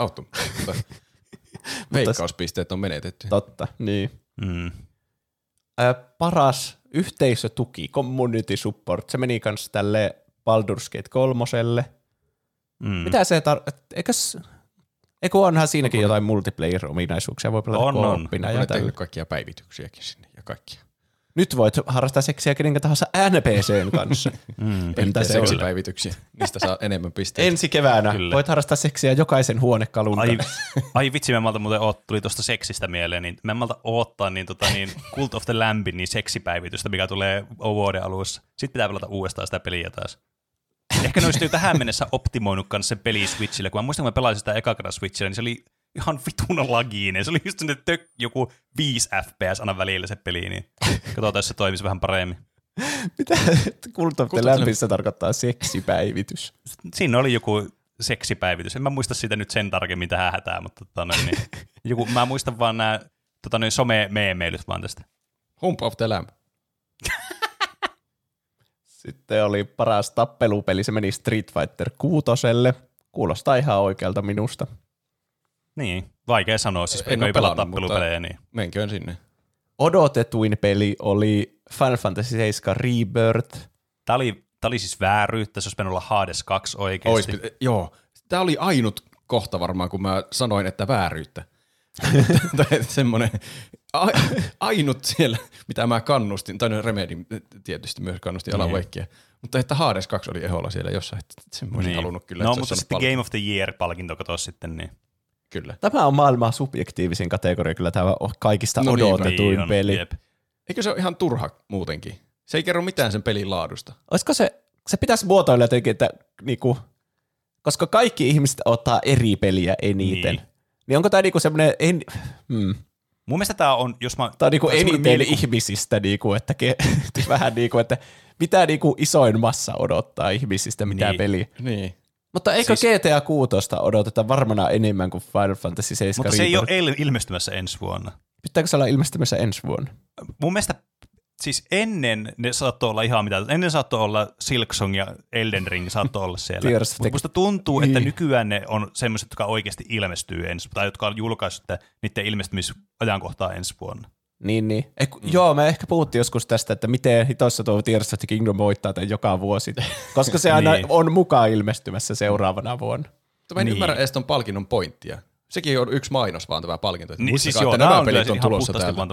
Veikkauspisteet on menetetty. Totta, niin. Paras yhteisötuki, community support. Se meni kanssa tälleen Baldur's Gate 3:lle. Mitä se onhan siinäkin jotain multiplayer-ominaisuuksia. Voi pelata kooppina. On tehnyt kaikkia päivityksiäkin sinne ja kaikkia. Nyt voit harrastaa seksiä kenen tahansa NPC:n kanssa. Entä seksipäivityksiä? Niistä saa enemmän pisteitä. Ensi keväänä voit harrastaa seksiä jokaisen huonekalun. Ai vitsi, mä malta muuten tuli tuosta seksistä mieleen. Niin, mä malta odottaa niin, Cult of the Lambin niin seksipäivitystä, mikä tulee vuoden alussa. Sitten pitää pelata uudestaan sitä peliä taas. Ehkä ne olisi tähän mennessä optimoinut kanssa sen peli Switchille. Kun mä muistan, kun mä pelasin sitä eka kerran Switchille, niin se oli ihan vituna lagiinen. Se oli just joku 5 FPS aina välillä se peli, niin katsotaan, jos se toimisi vähän paremmin. Mitä Kultofte lämpissä tarkoittaa seksipäivitys? Siinä oli joku seksipäivitys. En mä muista sitä nyt sen tarkemmin tähän hätään, mutta mä muistan vaan nämä some-meemeilyt vaan tästä. Hump of the Lamb. Sitten oli paras tappelupeli, se meni Street Fighter 6:lle. Kuulostaa ihan oikealta minusta. Niin, vaikea sanoa, siis ei pelaa tappelupelejä. Niin. Menköön sinne. Odotetuin peli oli Final Fantasy 7 Rebirth. Tämä oli siis vääryyttä, se olisi mennyt olla Hades 2 oikeasti. Joo, tämä oli ainut kohta varmaan, kun mä sanoin, että vääryyttä. Tai semmoinen ainut siellä, mitä mä kannustin, tai Remedin tietysti myös kannustin Alan Wakea. Mutta että Hades 2 oli eholla siellä jossain, että sen mä olisin halunnut kyllä. No, mutta sitten Game of the Year-palkinto katsoa sitten, niin. Kyllä. Tämä on maailman subjektiivisin kategoria, kyllä tämä on kaikista odotetuin peli. Jep. Eikö se ole ihan turha muutenkin? Se ei kerro mitään sen pelin laadusta. Olisiko se pitäisi muotoilla jotenkin, että niinku, koska kaikki ihmiset ottaa eri peliä eniten, niin onko tämä niinku semmoinen, mun mielestä tämä on, jos mä... Tämä on niinku eniten ihmisistä, niinku, että vähän niinku, että mitä niinku isoin massa odottaa ihmisistä, mitä peliä. Niin. Mutta eikö siis GTA 6 odoteta varmana enemmän kuin Final Fantasy 7? Mutta se ei ole ilmestymässä ensi vuonna. Pitääkö se olla ilmestymässä ensi vuonna? Mun mielestä siis ennen ne saattoi olla ihan mitä. Ennen saattoi olla Silksong ja Elden Ring saattoi olla siellä. Mutta musta tuntuu, että nykyään ne on semmoiset, jotka oikeasti ilmestyy ensi vuonna, tai jotka on julkaissut niiden ilmestymisajankohtaa ensi vuonna. Niin. Joo, me ehkä puhuttiin joskus tästä, että miten hitossa tuo Tears of the Kingdom voittaa tämän joka vuosi, koska se aina on mukaan ilmestymässä seuraavana vuonna. Mä en ymmärrä edes ton palkinnon pointtia. Sekin on yksi mainos vaan tämä palkinto. Niin, muistakaa, siis että nämä pelit on tulossa täällä. Vaan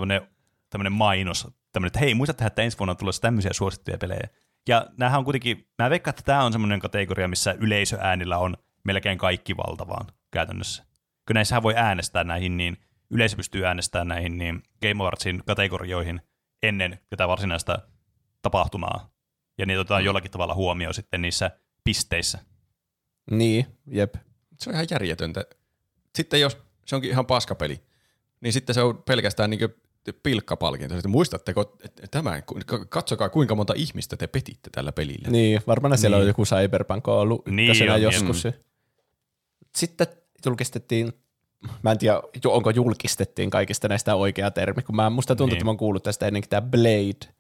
tämmöinen mainos, että hei, muistattehän, että ensi vuonna on tulossa tämmöisiä suosittuja pelejä. Ja näähän on kuitenkin, mä veikkaan, että tämä on semmoinen kategoria, missä yleisöäänillä on melkein kaikki valtavaan käytännössä. Kun näissähän voi äänestää näihin, niin yleisö pystyy äänestämään näihin niin Game Awardsin kategorioihin ennen tätä varsinaista tapahtumaa. Ja niitä otetaan jollakin tavalla huomioon sitten niissä pisteissä. Niin, jep. Se on ihan järjetöntä. Sitten jos se onkin ihan paskapeli, niin sitten se on pelkästään niin pilkkapalkinto. Muistatteko tämän? Katsokaa, kuinka monta ihmistä te petitte tällä pelillä. Niin, varmaan siellä on joku Cyberpunk ollut ykkösenä joskus. Mm. Sitten julkistettiin, mä en tiedä, onko julkistettiin kaikista näistä oikea termi, kun mä musta tuntuu, että mä oon kuullut tästä ennenkin tämä Blade,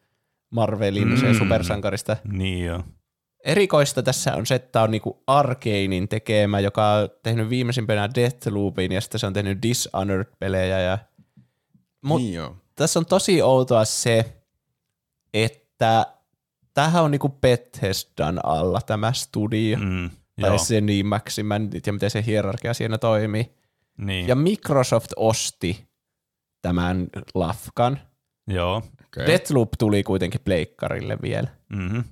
Marvelin se supersankarista. Niin joo. Erikoista tässä on se, että tämä on niinku Arcanein tekemä, joka on tehnyt viimeisimpänä Deathloopin ja sitten se on tehnyt Dishonored-pelejä. Ja... Mutta tässä on tosi outoa se, että tämähän on niinku Bethesdan alla tämä studio. Mm, tai se niin maksi, mä en tiedä miten se hierarkia siinä toimii. Niin. Ja Microsoft osti tämän lafkan. Joo. Okay. Deathloop tuli kuitenkin pleikkarille vielä. Mm-hmm.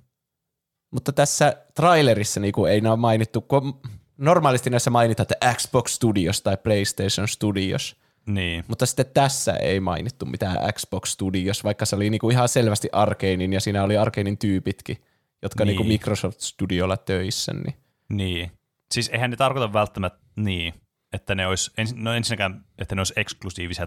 Mutta tässä trailerissa niinku ei ole mainittu, kun normaalisti näissä mainitaan, että Xbox Studios tai PlayStation Studios. Niin. Mutta sitten tässä ei mainittu mitään Xbox Studios, vaikka se oli niinku ihan selvästi Arcanein ja siinä oli Arcanein tyypitkin, jotka niin. Niinku Microsoft Studiolla töissä. Niin. Niin. Siis eihän ne tarkoita välttämättä niin, että ne olisi, no ensinnäkään, että ne olisi eksklusiivisia,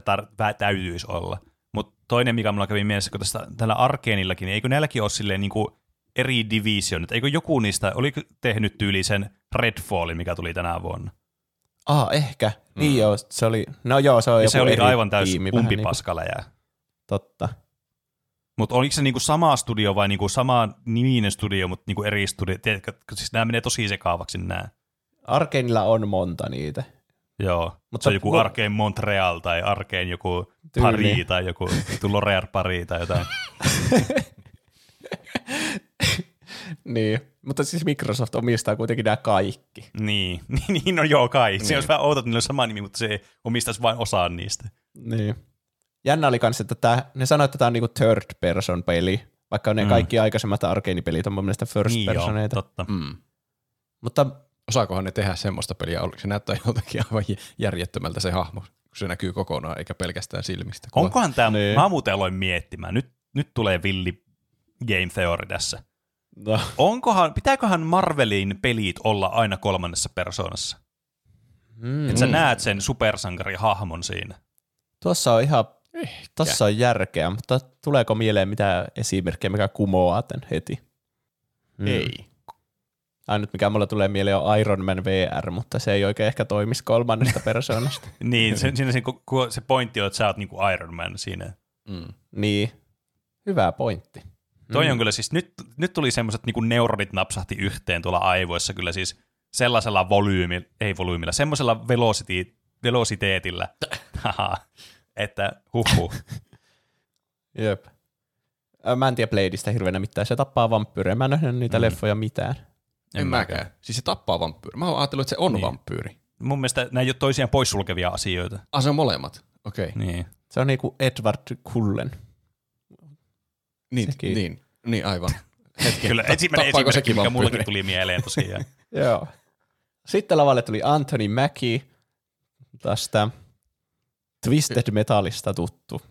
täytyisi olla. Mutta toinen, mikä mulla kävi mielessä, kun tästä, tällä Arcanellakin, niin eikö näilläkin ole silleen niinku eri divisionit? Eikö joku niistä oli tehnyt tyyli sen Redfallin, mikä tuli tänä vuonna? Ah, ehkä. Niin joo, se oli, no joo, se on ja joku se oli aivan täys umpipaskaläjä. Niin totta. Mutta oliko se niinku sama studio vai niinku sama niminen studio, mutta niinku eri studio? Tiedätkö, siis nämä menee tosi sekaavaksi nämä. Arcaneilla on monta niitä. Joo, mutta se on joku Arcane Montreal tai Arcane joku Paris tai joku L'Oréal Paris tai jotain. Niin, mutta siis Microsoft omistaa kuitenkin nämä kaikki. Niin, no joo kaikki. Se olisi vähän outo, että niillä on sama nimi, mutta se omistaisi vain osaan niistä. Niin. Jännä oli kanssa, että ne sanoi, että tämä on niinku third person peli, vaikka ne kaikki aikaisemmat Arcane-pelit on mun mielestä first personeita. Joo, totta. Mm. Mutta osaakohan ne tehdä semmoista peliä? Se näyttää jotenkin aivan järjettömältä se hahmo, kun se näkyy kokonaan eikä pelkästään silmistä. Onkohan tämä, mä muuten aloin miettimään, nyt tulee villi game theory tässä. No. Pitääköhän Marvelin pelit olla aina kolmannessa persoonassa? Että sä näet sen supersankarihahmon siinä. Tuossa on ihan, tossa on järkeä, mutta tuleeko mieleen mitään esimerkkejä, mikä kumoaa tän heti? Ei. Ainut mikä mulla tulee mieleen on Iron Man VR, mutta se ei oikein ehkä toimisi kolmannesta persoonasta. Niin, se pointti on, että sä oot niinku Iron Man siinä. Mm. Niin, hyvä pointti. Toi on kyllä siis, nyt tuli semmoiset niinku neuronit napsahti yhteen tuolla aivoissa kyllä siis sellaisella semmoisella velociteetillä, että huhhuh. Jep. Mä en tiedä Bladeista hirveänä mitään, se tappaa vampyyriä, mä en nähnyt niitä leffoja mitään. En mäkään. Siis se tappaa vampyyriä. Mä oon ajatellut, että se on vampyyri. Mun mielestä nämä ei ole toisiaan poissulkevia asioita. Se on molemmat. Okei. Okay. Niin. Se on niinku Edward Cullen. Niin, aivan. Kyllä, ensimmäinen, mikä mullakin tuli mieleen tosiaan. Joo. Sitten lavalle tuli Anthony Mackie, tästä Twisted Metalista tuttu.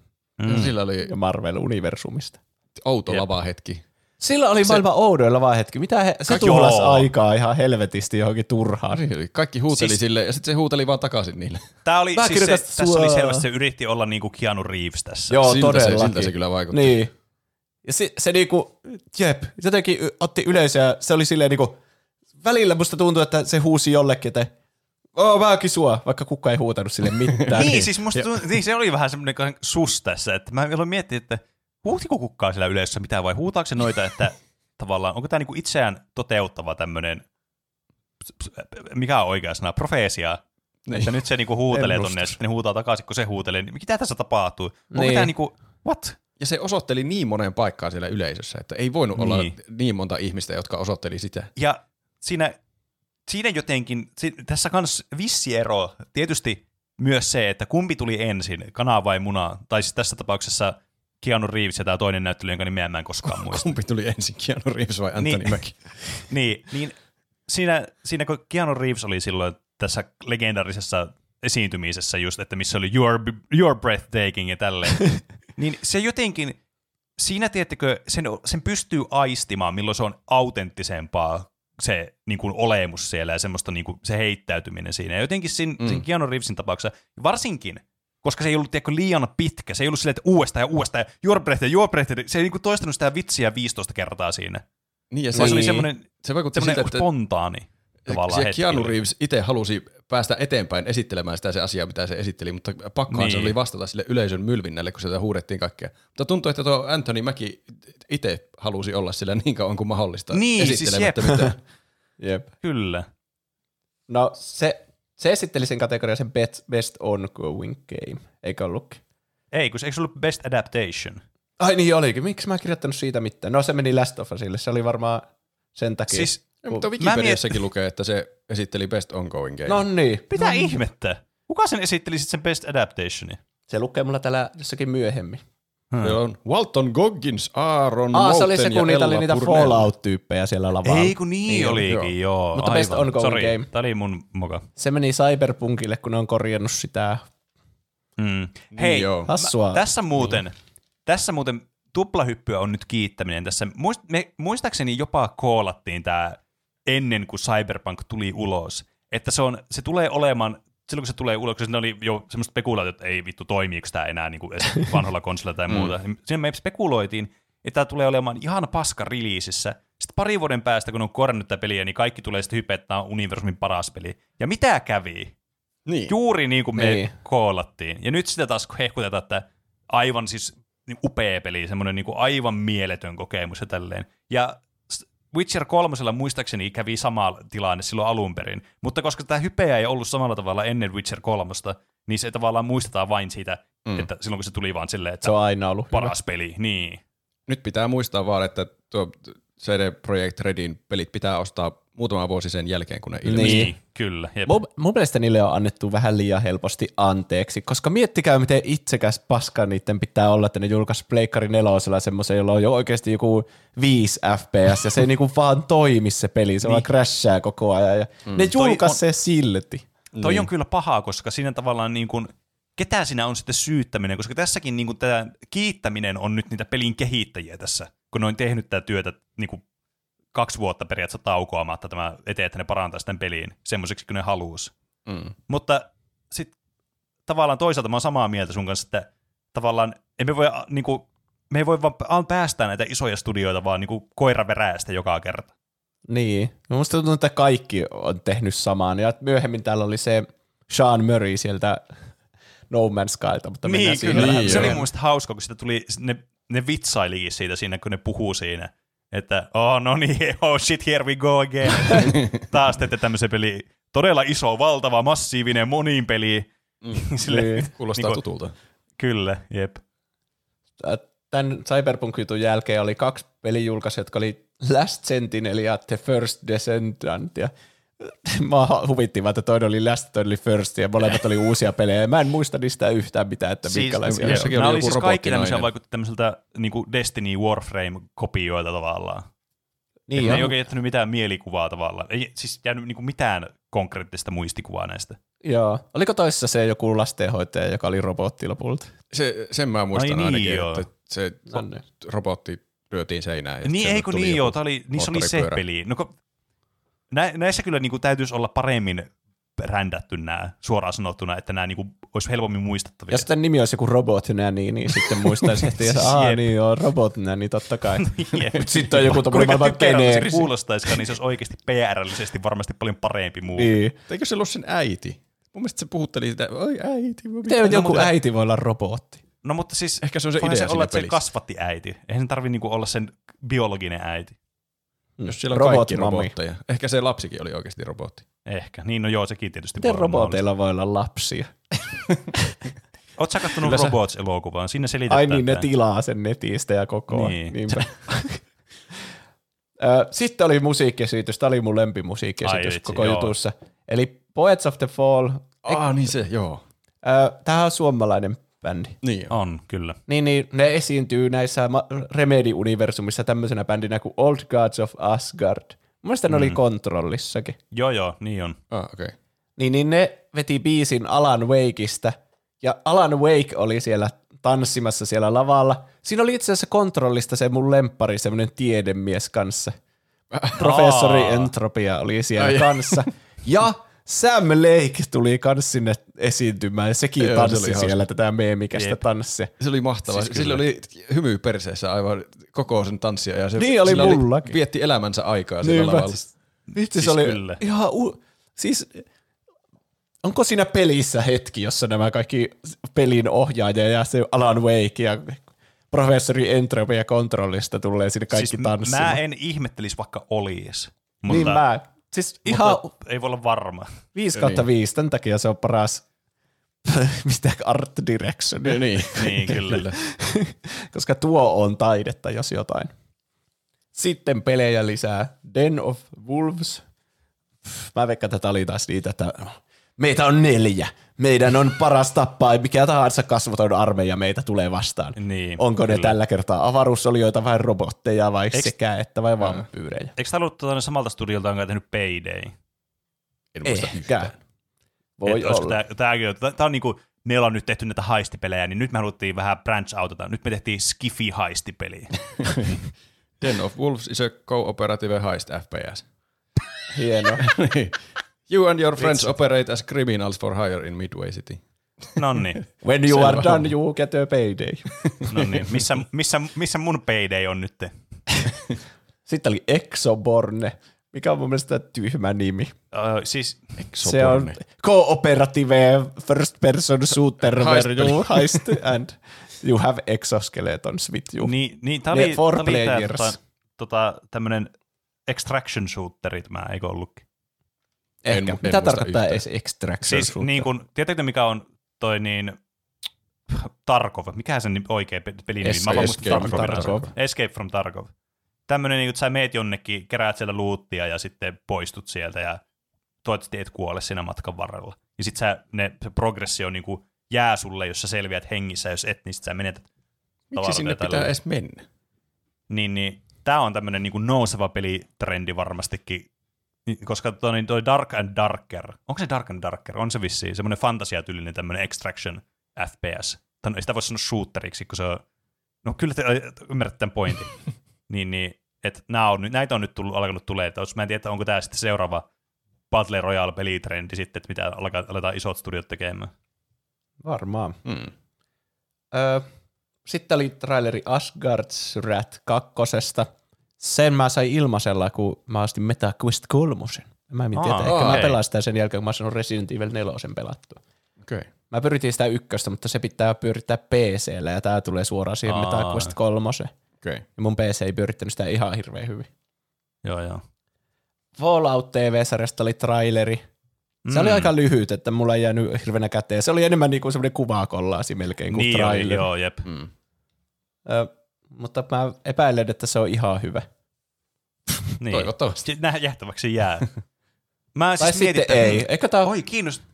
Sillä oli Marvel-universumista. Outo lavahetki. Sillä oli maailman oudoin lavahetki. Se tuhlasi aikaa ihan helvetisti johonkin turhaan. Kaikki huuteli sille ja sitten se huuteli vaan takaisin niille. Tässä oli selvästi, se yritti olla niinku Keanu Reeves tässä. Joo, siltä se kyllä vaikutti. Niin. Ja se niinku, jotenkin otti yleisöä, se oli silleen niinku, välillä musta tuntuu, että se huusi jollekin, että mäkin sua, vaikka kukaan ei huutanut sille mitään. Niin, siis musta tuntuu, se oli vähän semmoinen sus tässä, että mä aloin miettiä, että huutiko kukaan siellä yleisössä mitään vai huutaako se noita, että tavallaan, onko tää niinku itseään toteuttava tämmönen, mikä on oikea sana, profeesia, että nyt se niinku huutelee tonne ja sitten ne huutaa takaisin, kun se huutelee, niin mitä tässä tapahtuu? Onko tää niinku, what? Ja se osoitteli niin moneen paikkaan siellä yleisössä, että ei voinut olla niin monta ihmistä, jotka osoitteli sitä. Ja siinä jotenkin, tässä kans vissi ero, tietysti myös se, että kumpi tuli ensin, kanaa vai munaa, tai siis tässä tapauksessa Keanu Reeves ja tämä toinen näyttely, jonka nimeä mä en koskaan muista. Kumpi tuli ensin, Keanu Reeves vai Anthony Mackie? niin siinä kun Keanu Reeves oli silloin tässä legendarisessa esiintymisessä just, että missä oli your breathtaking ja tälleen, niin se jotenkin, siinä tiettekö, sen pystyy aistimaan, milloin se on autenttisempaa se niin kuin olemus siellä ja semmoista niin kuin, se heittäytyminen siinä. Ja jotenkin sen Keanu Reevesin tapauksessa, varsinkin, koska se ei ollut liian pitkä, se ei ollut silleen, että uudestaan, your breath, se ei niin kuin toistanut sitä vitsiä 15 kertaa siinä. Niin ja se oli semmoinen spontaani tavallaan hetki. Keanu Reeves itse halusi päästä eteenpäin esittelemään sitä se asiaa, mitä se esitteli, mutta pakkohan niin. Se oli vastata sille yleisön mylvinnälle, kun sieltä huudettiin kaikkea. Mutta tuntuu, että tuo Anthony Mackie itse halusi olla sillä niin kauan kuin mahdollista esittelemättä siis mitään. Jep. Kyllä. No se esitteli sen kategorian sen best ongoing game, eikö ollutkin? Ei, kun eikö ollut best adaptation? Ai niin olikin, miksi mä en kirjoittanut siitä mitään? No se meni Last of Usille, se oli varmaan sen takia. Siis, mutta Wikipediassakin lukee, että se esitteli best ongoing game. No niin. Mitä ihmettä? Kuka sen esitteli sitten sen best adaptationin? Se lukee mulla täällä jossakin myöhemmin. Se on Walton Goggins, Aaron Moulton ja Ella se oli se, kun niitä oli niitä Fallout-tyyppejä siellä lavalla. Ei kun niin olikin, joo. Mutta aivan. Best ongoing game. Tämä oli mun moka. Se meni Cyberpunkille, kun ne on korjannut sitä. Hei, hassua. Tässä muuten tuplahyppyä on nyt kiittäminen. Tässä me muistaakseni jopa koolattiin tämä ennen kuin Cyberpunk tuli ulos. Että se tulee olemaan, silloin kun se tulee ulos, koska ne oli jo semmoista spekulaatiot, että ei vittu toimiiko tämä enää niin kuin vanhalla konsolilla tai muuta. Siinä me spekuloitiin, että tämä tulee olemaan ihan paska releasissä. Sitten pari vuoden päästä, kun on korjannut tätä peliä, niin kaikki tulee sitten hypeä, että tämä on universumin paras peli. Ja mitä kävi? Niin. Juuri niin kuin me koolattiin. Ja nyt sitä taas hehkutetaan, että aivan siis upea peli, semmoinen niin kuin aivan mieletön kokemus ja tälleen. Ja Witcher 3 muistaakseni kävi sama tilanne silloin alun perin, mutta koska tämä hypeä ei ollut samalla tavalla ennen Witcher 3, niin se tavallaan muistetaan vain siitä, että silloin kun se tuli vaan silleen, että se on aina ollut paras peli. Niin. Nyt pitää muistaa vaan, että tuo CD Projekt Redin pelit pitää ostaa muutama vuosi sen jälkeen, kun ne ilmestyy. Niin, kyllä. Mun mielestä niille on annettu vähän liian helposti anteeksi, koska miettikää, miten itsekäs paska niiden pitää olla, että ne julkaisi Pleikkari 4:llä semmoisen, jolla on jo oikeasti joku 5 FPS, ja se ei niinku vaan toimi se peli, se vaan crashaa koko ajan, ja ne julkaisi se silti. Toi on kyllä pahaa, koska siinä tavallaan niin kuin ketä siinä on sitten syyttäminen, koska tässäkin niin kuin tämä kiittäminen on nyt niitä pelin kehittäjiä tässä, kun ne on tehnyt tätä työtä niin kuin 2 vuotta periaatteessa taukoamatta tämä eteen, että ne parantaisi tämän peliin semmoiseksi, kun ne haluaisi. Mutta sitten tavallaan toisaalta mä oon samaa mieltä sun kanssa, että tavallaan me ei voi vaan päästää näitä isoja studioita vaan niinku koiraveräistä joka kerta. Niin. No musta tuntuu, että kaikki on tehnyt samaan. Ja myöhemmin täällä oli se Sean Murray sieltä No Man's Skylta, mutta mennään siinä. Se oli mun hauskaa, kun sitä tuli, ne vitsailikin siitä siinä, kun ne puhuu siinä. Että shit, here we go again. Taas teette tämmöisen peli, todella iso, valtava, massiivinen, moniin peli. Kuulostaa niin tutulta. Kyllä, jep. Tämän Cyberpunk-jutun jälkeen oli 2 pelijulkaisia, jotka oli Last Sentinel ja The First Descendant. Ja mä huvittiin vaan, että toinen oli Last, toinen oli First, ja molemmat oli uusia pelejä. Mä en muista niistä yhtään mitään, että minkälaisia. Nämä oli siis kaikki tämmöisiä, vaikutti tämmöiseltä niin kuin Destiny Warframe-kopioita tavallaan. Niin ne ei oikein jättänyt mitään mielikuvaa tavallaan. Ei siis jäänyt niin kuin mitään konkreettista muistikuvaa näistä. Joo. Oliko toisessa se joku lastenhoitaja, joka oli robotti lopulta? Sen mä muistan että se robotti lyötiin seinään. Niin eikö niin joo, niissä oli se peli. No, näissä kyllä niin kuin täytyisi olla paremmin rändätty nämä, suoraan sanottuna, että nämä niin kuin olisi helpommin muistettavia. Jos tämän nimi olisi joku Robotnäni, niin sitten muistaisi, että niin joo, Robotnäni, totta kai. Sitten on joku tommoinen varmaan Bene. Se kuulostaisikaan, niin se olisi oikeasti PR:llisesti varmasti paljon parempi muu. Niin. Eikö se ollut sen äiti? Mun mielestä se puhutteli sitä, oi äiti. Joku äiti voi olla robotti. No mutta siis, ehkä se on se idea siinä pelissä. Se kasvatti äiti. Eihän sen tarvitse niin kuin olla sen biologinen äiti. Jos siellä on kaikki robotteja. Ehkä se lapsikin oli oikeasti robotti. Ehkä. Niin, no joo, sekin tietysti. Miten roboteilla voi olla lapsia? Oletko sä kattonut Robots-elokuvaan? Siinä selitetään. Ai niin, ne tilaa sen netistä ja kokoa. Niin. Sitten oli musiikkiesitys. Tämä oli mun lempimusiikkiesitys koko jutussa. Eli Poets of the Fall. Niin se, joo. Tämä on suomalainen bändi. Niin on, kyllä. Niin, ne esiintyy näissä Remedy-universumissa tämmöisenä bändinä kuin Old Gods of Asgard. Mun mielestä ne oli Kontrollissakin. Joo, niin on. Ah, okei. Okay. Niin ne veti biisin Alan Wakeista, ja Alan Wake oli siellä tanssimassa siellä lavalla. Siinä oli itse asiassa Kontrollista se mun lemppari, semmoinen tiedemies kanssa. Professori Entropia oli siellä kanssa. Ja Sam Lake tuli kans sinne esiintymään, ja sekin tanssi siellä tätä meemikästä tanssia. Se oli mahtavaa. Siis sillä oli hymy perseessä aivan koko sen tanssia. Ja se, niin oli mullakin. Vietti elämänsä aikaa sillä lavalla. Siis se oli ihan onko siinä pelissä hetki, jossa nämä kaikki pelin ohjaaja ja se Alan Wake ja professori Entropia Kontrollista tulee sinne kaikki siis tanssimaan? Mä en ihmettelisi, vaikka olisi. Niin mä. Siis ihan ei voi olla varma. 5/5, tämän takia se on paras mitä art direction. Niin kyllä. Koska tuo on taidetta, jos jotain. Sitten pelejä lisää. Den of Wolves. Mä veikkaan, tätä oli taas niitä, että meitä on 4. Meidän on paras tappaa, mikä tahansa kasvoton armeija meitä tulee vastaan. Niin, onko ne tällä kertaa avaruusolioita vai robotteja vai sekä että vai vampyyrejä? Eikö tämä ollut samalta studiolta, onko tehnyt Payday? En muista yhtään. Voi olla. Tämä on niin kuin, me ollaan nyt tehty näitä haistipelejä, niin nyt me haluttiin vähän branch outata. Nyt me tehtiin Skifi-haistipeliä. Den of Wolves is a cooperative heist FPS. Hienoa. You and your friends operate as criminals for hire in Midway City. Nonni. When you are done, you get a payday. Nonni, missä mun payday on nyt? Sitten oli Exoborne, mikä on mun mielestä tyhmä nimi. Siis Exoborne. Se on cooperative first person shooter where you heist and you have exoskeletons with you. Niin, tää oli tämmönen extraction shooterit, mä eikö ollutkin? Ehkä. Mitä tarkoittaa edes extraction? Siis niin kuin, tiedätkö mikä on toi niin Tarkov, mikähän sen oikea pelin nimi? Escape from Tarkov. Escape from Tarkov. Tämmönen niin kuin, että sä meet jonnekin, keräät siellä luuttia ja sitten poistut sieltä ja toivottavasti et kuole siinä matkan varrella. Ja sit se progressio niin kuin jää sulle, jos sä selviät hengissä, jos et, niin sit sä menetät. Miksi sinne pitää edes mennä? Niin. Tää on tämmönen niin kuin nouseva pelitrendi varmastikin. Koska toi Dark and Darker, onko se Dark and Darker? On se vissiin, semmoinen fantasiatyylinen tämmöinen extraction FPS. Tai ei sitä voi sanoa shooteriksi, kun se on, no kyllä te ymmärrät tämän pointin. niin, että näitä on nyt alkanut tulee. Mä en tiedä, onko tämä sitten seuraava Battle Royale-pelitrendi sitten, että mitä aletaan isot studiot tekemään. Varmaan. Sitten oli traileri Asgard's Wrath 2. Sen mä sain ilmaisella, kun mä ostin MetaQuest 3. Mä en tiedä, ehkä mä pelaan sitä sen jälkeen, kun mä oon saanut Resident Evil 4 pelattua. Okay. Mä pyritin sitä 1, mutta se pitää pyörittää PC:llä ja tää tulee suoraan siihen MetaQuest 3. Okay. Ja mun PC ei pyörittänyt sitä ihan hirveän hyvin. Joo. Fallout TV-sarjasta oli traileri. Se oli aika lyhyt, että mulla ei jäänyt hirveänä käteen. Se oli enemmän niinku semmoinen kuvakollaasi melkein kuin traileri. Niin joo, jep. Mutta mä epäilen, että se on ihan hyvä. Niin. Toivottavasti. Nämä jähtäväksi jää. Mä siis sitten ei. Oi,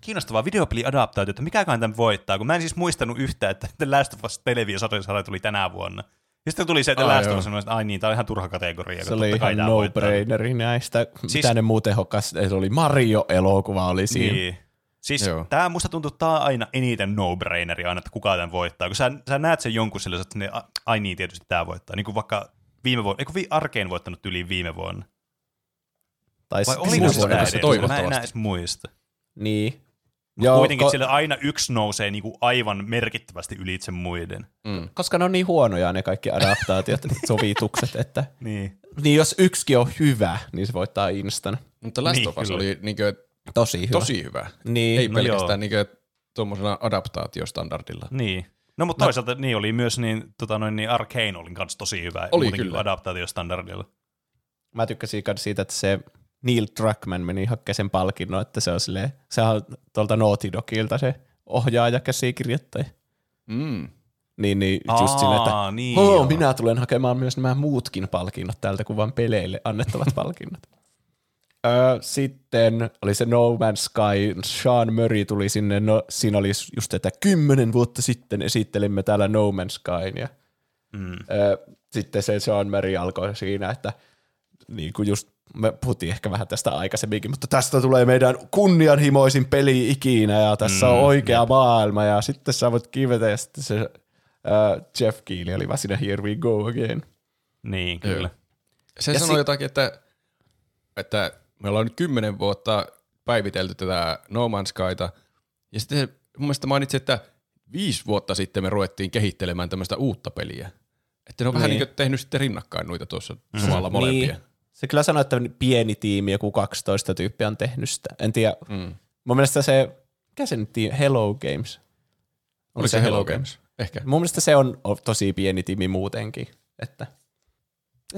kiinnostavaa videopeliadaptaatio, että mikäkään tämän voittaa, kun mä en siis muistanut yhtään, että The Last of Us -televisiosarja tuli tänä vuonna. Ja sitten tuli se, että The Last of Us sanoi, että tää on ihan turha kategoria. Se oli ihan no-braineri näistä. Siis, mitä ne muuten hokkas, oli Mario-elokuva oli siinä. Niin. Siis tää musta tuntuu, että tää on aina eniten no-braineri aina, että kuka tämän voittaa. Kun sä näet sen jonkun sellaisen, että ne, ai niin, tietysti tää voittaa. Niin kuin vaikka viime vuonna, eikö Arkeen voittanut yli viime vuonna? Tai se toivottavasti. Mä en edes muista. Niin. Mutta kuitenkin siellä aina yksi nousee niinku aivan merkittävästi ylitse muiden. Koska ne on niin huonoja ne kaikki adaptaatiot, sovitukset, että niin jos yksikin on hyvä, niin se voittaa instan. Mutta Last of Us oli niinku Tosi hyvä. Niin. Ei pelkästään niin tuommoisena adaptaatiostandardilla. Niin. No mutta toisaalta niin oli myös niin Arcane oli kanssa tosi hyvä. Oli kyllä. Adaptaatiostandardilla. Mä tykkäsin myös siitä, että se Neil Druckmann meni hakkeen sen palkinnon, että se on silleen, sehän on tuolta Naughty Dogilta se ohjaaja käsikirjoittaja. Niin just silleen, että minä tulen hakemaan myös nämä muutkin palkinnot täältä kuin vain peleille annettavat palkinnot. Sitten oli se No Man's Sky, Sean Murray tuli sinne, no, siinä oli just tätä 10 vuotta sitten esittelimme täällä No Man's Skyn ja sitten se Sean Murray alkoi siinä, että niin kuin just me puhuttiin ehkä vähän tästä aikaisemminkin, mutta tästä tulee meidän kunnianhimoisin peli ikinä ja tässä on oikea maailma ja sitten sä voit kivetä ja sitten se Jeff Keighley oli vaan siinä Here We Go Again. Niin, kyllä. Se ja sanoi jotakin, että me ollaan nyt 10 vuotta päivitelty tätä No Man's Skyta ja sitten se mun mielestä mainitsi, että 5 vuotta sitten me ruvettiin kehittelemään tämmöistä uutta peliä. Että ne on vähän niin kuin tehnyt sitten rinnakkain noita tuossa samalla molempia. Niin. Se kyllä sanoi, että pieni tiimi, joku 12 tyyppiä on tehnyt sitä. En tiedä. Mun mielestä se, mikä se nyt tiimi? Hello Games. Oliko se Hello Games? Ehkä. Mun mielestä se on tosi pieni tiimi muutenkin.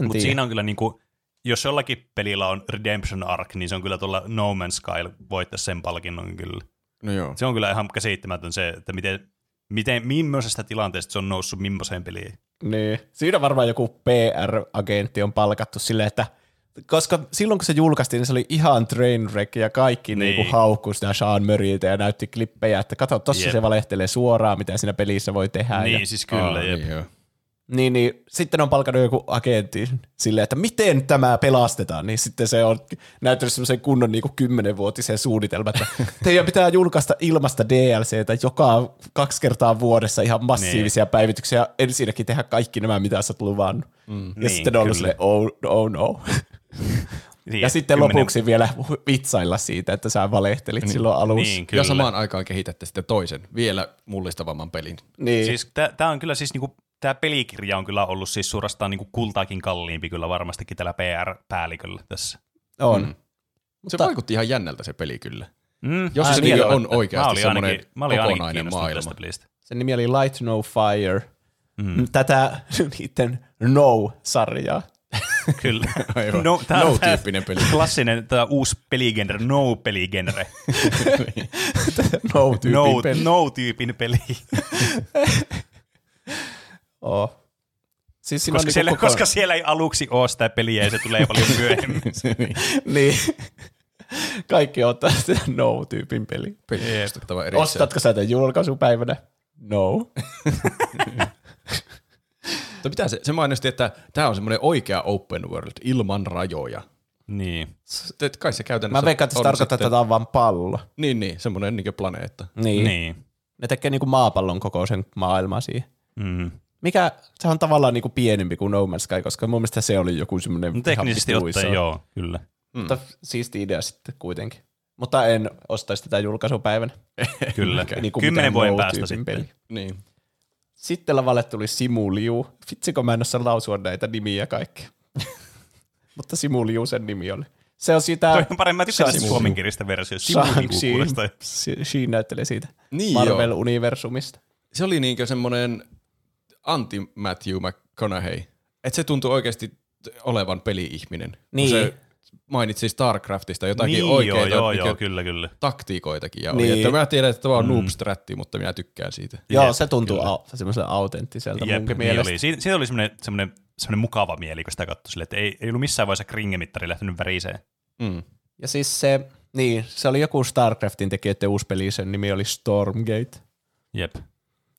Mutta siinä on kyllä niinku, jos jollakin pelillä on Redemption Arc, niin se on kyllä tuolla No Man's Sky voittaa sen palkinnon kyllä. No joo. Se on kyllä ihan käsittämätön se, että millaisesta tilanteesta se on noussut millaiseen peliin. Niin. Siinä varmaan joku PR-agentti on palkattu silleen, että koska silloin kun se julkaistiin, niin se oli ihan trainwreck ja kaikki niin haukkui sitä Sean Murrayta ja näytti klippejä, että kato, tossa se valehtelee suoraan, mitä siinä pelissä voi tehdä. Niin, ja siis kyllä. Niin, sitten on palkannut joku agentti silleen, että miten tämä pelastetaan, niin sitten se on näyttänyt semmoisen kunnon niin kuin 10-vuotisen suunnitelman, että teidän pitää julkaista ilmasta DLCtä joka 2 kertaa vuodessa ihan massiivisia päivityksiä, ja ensinnäkin tehdä kaikki nämä, mitä sä oot luvannut. Ja niin, sitten on ollut silleen, oh no. Ja sitten lopuksi vielä vitsailla siitä, että sä valehtelit silloin alussa. Niin, ja samaan aikaan kehitätte sitten toisen, vielä mullistavamman pelin. Niin. Siis tää on kyllä siis niinku... Tämä pelikirja on kyllä ollut siis suorastaan niin kuin kultaakin kalliimpi kyllä varmastikin tällä PR-päälliköllä tässä. On. Mutta se vaikutti ihan jännältä se peli kyllä. Jos se nimi on oikeasti semmoinen kokonainen maailma. Sen nimi oli Light No Fire. Tätä niiden No-sarjaa. Kyllä. No, No-tyyppinen peli. Klassinen tämä uusi peligenre, No-peligenre. No-tyypin peli. Siis koska siellä ei aluksi ole sitä peliä ja se tulee paljon myöhemmin. Niin. Kaikki ottaa sitä No-tyypin peli. Ostatko sä tämän julkaisupäivänä? No. Mitä se mainosti, että tämä on semmoinen oikea open world ilman rajoja. Niin. Kai se käytännössä... Mä veikkaan, että se tarkoittaa, että tämä on vaan pallo. Niin, semmoinen niin kuin planeetta. Niin. Ne tekee niin kuin maapallon kokoisen maailmaa siihen. Mikä, se on tavallaan niinku pienempi kuin No Man's Sky, koska mun mielestä se oli joku semmoinen... No, teknisesti ottaen, joo, kyllä. Mutta siisti idea sitten kuitenkin. Mutta en ostaisi tätä julkaisupäivänä. Kyllä, niin 10 vuoden päästä sitten. Niin. Sitten lavalle tuli Simu Liu. Vitsikö mä en osaa lausua näitä nimiä kaikkea. Mutta Simu Liu sen nimi oli. Se on sitä... Toi on paremmin, mä tykkään sitä suomenkielistä versiota. Simu Liu. Siinä näyttelee siitä Marvel-universumista. Se oli niinkö semmoinen... anti Matthew McConaughey. Että se tuntui oikeasti olevan peli-ihminen. Niin. Se mainitsi StarCraftista jotakin niin, oikeita kyllä. taktiikoitakin. Ja niin. Että mä tiedän, että tämä on noobstratti, mutta minä tykkään siitä. Joo, se tuntuu semmoisella autenttiselta munkin mielestä. Siitä oli semmoinen mukava mieli, kun sitä katsoi sille, että ei ollut missään vaiheessa kringemittari lähtenyt väriseen. Ja siis se oli joku StarCraftin tekijöiden uusi peli, sen nimi oli Stormgate. Jep.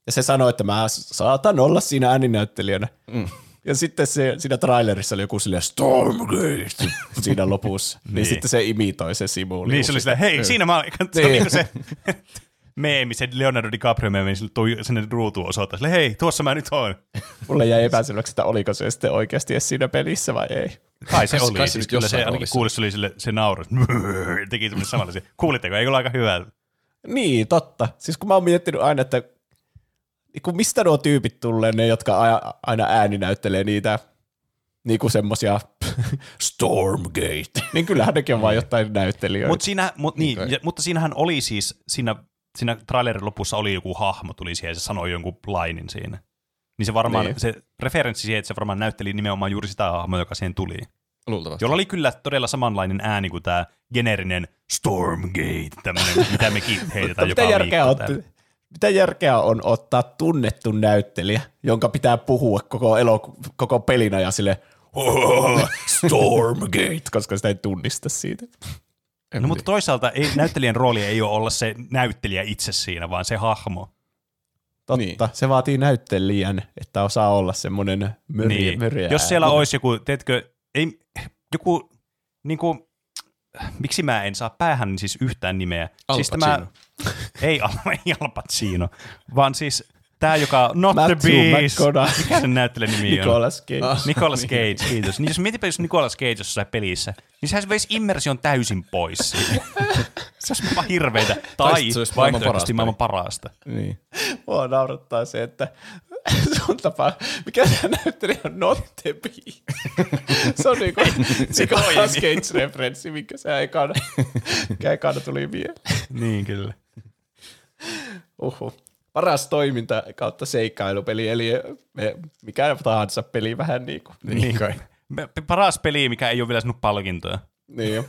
Ja se sanoi, että mä saatan olla siinä ääninäyttelijänä. Ja sitten siinä trailerissa oli joku silleen Stormgate siinä lopussa. Niin sitten se imitoi se Simu Liu. Niin se oli silleen, hei siinä mä olin. Se oli niin se meemi, se Leonardo DiCaprio meemi, sinne ruutuun osoittaa. Silleen, hei tuossa mä nyt oon. Mulle jäi epäselväksi, että oliko se sitten oikeasti edes siinä pelissä vai ei. Kai se oli. Siis kyllä se ainakin kuulissa oli sille, se nauru. Teki semmoinen samanlaisia. Kuulitteko, eikö ole aika hyvää? Niin, totta. Siis kun mä oon miettinyt aina, että niin mistä nuo tyypit tulee, ne jotka aina ääni näyttelee niitä niinku semmosia Stormgate, niin kyllähän nekin on vaan jotain näyttelijöitä. Mutta siinähän oli siis, siinä trailerin lopussa oli joku hahmo tuli siihen ja se sanoi jonkun lainin siinä. Niin se varmaan, se referenssi siihen, että se varmaan näytteli nimenomaan juuri sitä hahmoa, joka siihen tuli. Luultavasti. Jolla oli kyllä todella samanlainen ääni kuin tämä generinen Stormgate, tämmöinen, mitä mekin heitetään joka viikko. Mitä järkeä on ottaa tunnettu näyttelijä, jonka pitää puhua koko pelin ajan silleen, Stormgate, koska sitä ei tunnista siitä. No, mutta toisaalta ei, näyttelijän rooli ei ole olla se näyttelijä itse siinä, vaan se hahmo. Totta, niin. Se vaatii näyttelijän, että osaa olla semmoinen mörjä. Jos siellä olisi joku, teetkö, ei, joku, niinku, miksi mä en saa päähän siis yhtään nimeä? Al Pacino. Siis ei Al Pacino, vaan siis tämä, joka Not Matthew the Beast, mikä sen näyttelijän nimi on? Nicolas Cage. Nicolas Cage, kiitos. Niin jos mietipä, jos Nicolas Cage jossain pelissä, niin sehän veisi immersion täysin pois. Se olisi vaan hirveitä. Tai vaihtoehtoisesti maailman parasta. Niin. Mua naurattaa se, että sun tapa, mikä tämä näyttelijä on Not the Beast. Se on niin kuin Nicolas Cage-referenssi, mikä se ekana tuli mieleen. Niin, kyllä. Uhu. Paras toiminta kautta seikkailupeli, eli mikä tahansa peli vähän niin kuin. Niin kai. Paras peli, mikä ei ole vielä sinut palkintoja. Niin,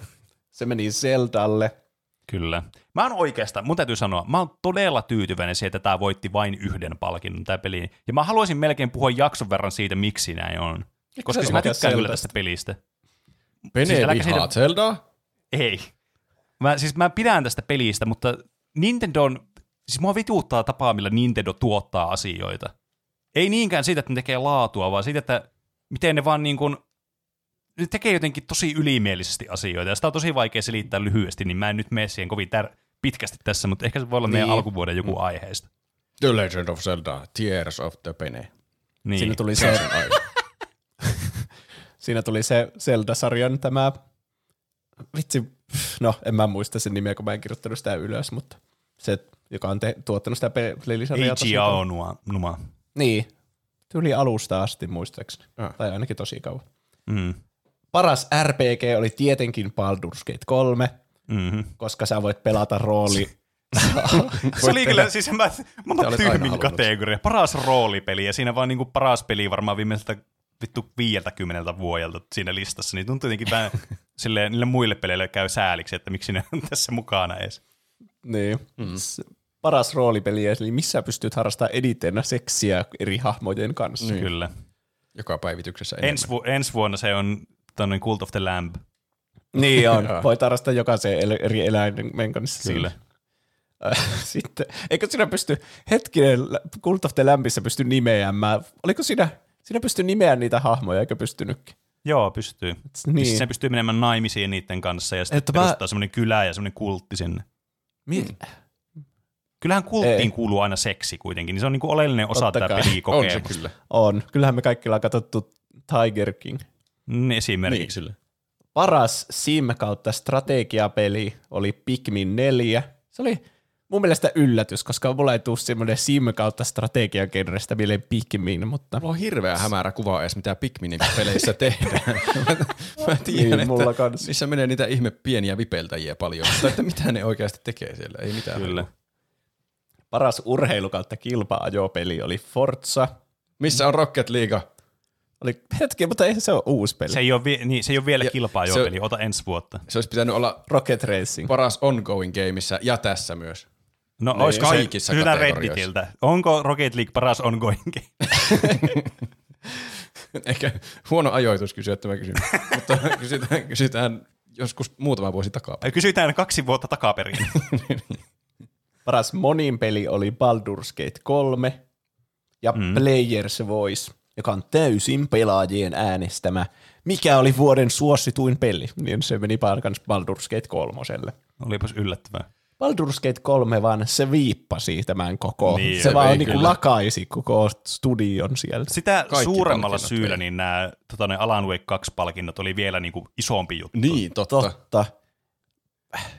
se meni Zeldalle. Kyllä. Mä oon oikeastaan, mun täytyy sanoa, mä oon todella tyytyväinen siihen, että tää voitti vain yhden palkinnon tää peli. Ja mä haluaisin melkein puhua jakson verran siitä, miksi näin on. Koska mä tykkään kyllä tästä pelistä. Bene vihaa Zeldaa? Ei. Mä pidän tästä pelistä, mutta Nintendo on... Siis mua vituuttaa tapaa, millä Nintendo tuottaa asioita. Ei niinkään siitä, että ne tekee laatua, vaan siitä, että miten ne vaan niin kuin, ne tekee jotenkin tosi ylimielisesti asioita. Ja sitä on tosi vaikea selittää lyhyesti, niin mä en nyt mene siihen kovin pitkästi tässä, mutta ehkä se voi olla niin meidän alkuvuoden joku aiheesta. The Legend of Zelda, Tears of the Bene. Niin. Siinä tuli se, siinä tuli se Zelda-sarjan tämä, vitsi, no en mä muista sen nimeä, kun mä en kirjoittanut sitä ylös, mutta se... joka on tuottanut sitä pelilisarjaa. Ichiao Numa. Niin. Tuli alusta asti muistaakseni. Tai ainakin tosi kauan. Mm. Paras RPG oli tietenkin Baldur's Gate 3, koska sä voit pelata rooli. Se oli kyllä, siis mä oon tyhmin kategoria. Paras roolipeli, ja siinä vaan niinku paras peli varmaan viimeiseltä 50 vuodelta siinä listassa, niin tuntuu jotenkin vähän silleen, niille muille peleille käy sääliksi, että miksi ne on tässä mukana edes. Niin. Mm. Paras roolipeli, eli missä pystyt harrastamaan editenä seksiä eri hahmojen kanssa. Niin. Kyllä. Joka päivityksessä enemmän. Ensi vuonna se on tämmöinen Cult of the Lamb. Niin on. Voit harrastaa jokaisen eri eläimen kanssa. Kyllä. Sitten, eikö sinä pysty, hetkinen, Cult of the Lambissa pysty nimeämään, oliko sinä pysty nimeämään niitä hahmoja, eikö pystynytkin? Joo, pystyy. Niin. Siis se pystyy menemään naimisiin niiden kanssa ja sitten perustaa semmoinen kylä ja semmoinen kultti sinne. Kyllähän kulttiin kuuluu aina seksi kuitenkin, niin se on niinku oleellinen osa tätä pelikokemusta. On se kyllä. On. Kyllähän me kaikki ollaan katsottu Tiger King. Esimerkiksi. Niin. Paras sim-strategiapeli oli Pikmin 4. Se oli mun mielestä yllätys, koska mulla ei tule semmoinen sim-strategiagenrestä mieleen Pikmin, mutta... Mulla on hirveä hämärä kuva edes, mitä Pikminin peleissä tehdään. Mä tiedän, niin, että kans. Niissä menee niitä ihme pieniä vipeltäjiä paljon, mutta että mitä ne oikeasti tekee siellä, ei mitään. Kyllä. Paras urheilu kautta kilpa-ajopeli oli Forza. Missä on Rocket League? Oli hetki, mutta eihän se ole uusi peli. Se ei ole vielä kilpa-ajopeli, ota ensi vuotta. Se olisi pitänyt olla Rocket Racing. Paras ongoing gameissa ja tässä myös. No olisiko kaikissa kategorioissa. Onko Rocket League paras ongoing game? Ehkä huono ajoitus kysyä tämä kysymys, mutta kysytään joskus muutama vuosi takaperin. Kysytään 2 vuotta takaperin. Paras monin peli oli Baldur's Gate 3 ja Player's Voice, joka on täysin pelaajien äänestämä. Mikä oli vuoden suosituin peli? Niin se meni kans Baldur's Gate 3:lle. Olipas yllättävää. Baldur's Gate 3 vaan se viippasi tämän koko. Niin, se vaan niin lakaisi koko studion sieltä. Sitä kaikki suuremmalla syyllä niin nämä Alan Wake 2-palkinnot oli vielä niin kuin isompi juttu. Niin, totta.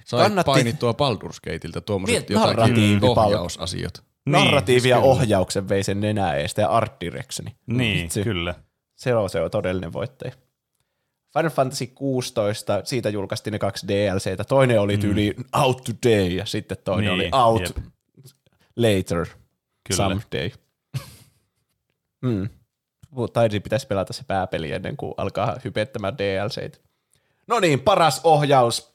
Sait painittua Baldur's Gateilta tuommoiset jotakin ohjausasiat. Narratiivia niin, ohjauksen vei sen nenää eestä ja Art Directioni. Niin, kyllä. Se on todellinen voittaja. Final Fantasy 16, siitä julkaistiin ne 2 DLCtä. Toinen oli tyyli Out Today ja sitten toinen oli Out Later. Kyllä. Someday. Taisi pitäisi pelata se pääpeli ennen kuin alkaa hypettämään DLCtä. No niin, paras ohjaus.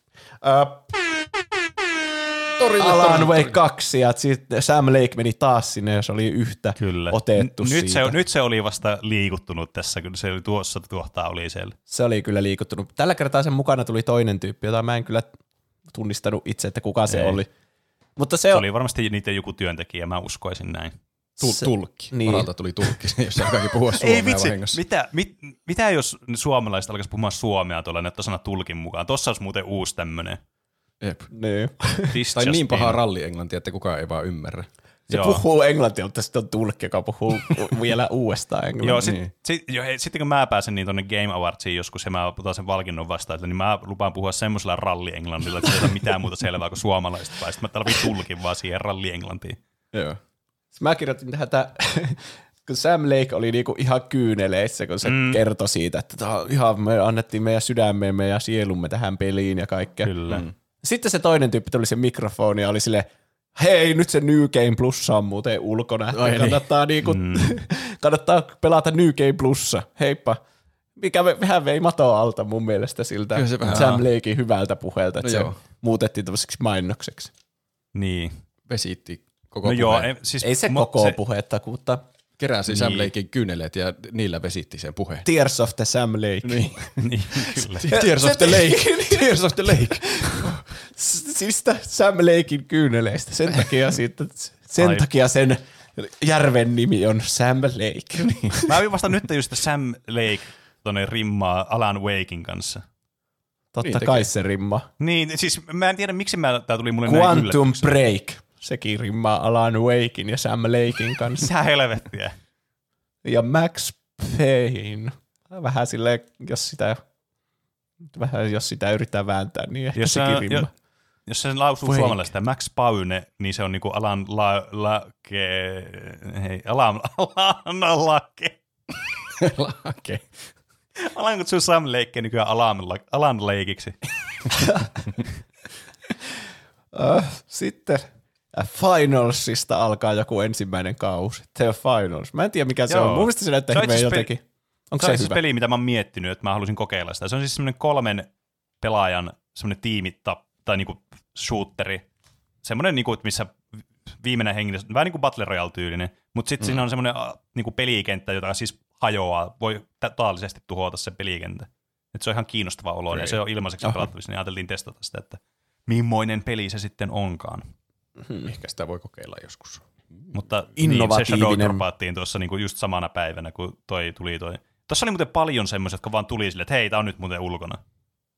torille. Alan Wake 2 ja sitten Sam Lake meni taas sinne ja se oli yhtä kyllä otettu siitä. Nyt se oli vasta liikuttunut tässä, kun se oli tuossa tuohtaa oli siellä. Se oli kyllä liikuttunut. Tällä kertaa sen mukana tuli toinen tyyppi, jota mä en kyllä tunnistanut itse, että kuka se oli. Mutta se oli varmasti niiden joku työntekijä, mä uskoisin näin. Tulkki. Niin. Varalta tuli tulkki, jos alkaakin puhua suomea vahingossa. Mitä jos suomalaiset alkaisi puhumaan suomea tuolla, ne ottaa sana tulkin mukaan? Tossa olisi muuten uusi tämmönen. Jep. Nee. Tai niin pahaa ralli-englantia, että kukaan ei vaan ymmärrä. Se joo puhuu englantia, mutta sitten on tulkki, joka puhuu vielä uudestaan englantia. Joo, sitten kun mä pääsen niin tuonne Game Awardsiin joskus ja mä otan sen valkinnon vastaan, niin mä lupaan puhua semmoisella ralli-englantilla, että ei ole mitään muuta selvää kuin suomalaista. Tai sitten mä tarvitsen tulkin vaan siihen ralli-englantiin. Joo. Mä kirjoitin tähän, kun Sam Lake oli niinku ihan kyyneleissä, kun se kertoi siitä, että ihan me annettiin meidän sydämemme ja sielumme tähän peliin ja kaikkea. Kyllä. Sitten se toinen tyyppi tuli sen mikrofoni ja oli silleen, hei, nyt se New Game Plussa on muuten ulkona. Ai kannattaa, niin. Kannattaa pelata New Game Plussa. Heippa. Mikä vähän vei matoa alta mun mielestä siltä Sam Lakein hyvältä puheelta, että no se muutettiin tämmöiseksi mainokseksi. Niin. Vesittiin koko puhe. Siis ei se koko puhetta, mutta keräsi Sam Lakein kyyneleet ja niillä vesitti sen puheen. Tears of the Sam Lake. Niin, kyllä. Tears of the Lake. Siis Sam Lakein kyyneleistä. Sen takia sen järven nimi on Sam Lake. Niin. Mä olin vasta nyt just Sam Lake tuonne rimmaa Alan Wakein kanssa. Totta kai se rimma. Niin, siis mä en tiedä miksi tää tuli mulle näin yllätyksenä. Quantum Break. Sekin rimmaa Alan Wakein ja Sam Lakein kanssa. Sä helvettiä. Ja Max Payne. Vähän silleen, jos sitä yrittää vääntää, niin ehkä sekin rimmaa. Jos se lausuu suomalaista Max Payne, niin se on niinku Alan Lake. Alan kutsuu Sam Lakea nykyään Alan Lakeiksi. Sitten Finalsista alkaa joku ensimmäinen kausi. The Finals. Mä en tiedä mikä se on. Mun mielestä se näyttää hyvää jotenkin. Onko se hyvä? Se on peli, mitä mä oon miettinyt, että mä halusin kokeilla sitä. Se on siis semmoinen 3 pelaajan semmoinen tiimittap tai niinku shooteri. Semmoinen niinku, missä viimeinen hengissä, vähän niinku Battle Royale-tyylinen, mutta sitten siinä on semmoinen niinku pelikenttä, jota siis hajoaa. Voi totaalisesti tuhota se pelikenttä. Et se on ihan kiinnostava olo ja se on ilmaiseksi pelattavissa. Niin ajateltiin testata sitä, että millainen peli se sitten onkaan. Ehkä sitä voi kokeilla joskus. Mutta innovatiivinen. Niin, se shadowdropattiin tuossa niinku just samana päivänä, kun toi tuli toi. Tuossa oli muuten paljon semmoisia, jotka vaan tuli silleen, että hei, tää on nyt muuten ulkona.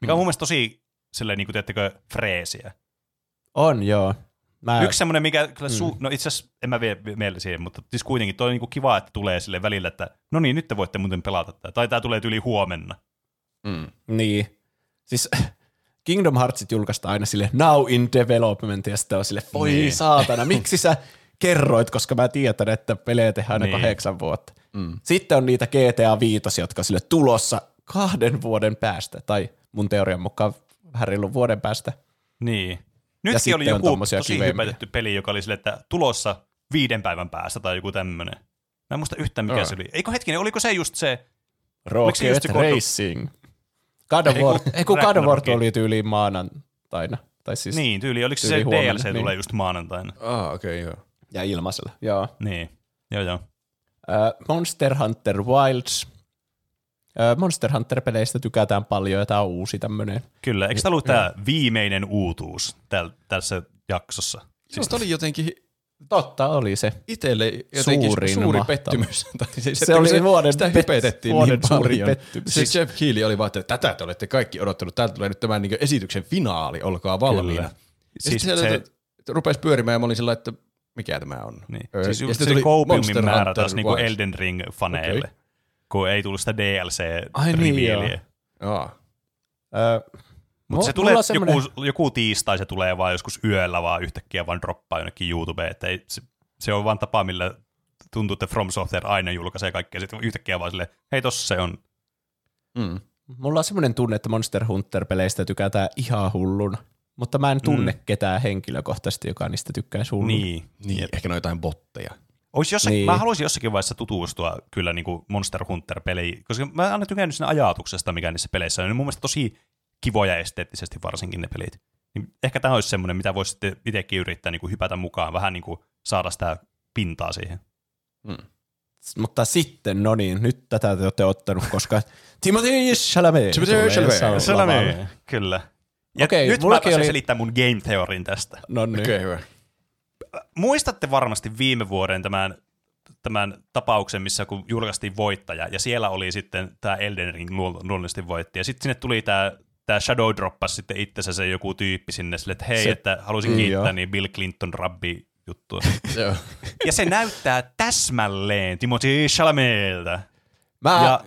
Mikä on mun mielestä tosi silleen, niinku teettekö, freesiä. On, joo. Yksi semmoinen, mikä kyllä no itse asiassa en mä vie mieltä siihen, mutta siis kuitenkin toi on niinku kiva, että tulee silleen välillä, että no niin, nyt te voitte muuten pelata tää. Tai tää tulee yli huomenna. Niin. Siis Kingdom Heartsit julkaistaan aina sille now in development, ja sitten on sille, voi saatana, miksi sä kerroit, koska mä tiedän, että pelejä tehdään aina 8 vuotta. Sitten on niitä GTA 5, jotka on sille tulossa 2 vuoden päästä, tai mun teorian mukaan vähän reilun vuoden päästä. Niin. Nytkin oli joku tosi hypätetty peli, joka oli sille, että tulossa 5 päivän päästä, tai joku tämmönen. Mä en muista yhtään, mikä se oli. Eikö hetkinen, oliko se just se Rocket Racing? God of War tuli tyyliin maanantaina. Tai siis niin, tyyli. Oliko se DLC niin tulee just maanantaina? Okei, joo. Ja ilmaisella, joo. Niin, joo. Monster Hunter Wilds. Monster Hunter-peleistä tykätään paljon, ja tää on uusi tämmönen. Kyllä, eikö tää ollut tää viimeinen uutuus tässä jaksossa? Siis oli jotenkin... Totta, oli se. Itelle jotenkin suuri pettymys. Se oli vuoden suuri pettymys. Siis Jeff Keighley oli vaan, että tätä te olette kaikki odottanut. Täältä tulee nyt tämän esityksen finaali, olkaa valmiina. Siis se rupesi pyörimään ja mä olin sillä, että mikä tämä on. Niin. Siis se tuli koupiumin määrä taas niinku Elden Ring-faneille, kun ei tullut sitä DLC-riviiliä. Mutta se tulee joku tiistai, se tulee vaan joskus yöllä vaan yhtäkkiä vaan droppaa jonnekin YouTubeen, että ei, se on vaan tapa, millä tuntuu, että From Software aina julkaisee kaikkea, sitten yhtäkkiä vaan silleen, hei tossa se on. Mulla on semmoinen tunne, että Monster Hunter-peleistä tykätään ihan hullun, mutta mä en tunne ketään henkilökohtaisesti, joka niistä tykkäisi hullun. Niin, ehkä ne on jotain botteja. Mä haluaisin jossakin vaiheessa tutustua kyllä niin kuin Monster Hunter-peleihin, koska mä aina tykännyt sen ajatuksesta, mikä niissä peleissä on, niin mun mielestä tosi kivoja esteettisesti varsinkin ne pelit. Niin ehkä tämä olisi semmoinen, mitä voisi sitten itsekin yrittää niin kuin hypätä mukaan, vähän niin kuin saada sitä pintaa siihen. Mm. Mutta sitten, no niin, nyt tätä te olette ottanut, koska Timothée Chalamet. Chalamet. Kyllä. Ja okay, nyt mä pääsen selittää mun game theorin tästä. No niin. Okay, hyvä. Muistatte varmasti viime vuoden tämän tapauksen, missä kun julkaistiin voittaja, ja siellä oli sitten tämä Elden Ring luonnollisesti voitti, ja sitten sinne tuli tämä Shadow droppasi sitten itsensä se joku tyyppi sinne sille, että hei, se, että halusin kiittää, niin Bill Clinton rabbi juttua. Ja se näyttää täsmälleen Timothée Chalametilta. Mä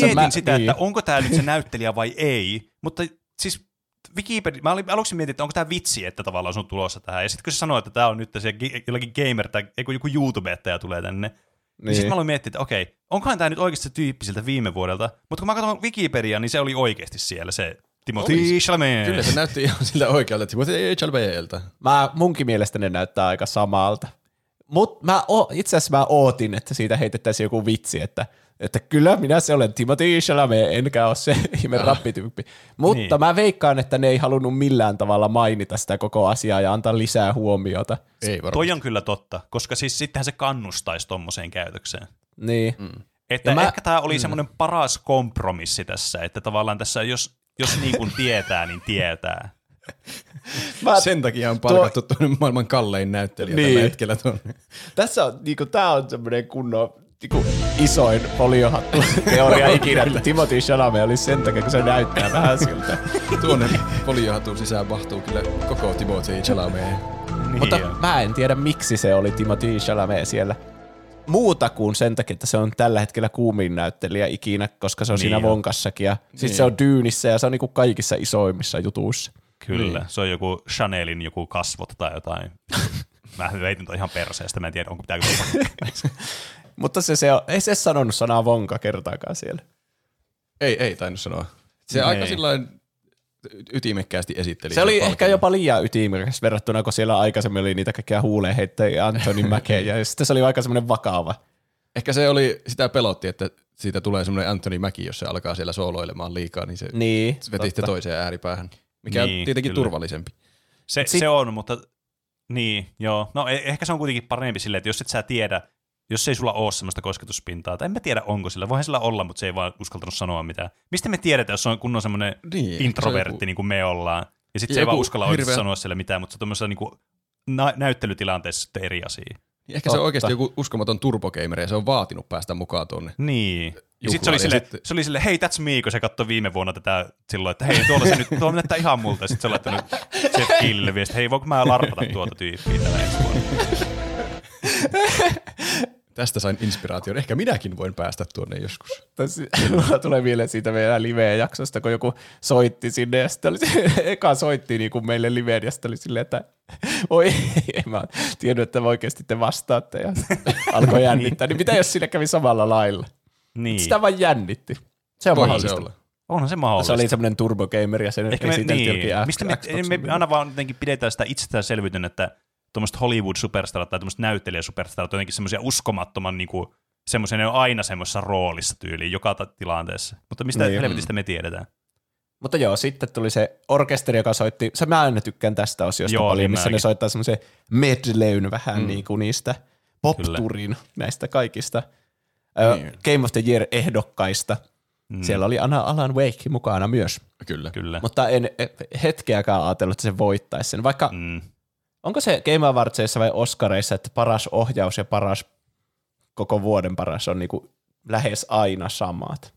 mietin sitä, että onko tämä nyt se näyttelijä vai ei, mutta siis Wikipedia, mä aluksi mietin, että onko tämä vitsi, että tavallaan sun tulossa tähän. Ja sitten kun se sanoo, että tämä on nyt se jollakin gamer tai joku YouTubettaja tulee tänne, niin sitten mä aloin miettiä, että okei, onkohan tämä nyt oikeasti se tyyppi siltä viime vuodelta. Mutta kun mä katson Wikipediaa, niin se oli oikeasti siellä se Timothée Chalamet. Kyllä se näytti ihan siltä oikealta Timothée Chalametilta. Munkin mielestä ne näyttää aika samalta. Mutta itse asiassa mä ootin, että siitä heitettäisiin joku vitsi, että kyllä minä se olen Timothée Chalamet, enkä ole se ihme rappityyppi. Mutta niin, mä veikkaan, että ne ei halunnut millään tavalla mainita sitä koko asiaa ja antaa lisää huomiota. Toi on kyllä totta, koska siis sittenhän se kannustaisi tommoseen käytökseen. Niin. Mm. Että ehkä tämä oli semmoinen paras kompromissi tässä, että tavallaan tässä jos niin kuin tietää, niin tietää. Sen takia on palkattu tuonne maailman kallein näyttelijä tällä hetkellä tuonne. Tässä on, niin kuin, tää on semmoinen kunnon isoin foliohattu-teoria ikinä, että Timothée Chalamet oli sen takia, kun se näyttää vähän siltä. Tuonne foliohatun sisään mahtuu kyllä koko Timothée Chalamet. Niin. Mutta mä en tiedä, miksi se oli Timothée Chalamet siellä. Muuta kuin sen takia, että se on tällä hetkellä kuumin näyttelijä ikinä, koska se on siinä Vonkassakin. Ja sitten se on Dyynissä ja se on niinku kaikissa isoimmissa jutuissa. Kyllä, se on joku Chanelin joku kasvot tai jotain. Mä veitin toi ihan perseestä, mä en tiedä, onko pitääkö Mutta ei se sanonut sanaa vonka kertaakaan siellä. Ei tainnut sanoa. Se aika sillain ytimekkäästi esitteli. Se oli ehkä jopa liian ytimekäs verrattuna, kun siellä aikaisemmin oli niitä kaikkia huuleenheittäjiä, Anthony Mackie, ja sitten se oli aika semmoinen vakava. Ehkä se oli, sitä pelotti, että siitä tulee semmoinen Anthony Mackie, jos se alkaa siellä sooloilemaan liikaa, niin se veti sitten toiseen ääripäähän. Mikä on tietenkin turvallisempi. Se on, mutta No ehkä se on kuitenkin parempi silleen, että jos et sä tiedä, jos ei sulla ole semmoista kosketuspintaa, tai en mä tiedä onko sillä, voihan sillä olla, mutta se ei vaan uskaltanut sanoa mitään. Mistä me tiedetään, jos on kunnon semmoinen introvertti, niin kuin me ollaan, ja sitten se ei vaan uskalla oikeasti sanoa sille mitään, mutta se on tuommoisessa näyttelytilanteessa sitten eri asia. Ehkä se on oikeasti joku uskomaton turbogamer, ja se on vaatinut päästä mukaan tuonne. Niin. Ja sitten se oli silleen, hei, that's me, kun se katsoi viime vuonna tätä silloin, että hei, tuolla se nyt, tuolla näyttää ihan multa. Ja sitten se on laittanut Jeff Keighley viesti, hei, voinko mä larpata tuota tyyppiä tällä ensi vuonna? Tästä sain inspiraation. Ehkä minäkin voin päästä tuonne joskus. Mulla tulee mieleen siitä meidän liveen jaksosta, kun joku soitti sinne ja sitten oli eka soitti niin kuin meille liveen ja sitten oli silleen, että oi, en mä tiedä, että oikeasti te vastaatte ja alkoi jännittää. Niin mitä jos sille kävi samalla lailla? Niin. Sitä vaan jännitti. Se on mahdollista. Onhan se mahdollista. Se oli semmoinen turbogamer ja sen esitelti jokin Me aina vaan jotenkin pidetään sitä itsestäänselvyyden, että tuommoiset Hollywood-superstarat tai tuommoiset näyttelijäsuperstarat on jotenkin semmoisia uskomattoman, niinku, semmoisia ne on aina semmoisessa roolissa tyyliin joka tilanteessa. Mutta mistä helvetistä me tiedetään? Mutta joo, sitten tuli se orkesteri, joka soitti, mä aina tykkään tästä osiosta paljon, missä ne soittaa semmoisen medleyn vähän niinku niistä pop-turin näistä kaikista Game of the Year-ehdokkaista. Siellä oli Alan Wake mukana myös. Kyllä. Mutta en hetkeäkään ajatellut, että se voittaisi sen, vaikka... Onko se Game Awardsissa vai Oscareissa, että paras ohjaus ja paras koko vuoden paras on niinku lähes aina samat?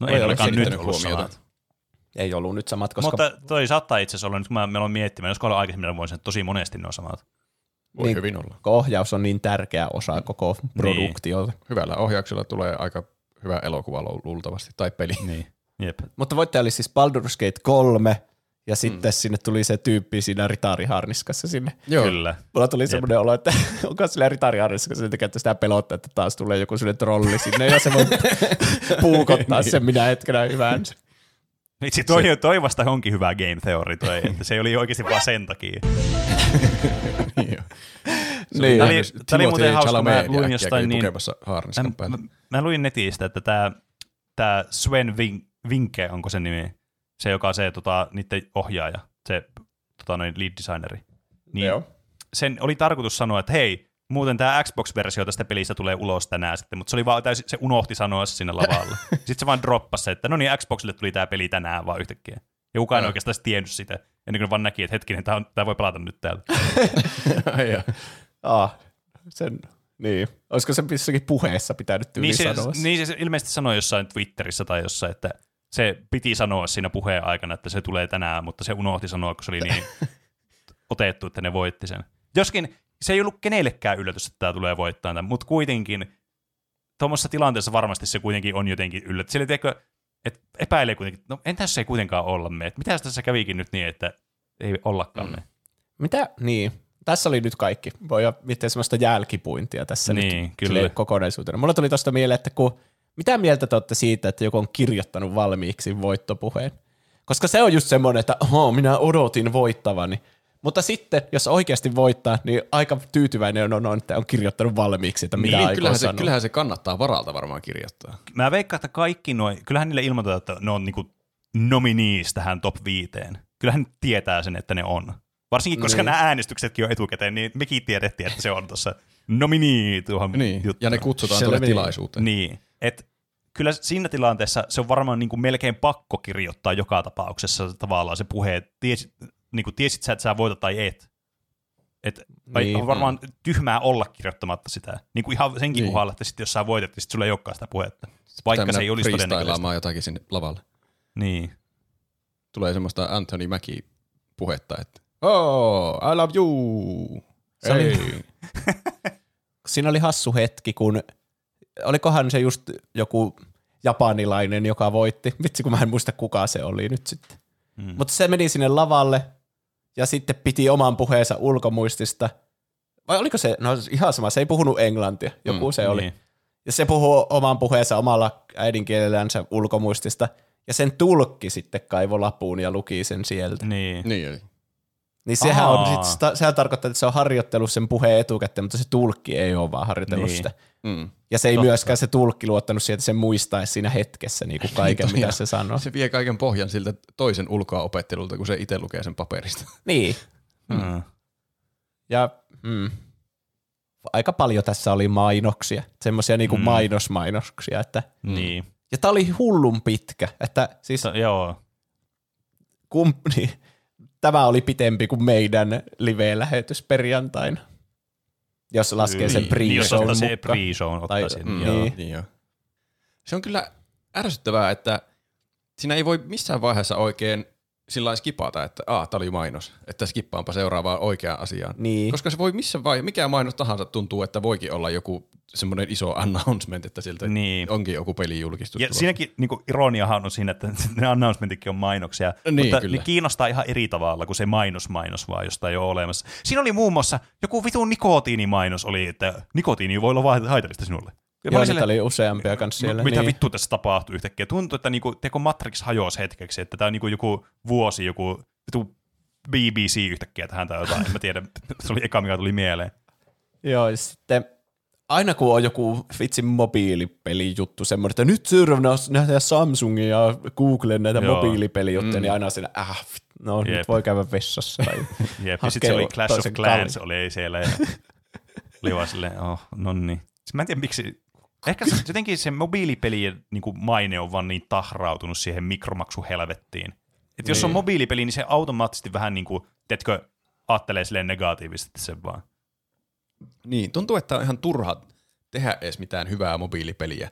No ei olekaan nyt ollut samat. Ei ollut nyt samat, koska... Mutta toi saattaa itse asiassa olla, nyt kun mä olen miettimään, josko ollaan aikaisemmin vuosina, että tosi monesti ne on samat. Voi niin, hyvin olla. Ohjaus on niin tärkeä osa koko produktiota. Niin. Hyvällä ohjauksella tulee aika hyvä elokuva luultavasti, tai peli. Niin. Jep. Mutta voittaja oli siis Baldur's Gate 3. Ja sitten sinne tuli se tyyppi siinä ritaariharniskassa sinne. Joo. Kyllä. Mulla tuli semmoinen olo, että onko sillä ritaariharniskassa, että sitä pelottaa, että taas tulee joku sellainen trolli sinne, ja se voi puukottaa sen minä hetkenä hyvänsä. Itse toi vasta onkin hyvä game theory toi, että se oli oikeasti vaan sen takia. Niin. Tämä oli muuten hauska, mä luin jostain niin... Mä luin netistä, että tämä Sven Vinke, onko se nimi? Se, joka on se niiden ohjaaja. se lead designeri. Niin joo. Sen oli tarkoitus sanoa, että hei, muuten tämä Xbox-versio tästä pelistä tulee ulos tänään sitten, mutta se oli vaan täysin, se unohti sanoa se siinä lavalla. Sitten se vaan droppasi, että no niin, Xboxille tuli tämä peli tänään vaan yhtäkkiä. Ja kukaan ei oikeastaan tiennyt sitä, ennen kuin vaan näki, että hetkinen, tämä voi pelata nyt täällä. Sen... Niin. Olisiko se missäkin puheessa pitänyt yli sanoa? Niin se ilmeisesti sanoi jossain Twitterissä tai jossain, että se piti sanoa siinä puheen aikana, että se tulee tänään, mutta se unohti sanoa, kun se oli niin otettu, että ne voitti sen. Joskin se ei ollut kenellekään yllätys, että tämä tulee voittaa, mutta kuitenkin tuommoisessa tilanteessa varmasti se kuitenkin on jotenkin yllätys. Sillä tiedätkö, että epäilee kuitenkin, no entäs se ei kuitenkaan olla me. Mitä jos tässä kävikin nyt niin, että ei ollakaan me? Mitä? Niin. Tässä oli nyt kaikki. Voi olla mitään sellaista jälkipuintia tässä niin, nyt kokonaisuutena. Mulla tuli tuosta mieleen, että mitä mieltä te olette siitä, että joku on kirjoittanut valmiiksi voittopuheen? Koska se on just semmoinen, että minä odotin voittavani. Mutta sitten, jos oikeasti voittaa, niin aika tyytyväinen on, että on kirjoittanut valmiiksi, että mitä niin, aikoo sanoa. Kyllähän se kannattaa varalta varmaan kirjoittaa. Mä veikkaan, että kaikki noin, kyllähän niille ilmoitetaan, että ne on niinku nominees tähän top 5. Kyllähän tietää sen, että ne on. Varsinkin, koska nämä äänestyksetkin on etukäteen, niin mekin tiedettiin, että se on tuossa nominee tuohon juttuun. Ja ne kutsutaan tuolle tilaisuuteen. Niin, että kyllä siinä tilanteessa se on varmaan niin kuin melkein pakko kirjoittaa joka tapauksessa tavallaan se puhe, että tiesit sä, että sä voitat tai et. Et niin, on varmaan tyhmää olla kirjoittamatta sitä. Niin kuin ihan senkin kohdalla, että sitten jos sä voitat, niin sitten sulla ei olekaan sitä puhetta. Vaikka se ei olisi todennäköisesti. Freestylaamaan jotakin sinne lavalle. Niin. Tulee semmoista Anthony Mackie puhetta, että I love you! Oli, siinä oli hassu hetki, kun olikohan se just joku japanilainen, joka voitti. Vitsi, kun mä en muista, kuka se oli nyt sitten. Mm. Mutta se meni sinne lavalle ja sitten piti oman puheensa ulkomuistista. Vai oliko se? No ihan sama, se ei puhunut englantia. Joku se oli. Niin. Ja se puhui oman puheensa omalla äidinkielellänsä ulkomuistista. Ja sen tulkki sitten kaivoi lapuun ja luki sen sieltä. Niin. Niin sehän, sehän tarkoittaa, että se on harjoittellut sen puheen etukäteen, mutta se tulkki ei ole vaan harjoitellut sitä. Mm. Ja se ei myöskään se tulkki luottanut siihen, että se muistaisi siinä hetkessä niin kuin kaiken, mitä se sanoo. Se vie kaiken pohjan siltä toisen ulkoa opettelulta, kun se itse lukee sen paperista. Niin. Mm. Ja aika paljon tässä oli mainoksia, semmoisia niin kuin mainosmainoksia. Että, ja tämä oli hullun pitkä. Että siis, tämä oli pitempi kuin meidän live-lähetys perjantaina, jos laskee sen pre-shown mukaan. Se on kyllä ärsyttävää, että siinä ei voi missään vaiheessa oikein sillä skipata, että tää oli mainos, että skippaanpa seuraavaan oikeaan asiaan. Niin. Koska se voi missään vaiheessa, mikä mainos tahansa tuntuu, että voikin olla joku semmoinen iso announcement, että sieltä onkin joku peli julkistus. Ja siinäkin niin kuin ironiahan on siinä, että ne announcementitkin on mainoksia, mutta ne kiinnostaa ihan eri tavalla kuin se mainos vaan, josta ei ole olemassa. Siinä oli muun muassa joku vitun nikotiinimainos oli, että nikotiini voi olla haitallista sinulle. Joo, niitä oli useampia kanssa siellä. Mitä vittu tässä tapahtui yhtäkkiä? Tuntuu, että niinku, teko Matrix hajosi hetkeksi, että tämä on niinku joku vuosi, joku BBC yhtäkkiä tähän tai jotain. En mä tiedä, se oli eka, mikä tuli mieleen. Joo, sitten aina kun on joku vitsin mobiilipelijuttu semmoinen, että nyt seuraavana nähdään Samsungin ja Googlen näitä mobiilipelijuttuja, niin aina siinä, nyt voi käydä vessassa. Jep, ja sitten se oli Clash of Clans oli siellä ja oli vaan silleen, nonni. Mä en tiedä miksi. Ehkä se, jotenkin se mobiilipelien niin kuin maine on vaan niin tahrautunut siihen mikromaksuhelvettiin. Että jos on mobiilipeli, niin se automaattisesti vähän niin kuin, teetkö, ajattelee silleen negatiivisesti sen vaan. Niin, tuntuu, että on ihan turha tehdä edes mitään hyvää mobiilipeliä.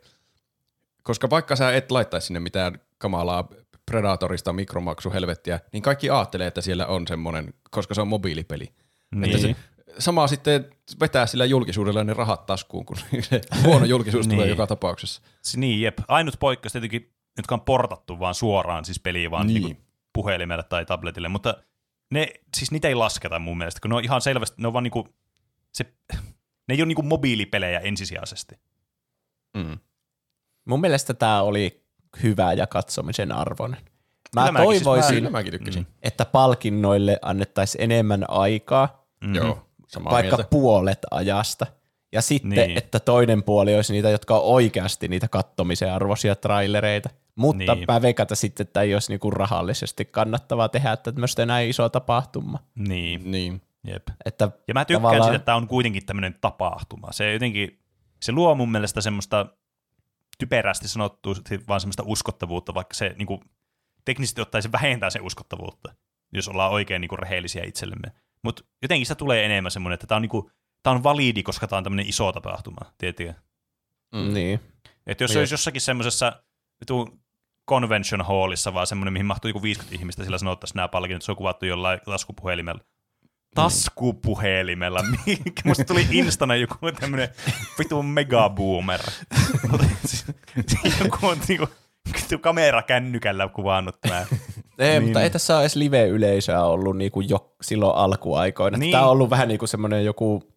Koska vaikka sä et laittaisi sinne mitään kamalaa Predatorista mikromaksuhelvettiä, niin kaikki ajattelee, että siellä on semmoinen, koska se on mobiilipeli. Niin. Samaa sitten vetää sillä julkisuudella ne rahat taskuun, kun se huono julkisuus tulee joka tapauksessa. Niin, jep. Ainut poikkeus tietenkin, jotka on portattu vaan suoraan siis peliin vaan niin puhelimelle tai tabletille, mutta ne, siis niitä ei lasketa mun mielestä, kun ne on ihan selvästi, ne on vaan niinku, ne ei ole niinku mobiilipelejä ensisijaisesti. Mm. Mun mielestä tää oli hyvä ja katsomisen arvoinen. Mä toivoisin, siis että palkinnoille annettaisiin enemmän aikaa. Mm. Joo. Samaa vaikka mieltä. Puolet ajasta. Ja sitten, että toinen puoli olisi niitä, jotka on oikeasti niitä kattomisen arvoisia trailereita. Mutta niin. Mä veikata sitten, että ei olisi niinku rahallisesti kannattavaa tehdä, että tämmöistä näin iso tapahtuma. Niin. Jep. Että ja mä tykkään tavallaan... siitä, että tämä on kuitenkin tämmöinen tapahtuma. Se jotenkin, se luo mun mielestä semmoista typerästi sanottua vaan semmoista uskottavuutta, vaikka se niinku, teknisesti ottaen se vähentää sen uskottavuutta, jos ollaan oikein niinku rehellisiä itsellemme. Mutta jotenkin sitä tulee enemmän semmoinen, että tämä on, niinku, on validi, koska tämä on tämmöinen iso tapahtuma, tietysti. Mm. Niin. Että jos olisi jossakin semmoisessa convention hallissa vaan semmoinen, mihin mahtuu joku 50 ihmistä, sillä sanottaisiin nämä palkinnot, se on kuvattu jollain taskupuhelimella. Taskupuhelimella. Musta tuli instana joku tämmönen vitun megaboomer. Joku on niinku kamera kännykällä kuvannut tämän. Ei, mutta ei tässä ole edes live-yleisöä ollut niinku jo silloin alkuaikoina. Niin. Tämä on ollut vähän niinku semmoinen joku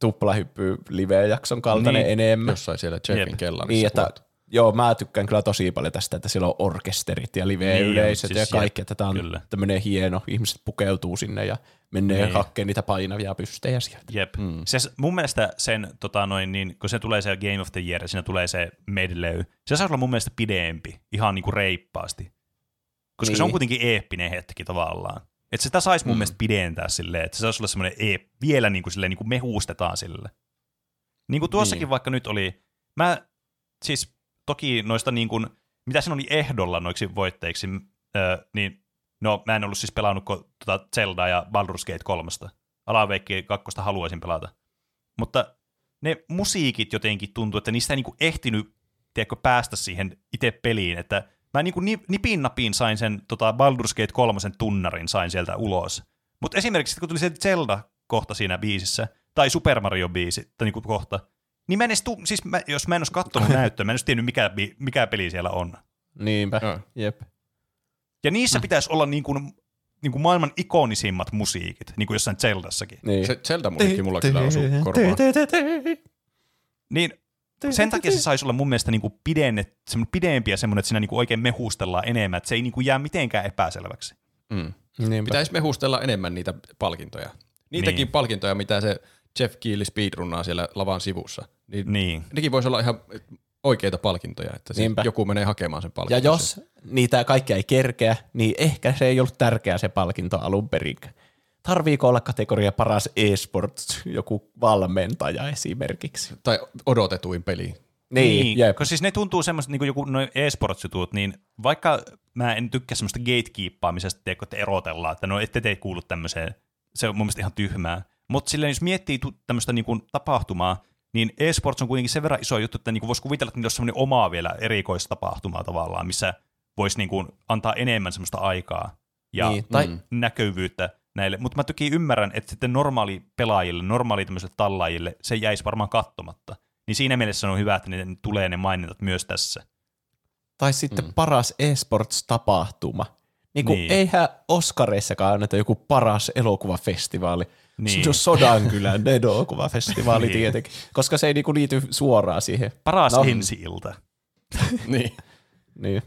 tuplahyppy live-jakson kaltainen niin. Enemmän. Jossain siellä Jeffin kellarissa niin, kuvat. Joo, mä tykkään kyllä tosi paljon tästä, että siellä on orkesterit ja live-yleiset niin, siis ja kaikki, että tämä on tämmöinen hieno, ihmiset pukeutuu sinne ja menee niin. Hakkeen niitä painavia pystejä sieltä. Jep. Mm. Siis mun mielestä sen, kun se tulee se Game of the Year, siinä tulee se medley, se saa olla mun mielestä pidempi, ihan niinku reippaasti, koska niin. Se on kuitenkin eeppinen hetki tavallaan. Että sitä saisi mun mielestä pidentää silleen, että se saisi olla semmoinen vielä niinku silleen, niinku mehuustetaan sille. Niinku tuossakin niin. Vaikka nyt oli, toki noista niin kuin, mitä siinä oli ehdolla noiksi voitteiksi, niin no mä en ollut siis pelannut Zeldaa ja Baldur's Gate 3. Alan Wake 2 haluaisin pelata. Mutta ne musiikit jotenkin tuntuu, että niistä ei niin kuin ehtinyt päästä siihen itse peliin. Että mä niin kuin nipin napin sain sen Baldur's Gate 3 tunnarin sain sieltä ulos. Mutta esimerkiksi kun tuli se Zelda-kohta siinä biisissä, tai Super Mario-biisi tai niin kuin kohta, niin jos mä en olisi katsonut näyttöä, mä en olisi tiennyt, mikä peli siellä on. Niinpä, jep. Ja niissä pitäisi olla niin kuin maailman ikonisimmat musiikit, niin kuin jossain Zeldassakin. Niin. Se Zelda-musiikki mulla kyllä osuu korvaan. Niin sen takia se saisi olla mun mielestä niinku pidempi ja semmoinen, että siinä niinku oikein mehustellaan enemmän, että se ei niinku jää mitenkään epäselväksi. Mm. Pitäisi mehustella enemmän niitä palkintoja. Niitäkin niin. Palkintoja, mitä se... Jeff Keighley speedrunnaa siellä lavan sivussa. Niin. Nekin voisi olla ihan oikeita palkintoja, että joku menee hakemaan sen palkintoja. Ja jos niitä kaikkia ei kerkeä, niin ehkä se ei ollut tärkeä se palkinto alun perin. Tarviiko olla kategoria paras e-sports, joku valmentaja esimerkiksi? Tai odotetuin peli. Niin, jep. Koska siis ne tuntuu semmoiset, niin kuin joku noin e-sports-jutut, niin vaikka mä en tykkää semmoista gatekeeppaamisesta, että erotellaan, että no ette kuulu tämmöiseen, se on mun mielestä ihan tyhmää. Mutta silleen, jos miettii tämmöistä niinku tapahtumaa, niin e-sports on kuitenkin sen verran iso juttu, että niinku voisi kuvitella, että niillä on semmoinen omaa vielä erikoistapahtumaa tavallaan, missä voisi niinku antaa enemmän semmoista aikaa ja näkyvyyttä näille. Mutta mä toki ymmärrän, että sitten normaali pelaajille, normaali tämmöisille tallaajille, se jäisi varmaan katsomatta. Niin siinä mielessä on hyvä, että ne tulee ne mainintat myös tässä. Tai sitten paras e-sports-tapahtuma. Niin. Eihän Oscareissakaan anneta joku paras elokuvafestivaali. Niin. Se on Sodankylän elokuvafestivaali niin. Tietenkin, koska se ei liity suoraan siihen. Paras ensi-ilta. niin.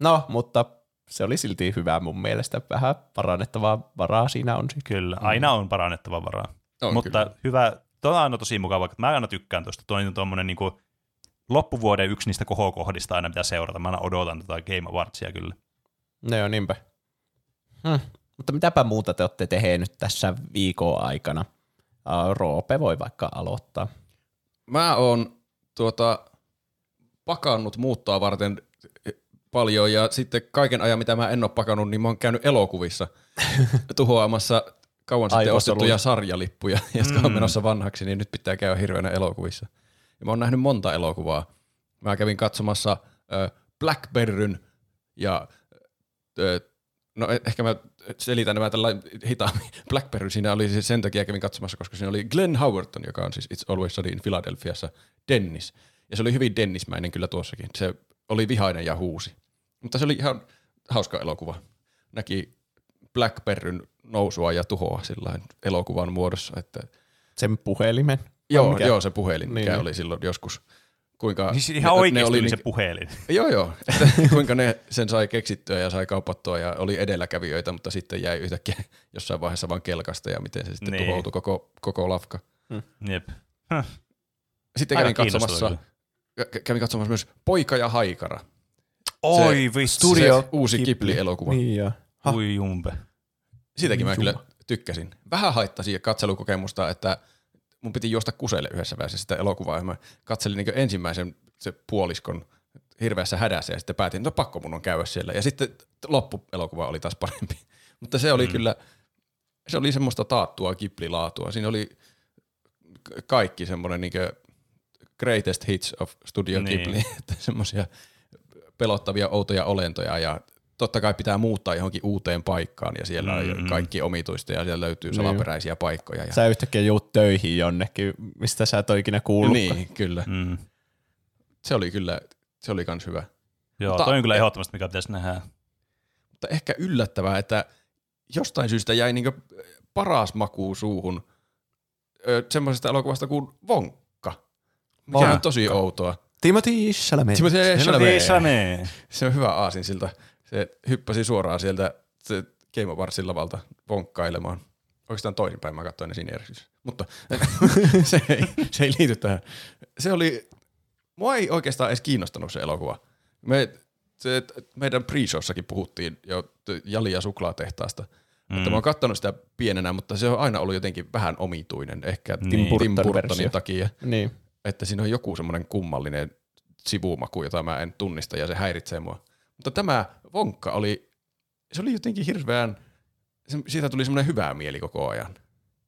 No, mutta se oli silti hyvä mun mielestä. Vähän parannettavaa varaa siinä on. Kyllä, aina on parannettavaa varaa. On mutta kyllä. Hyvä, tuo on aina tosi mukava, että mä aina tykkään tuosta. Tuo on tuommoinen loppuvuoden yksi niistä kohokohdista aina pitää seurata. Mä aina odotan Game Awardsia kyllä. No niinpä. Mutta mitäpä muuta te olette tehneet tässä viikon aikana? Roope voi vaikka aloittaa. Mä oon pakannut muuttoa varten paljon ja sitten kaiken ajan, mitä mä en oo pakannut, niin mä oon käynyt elokuvissa tuhoamassa kauan sitten ostettuja sarjalippuja, jotka on menossa vanhaksi, niin nyt pitää käydä hirveänä elokuvissa. Ja mä oon nähnyt monta elokuvaa. Mä kävin katsomassa Blackberryn ja... No ehkä mä selitän nämä tällainen hitaammin. Blackberry siinä oli siis sen takia kävin katsomassa, koska siinä oli Glenn Howerton, joka on siis It's Always Sunny in Philadelphiassa, Dennis. Ja se oli hyvin Dennismäinen kyllä tuossakin. Se oli vihainen ja huusi. Mutta se oli ihan hauska elokuva. Näki Blackberryn nousua ja tuhoa sillain elokuvan muodossa. Että sen puhelimen? Joo, se puhelin, mikä oli silloin joskus. Kuinka niin ihan oikeasti oli se puhelin. Joo. Kuinka ne sen sai keksittyä ja sai kaupattua ja oli edelläkävijöitä, mutta sitten jäi yhtäkkiä jossain vaiheessa vaan kelkasta ja miten se sitten tuhoutui koko lafka. Jep. Sitten kävin katsomassa myös Poika ja haikara. Oi vitsi. Studio. Se uusi Ghibli-elokuva. Niin joo. Ui jumpe. Sitäkin mä kyllä tykkäsin. Vähän haittasi katselukokemusta, että mun piti juosta kuseille yhdessä vaiheessa sitä elokuvaa, ja mä katselin niin ensimmäisen se puoliskon hirveässä hädässä, ja sitten päätin, että pakko mun on käydä siellä. Ja sitten loppuelokuva oli taas parempi. Mutta se oli kyllä, se oli semmoista taattua Ghibli-laatua. Siinä oli kaikki semmoinen niin greatest hits of Studio Ghibli, niin. Että semmoisia pelottavia outoja olentoja, ja totta kai pitää muuttaa johonkin uuteen paikkaan, ja siellä on kaikki omituista, ja siellä löytyy salaperäisiä paikkoja. Ja... Sä yhtäkkiä joudut töihin jonnekin, mistä sä et ole ikinä kuullutkaan. Niin, kyllä. Mm. Se oli kans hyvä. Joo, mutta toi on kyllä ehdottomasti, mikä pitäisi nähdä. Mutta ehkä yllättävää, että jostain syystä jäi niinku paras maku suuhun semmoisesta elokuvasta kuin Vonkka, mikä on tosi outoa. Timothée Chalamet. Se on hyvä aasinsilta. Se hyppäsi suoraan sieltä se Game Awardsin lavalta vonkkailemaan. Oikeastaan toisinpäin mä katsoin ne siinä järjestyksessä. Mutta se ei liity tähän. Mua ei oikeastaan edes kiinnostanut se elokuva. Meidän pre-showssakin puhuttiin jo Jali- ja suklaatehtaasta. Mutta mä oon katsonut sitä pienenä, mutta se on aina ollut jotenkin vähän omituinen. Ehkä Tim Burtonin takia. Niin. Että siinä on joku semmoinen kummallinen sivumaku, jota mä en tunnista ja se häiritsee mua. Mutta tämä Vonkka se oli jotenkin hirveän, siitä tuli semmoinen hyvää mieli koko ajan.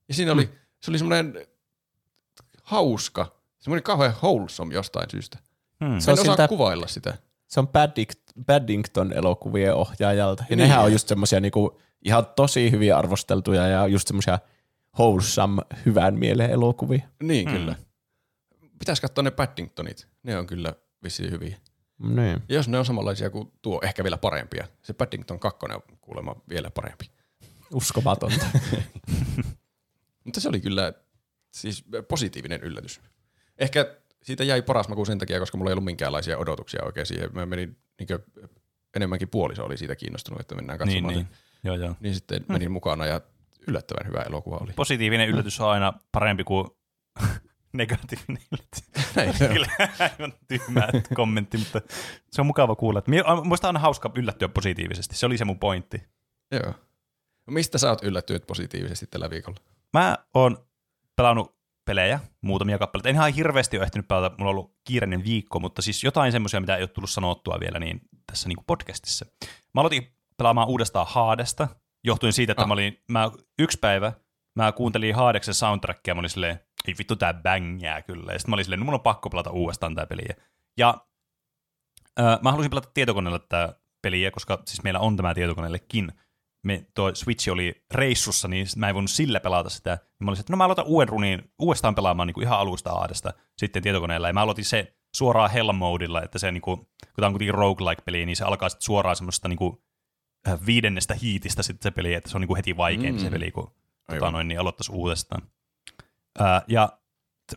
Ja siinä se oli semmoinen hauska, semmoinen kauhean wholesome jostain syystä. Se en osaa kuvailla sitä. Se on Paddington-elokuvien ohjaajalta. Ja niin. Nehän on just semmoisia niinku, ihan tosi hyvin arvosteltuja ja just semmoisia wholesome, hyvän mielen elokuvia. Niin kyllä. Pitäis katsoa ne Paddingtonit. Ne on kyllä vissiin hyviä. Niin. Jos ne on samanlaisia kuin tuo, ehkä vielä parempia. Se Paddington 2 on kuulemma vielä parempi. Uskomatonta. Mutta se oli kyllä siis positiivinen yllätys. Ehkä siitä jäi paras maku sen takia, koska mulla ei ollut minkäänlaisia odotuksia oikein siihen. Mä menin enemmänkin puoliso oli siitä kiinnostunut, että mennään katsomaan. Niin. Joo. Niin sitten menin mukana ja yllättävän hyvä elokuva oli. Positiivinen yllätys on aina parempi kuin... negatiivinen yllätys. Kyllä aivan tyhmä kommentti, mutta se on mukava kuulla. Musta on hauska yllättyä positiivisesti. Se oli se mun pointti. Joo. Mistä sä oot yllättynyt positiivisesti tällä viikolla? Mä oon pelannut pelejä, muutamia kappaleita. En ihan hirveästi ole ehtinyt pelata, mulla on ollut kiireinen viikko, mutta siis jotain semmoisia, mitä ei ole tullut sanottua vielä niin tässä niin kuin podcastissa. Mä aloitin pelaamaan uudestaan Haadesta, johtuen siitä, että mä kuuntelin Haadeksen soundtrackia, mä olin silleen, ei vittu, tää bängää kyllä. Ja sitten mä olin silleen, no mun on pakko pelata uudestaan tää peliä. Ja mä halusin pelata tietokoneella tää peliä, koska siis meillä on tämä tietokoneellekin. Tuo Switch oli reissussa, niin mä en voinut sillä pelata sitä. Ja mä olin että no mä aloitan uuden runin uudestaan pelaamaan niin kuin ihan alusta Aadesta sitten tietokoneella. Ja mä aloitin se suoraan Hell-modilla, että se niin kuin, kun tää on kuitenkin roguelike-peli, niin se alkaa sitten suoraan semmoista niin kuin, 5. hiitistä sitten se peli, että se on niin kuin heti vaikeampi se peli, kun niin aloittaisi uudestaan. Ja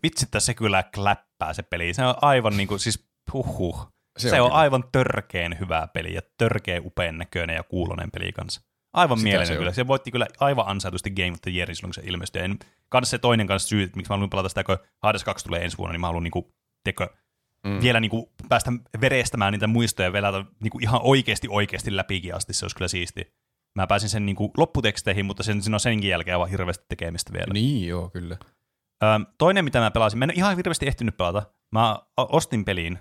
vitsittä se kyllä kläppää se peli. Se on aivan niinku siis huhhuh. Se on aivan törkeen hyvä peli ja törkeen upean näköinen ja kuulonen peli kanssa. Aivan mielinen kyllä. Se voitti kyllä aivan ansaitusti Game of the Yearin silloin, kun se ilmestyi. Ja kans se toinen kanssa syy, miksi mä haluan pelata sitä, kun Hades 2 tulee ensi vuonna, niin mä haluan niinku, vielä niinku päästä verestämään niitä muistoja ja velata niinku ihan oikeasti läpikin asti. Se olisi kyllä siistiä. Mä pääsin sen niinku lopputeksteihin, mutta sen on senkin jälkeen vaan hirveästi tekemistä vielä. Niin joo, kyllä. Toinen, mitä mä pelasin, mä en ihan hirveästi ehtinyt pelata. Mä ostin peliin,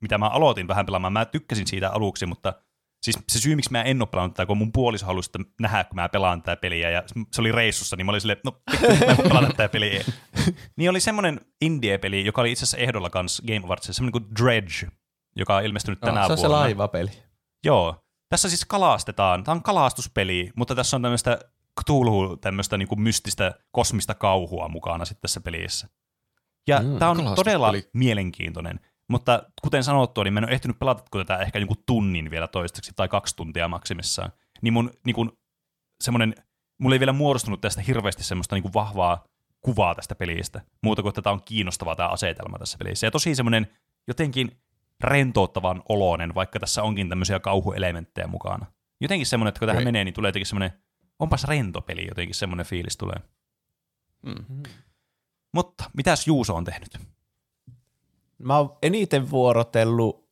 mitä mä aloitin vähän pelaamaan. Mä tykkäsin siitä aluksi, mutta siis se syy, miksi mä en ole pelannut tätä, kun mun puoliso halusi nähdä, kun mä pelaan tätä peliä. Ja se oli reissussa, niin mä olin silleen, no mä en pelata tätä peliä. Niin oli semmoinen indie-peli, joka oli itse asiassa ehdolla kanssa Game Awardsissa, semmoinen kuin Dredge, joka on ilmestynyt tänä vuonna. Se on se laivapeli. Joo. Tässä siis kalastetaan. Tämä on kalastuspeli, mutta tässä on tämmöistä Cthulhu, tämmöistä niinku mystistä kosmista kauhua mukana sitten tässä pelissä. Ja tämä on todella mielenkiintoinen, mutta kuten sanottua, niin mä en ole ehtinyt pelata tätä ehkä joku tunnin vielä toistaiseksi tai 2 tuntia maksimissaan. Niin mun semmoinen, mulla ei vielä muodostunut tästä hirveästi semmoista niinku vahvaa kuvaa tästä pelistä, muuta kuin tämä on kiinnostavaa tämä asetelma tässä pelissä. Ja tosi semmoinen jotenkin rentouttavan oloinen, vaikka tässä onkin tämmöisiä kauhuelementtejä mukana. Jotenkin semmoinen, että kun tähän menee, niin tulee jotenkin semmoinen, onpas rento peli, jotenkin semmoinen fiilis tulee. Mm-hmm. Mutta mitäs Juuso on tehnyt? Mä oon eniten vuorotellut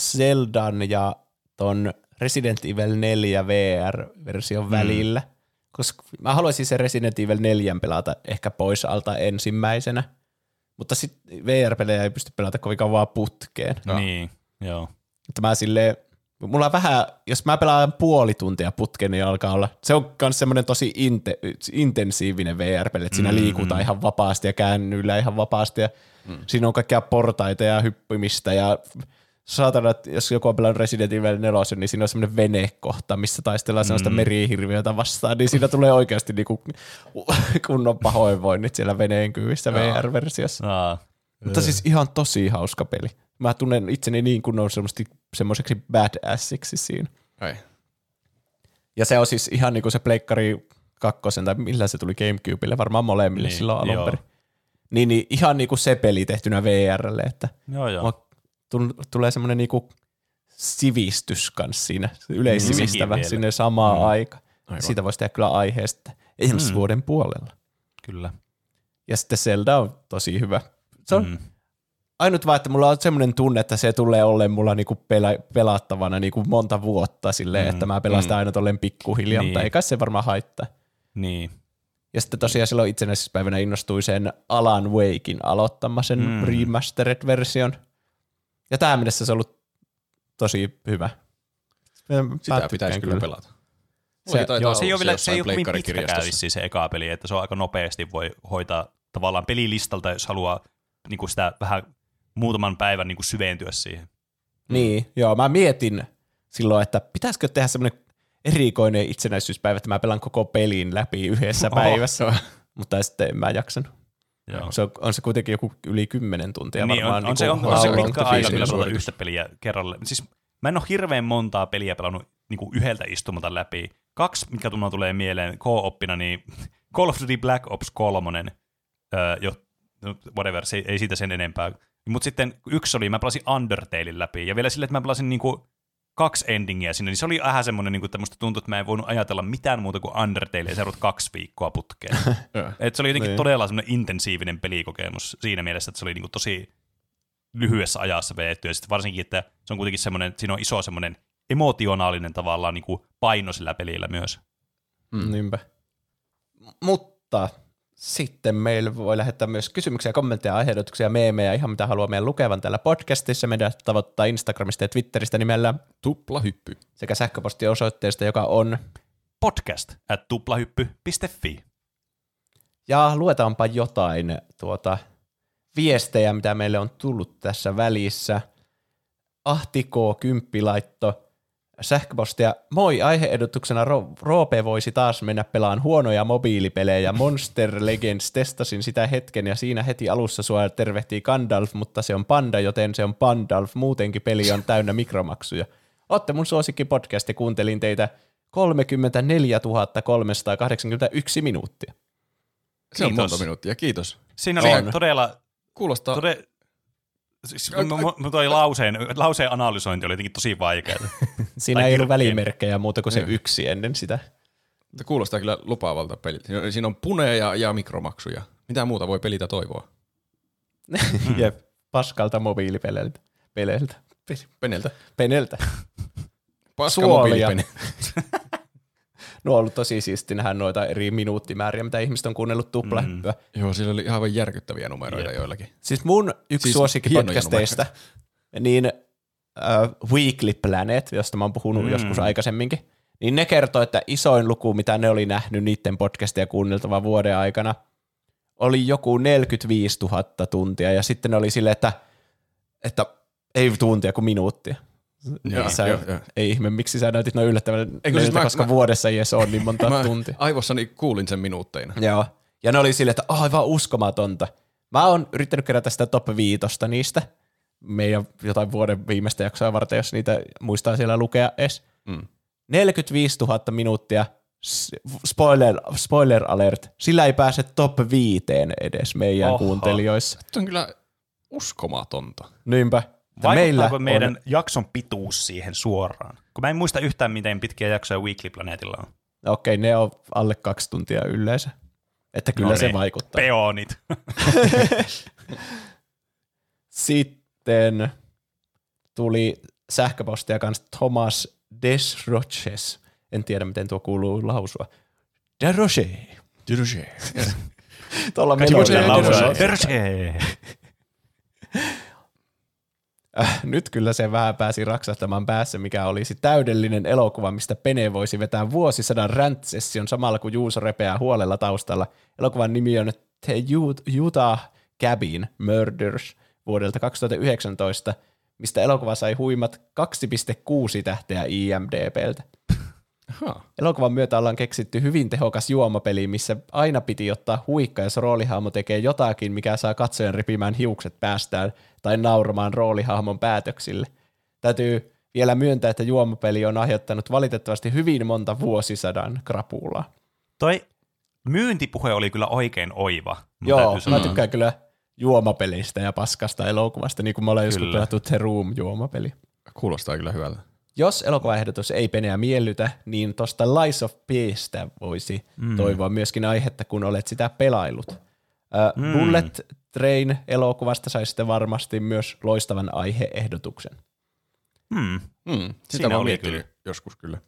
Zeldan ja ton Resident Evil 4 VR-version välillä, koska mä haluaisin sen Resident Evil 4 pelata ehkä pois alta ensimmäisenä, mutta sitten VR-pelejä ei pysty pelata kovin kauan putkeen. No. Niin, joo. Mutta mä silleen, mulla on vähän, jos mä pelaan puoli tuntia putkeen, niin alkaa olla, se on myös semmoinen tosi intensiivinen VR-peli, että siinä liikutaan ihan vapaasti ja käännyillä ihan vapaasti ja siinä on kaikkia portaita ja hyppimistä ja saatana, että jos joku on pelannut Resident Evil 4, niin siinä on semmoinen venekohta, missä taistellaan sellaista merihirviötä vastaan, niin siinä tulee oikeasti niinku kunnon pahoinvoinnit siellä veneen kyyvissä VR-versiossa. Mutta siis ihan tosi hauska peli. Mä tunnen itseni niin kunnon semmoiseksi badassiksi siinä. Ai. Ja se on siis ihan niinku se pleikkari kakkosen, tai millä se tuli Gamecubeille, varmaan molemmille niin, silloin alun perin. Niin ihan niinku se peli tehtynä VRlle, että tulee semmoinen niinku sivistys kanssa siinä, yleissivistävä sinne samaan aikaan. Siitä voisi tehdä kyllä aiheesta ensi vuoden puolella. Kyllä. Ja sitten Zelda on tosi hyvä. Se on ainut vaan, että mulla on semmoinen tunne, että se tulee olleen mulla niinku pelattavana niinku monta vuotta silleen, että mä pelaan sitä aina tolleen pikkuhiljaa, mutta eikä se varmaan haittaa. Niin. Ja sitten tosiaan silloin itsenäisyyspäivänä innostui sen Alan Wakein aloittamaisen remastered-version. Ja tähän mennessä se on ollut tosi hyvä. Sitä pitäisi kyllä pelata. Se ei ole kovin pitkäkään vissiin se eka peli, että se on aika nopeasti voi hoitaa tavallaan pelilistalta, jos haluaa niin sitä vähän muutaman päivän niin syventyä siihen. Niin, joo. Mä mietin silloin, että pitäisikö tehdä semmoinen erikoinen itsenäisyyspäivä, että mä pelaan koko pelin läpi yhdessä päivässä, mutta sitten en mä jaksanut. Joo. Se on kuitenkin joku yli 10 tuntia niin, varmaan. On se pitkä aika pelata yhtä peliä kerralla. Siis mä en ole hirveän montaa peliä pelannut niinku yhdeltä istumalta läpi. 2, mitkä tulee mieleen co-oppina, niin Call of Duty Black Ops 3. Whatever, se ei siitä sen enempää. Mutta sitten yksi oli, mä pelasin Undertalein läpi. Ja vielä silleen, että mä pelasin niinku 2 endingiä sinne. Niin se oli vähän semmoinen, niinku, että musta tuntui, että mä en voinut ajatella mitään muuta kuin Undertale ja seurut 2 viikkoa putkeen. Et se oli jotenkin todella semmoinen intensiivinen pelikokemus siinä mielessä, että se oli niinku tosi lyhyessä ajassa vedetty. Ja sitten varsinkin, että se on kuitenkin semmoinen, siinä on iso semmoinen emotionaalinen tavallaan niinku paino sillä pelillä myös. Niinpä. Mutta sitten meillä voi lähettää myös kysymyksiä, kommentteja, aiheutuksia, meemejä, ihan mitä haluaa meidän lukevan täällä podcastissa. Meidän tavoittaa Instagramista ja Twitteristä nimellä Tuplahyppy sekä sähköpostiosoitteesta, joka on podcast@tuplahyppy.fi. Ja luetaanpa jotain viestejä, mitä meille on tullut tässä välissä. Ahti K10 laitto sähköpostia. Moi, aihe-edutuksena Roope voisi taas mennä pelaan huonoja mobiilipelejä. Monster Legends, testasin sitä hetken ja siinä heti alussa sua tervehtii Gandalf, mutta se on panda, joten se on Pandalf. Muutenkin peli on täynnä mikromaksuja. Ootte mun suosikki podcast ja kuuntelin teitä 34 381 minuuttia. Kiitos. Se on monta minuuttia, kiitos. Siinä oli todella... Kuulostaa... Siis lauseen analysointi oli jotenkin tosi vaikeaa. Siinä ei ollut välimerkkejä muuta kuin se yksi ennen sitä. Kuulostaa kyllä lupaavalta peliltä. Siinä on puneja ja mikromaksuja. Mitä muuta voi pelitä toivoa? Jep, paskalta mobiilipeleiltä. Peneltä. Paska mobiilipene. No on ollut tosi siistinähän noita eri minuuttimääriä, mitä ihmiset on kuunnellut tuplahyppyä. Joo, siellä oli aivan järkyttäviä numeroita joillakin. Siis mun yksi suosikkipodcasteista, niin Weekly Planet, josta mä oon puhunut joskus aikaisemminkin, niin ne kertoi, että isoin luku, mitä ne oli nähnyt niiden podcastia kuunneltava vuoden aikana, oli joku 45 000 tuntia, ja sitten ne oli silleen, että ei tuntia kuin minuuttia. Ei ihme, miksi sä näytit noin yllättävän koska vuodessa ei edes ole niin monta tuntia. Aivossani kuulin sen minuutteina. Joo, ja ne oli silleen, että aivan uskomatonta. Mä oon yrittänyt kerätä sitä top 5 niistä, meidän jotain vuoden viimeistä jaksoa varten, jos niitä muistaa siellä lukea edes. 45 000 minuuttia, spoiler alert, sillä ei pääse top 5 edes meidän kuuntelijoissa. Se on kyllä uskomatonta. Niinpä. Vaikuttaako meidän jakson pituus siihen suoraan? Kun mä en muista yhtään, miten pitkiä jaksoja Weekly Planetilla on. Okei, ne on alle 2 tuntia yleensä. Että kyllä se vaikuttaa. Peonit. Sitten tuli sähköpostia kanssa Thomas Desroches. En tiedä, miten tuo kuuluu lausua. Desroches. Tuolla menoilla lausua. Desroches. Nyt kyllä se vähän pääsi raksahtamaan päässä, mikä olisi täydellinen elokuva, mistä Bene voisi vetää vuosisadan rant-session samalla kun Juuso repeää huolella taustalla. Elokuvan nimi on The Utah Cabin Murders vuodelta 2019, mistä elokuva sai huimat 2,6 tähteä IMDB:ltä. Elokuvan myötä ollaan keksitty hyvin tehokas juomapeli, missä aina piti ottaa huikka, jos roolihahmo tekee jotakin, mikä saa katsojan ripimään hiukset päästään tai nauramaan roolihahmon päätöksille. Täytyy vielä myöntää, että juomapeli on aiheuttanut valitettavasti hyvin monta vuosisadan krapulaa. Toi myyntipuhe oli kyllä oikein oiva. Joo, mä tykkään kyllä juomapelistä ja paskasta elokuvasta, niin kuin me ollaan joskus pelattu The Room-juomapeli. Kuulostaa kyllä hyvältä. Jos elokuvaehdotus ei Peneä miellytä, niin tuosta Lies of Pistä voisi toivoa myöskin aihetta, kun olet sitä pelaillut. Bullet Train-elokuvasta saisitte varmasti myös loistavan aiheehdotuksen. Sitä voi miettinyt joskus kyllä.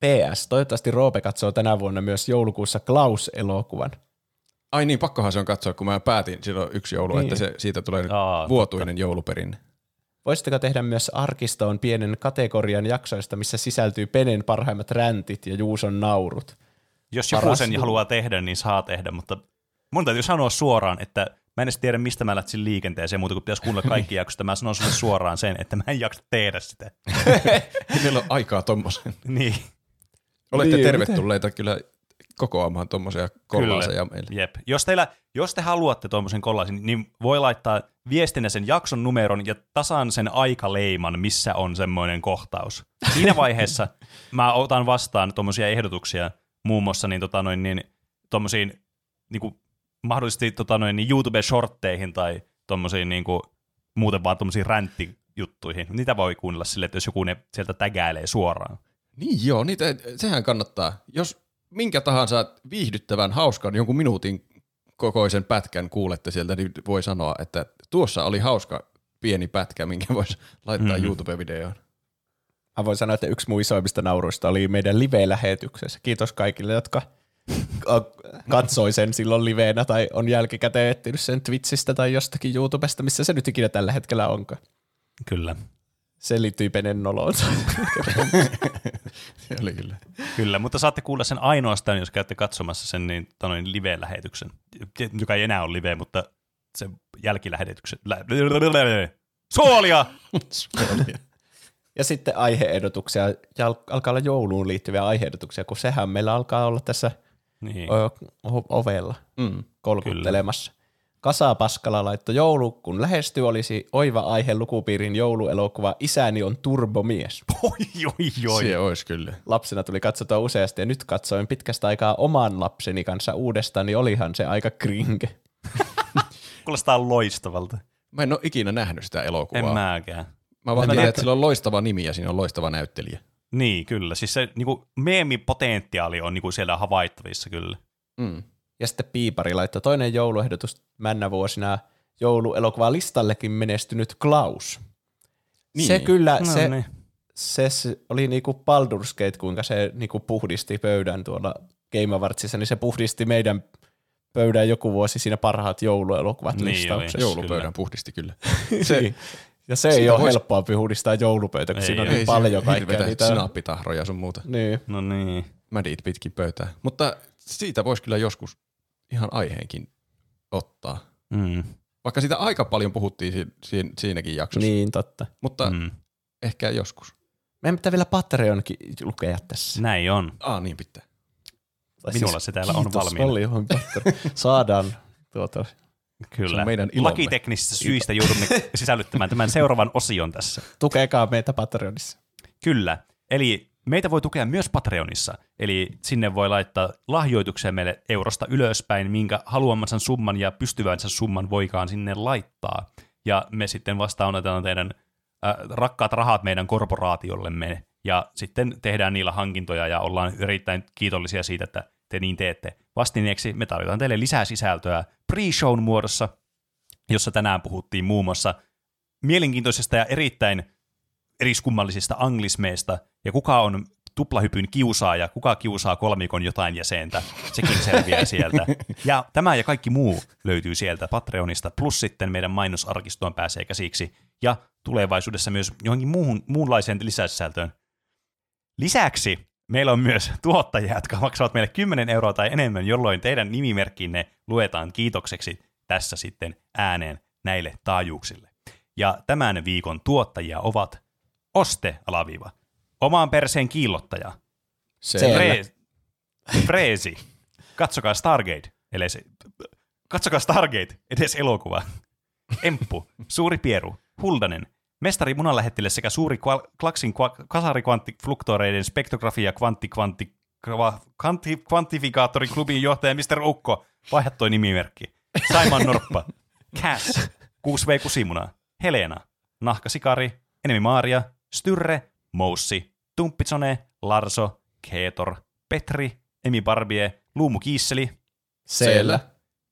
PS. Toivottavasti Roope katsoo tänä vuonna myös joulukuussa Klaus-elokuvan. Ai niin, pakkohan se on katsoa, kun mä päätin silloin yksi joulu, niin. Että se, siitä tulee vuotuinen jouluperinne. Voisitteko tehdä myös arkistoon pienen kategorian jaksoista, missä sisältyy Benen parhaimmat räntit ja Juuson naurut? Jos joku sen haluaa tehdä, niin saa tehdä, mutta mun täytyy sanoa suoraan, että mä en edes tiedä, mistä mä lähtisin liikenteeseen, muuta kuin pitäisi kuunnella kaikki jaksoista. Mä sanon sulle suoraan sen, että mä en jaksa tehdä sitä. Meillä on aikaa tommosen. Niin. Olette tervetulleita kyllä kokoamaan tommosen kollaasen ja meille. Jep. Jos te haluatte tommosen kollaasen, niin voi laittaa viestinä sen jakson numeron ja tasan sen aikaleiman, missä on semmoinen kohtaus. Siinä vaiheessa mä otan vastaan tommosia ehdotuksia, muun muassa tommosiin mahdollisesti YouTube-shortteihin tai tommosiin muuten vaan tommosiin ränttijuttuihin. Niitä voi kuunnella silleen, että jos joku ne sieltä tägäilee suoraan. Niin joo, niitä, sehän kannattaa. Jos minkä tahansa viihdyttävän, hauskan, jonkun minuutin kokoisen pätkän kuulette sieltä, niin voi sanoa, että tuossa oli hauska pieni pätkä, minkä voisi laittaa YouTube-videoon. Mä voin sanoa, että yksi mun isoimmista nauruista oli meidän live-lähetyksessä. Kiitos kaikille, jotka katsoi sen silloin liveenä tai on jälkikäteen etsinyt sen Twitchistä tai jostakin YouTubesta, missä se nyt ikinä tällä hetkellä onkaan. Kyllä. Se liittyy Benen noloon. Kyllä, mutta saatte kuulla sen ainoastaan, jos käytte katsomassa sen niin live-lähetyksen, joka ei enää ole live, mutta se jälkilähetyksen. Suolia! Ja sitten aihe-ehdotuksia, alkaa olla jouluun liittyviä aihe-ehdotuksia, kun sehän meillä alkaa olla tässä ovella kolkuttelemassa. Kasa Paskala laittoi joulu, kun lähestyy, olisi oiva aihe lukupiirin jouluelokuva Isäni on turbomies. Oi. Se olisi kyllä. Lapsena tuli katsotaan useasti ja nyt katsoin pitkästä aikaa oman lapseni kanssa uudestaan, niin olihan se aika kringe. Kuulostaa loistavalta. Mä en ole ikinä nähnyt sitä elokuvaa. En mäkään. Mä vaan tiedän, että sillä on loistava nimi ja siinä on loistava näyttelijä. Niin, kyllä. Siis se meemipotentiaali on siellä havaittavissa kyllä. Mm. Ja sitten Piipari laittoi toinen jouluehdotus männä vuosina jouluelokuvaa listallekin menestynyt Klaus. Niin. Se kyllä, no, se, niin. Se oli niinku Baldur's Gate, kuinka se niinku puhdisti pöydän tuolla Game Awardsissa, niin se puhdisti meidän pöydän joku vuosi siinä parhaat jouluelokuvat niin, listauksessa. Joulupöydän puhdisti kyllä. Se, ja se ei ole helppoa puhdistaa joulupöytä, kun siinä on niin paljon kaikkea. Niitä sinaappitahroja sun muuta. Niin. No niin. Mädit pitkin pöytää. Mutta siitä voisi kyllä joskus ihan aiheenkin ottaa. Mm. Vaikka sitä aika paljon puhuttiin siinäkin jaksossa. Niin, totta. Mutta ehkä joskus. Meidän pitää vielä Patreonkin lukea tässä. Näin on. Niin pitää. Minulla se täällä on valmiina. Saadaan tuota. Kyllä. Meidän lakiteknisistä syistä joudumme sisällyttämään tämän seuraavan osion tässä. Tukekaa meitä Patreonissa. Kyllä. Eli meitä voi tukea myös Patreonissa, eli sinne voi laittaa lahjoituksia meille eurosta ylöspäin, minkä haluamansa summan ja pystyvänsä summan voikaan sinne laittaa. Ja me sitten vastaanotetaan teidän rakkaat rahat meidän korporaatiollemme, ja sitten tehdään niillä hankintoja, ja ollaan erittäin kiitollisia siitä, että te niin teette. Vastineeksi me tarjotaan teille lisää sisältöä pre-shown muodossa, jossa tänään puhuttiin muun muassa mielenkiintoisesta ja erittäin eriskummallisista anglismeista ja kuka on tuplahypyn kiusaaja, kuka kiusaa kolmikon jotain jäsentä, sekin selviää sieltä. Ja tämä ja kaikki muu löytyy sieltä Patreonista, plus sitten meidän mainosarkistoon pääsee käsiksi ja tulevaisuudessa myös johonkin muunlaiseen lisäsisältöön. Lisäksi meillä on myös tuottajia, jotka maksavat meille 10 € tai enemmän, jolloin teidän nimimerkkinne luetaan kiitokseksi tässä sitten ääneen näille taajuuksille. Ja tämän viikon tuottajia ovat Oste-alaviiva, Omaan perseen kiillottaja, Freesi, Katsokaa Stargate, edes elokuva, Emppu, Suuri Pieru, Huldanen, Mestari munanlähettille sekä Suuri Klaksin kasarikvanttifluktoreiden spektrografia kvantifikaattorin klubin johtaja Mr. Ukko, vaihda toi nimimerkki, Saiman Norppa, Cass, 6V Kusimuna, Helena, Nahkasikari, Enemi Maaria, Styrre, Moussi, Tumppitsone, Larso, Keetor, Petri, Emi Barbie, Luumu Kiisseli, Seellä,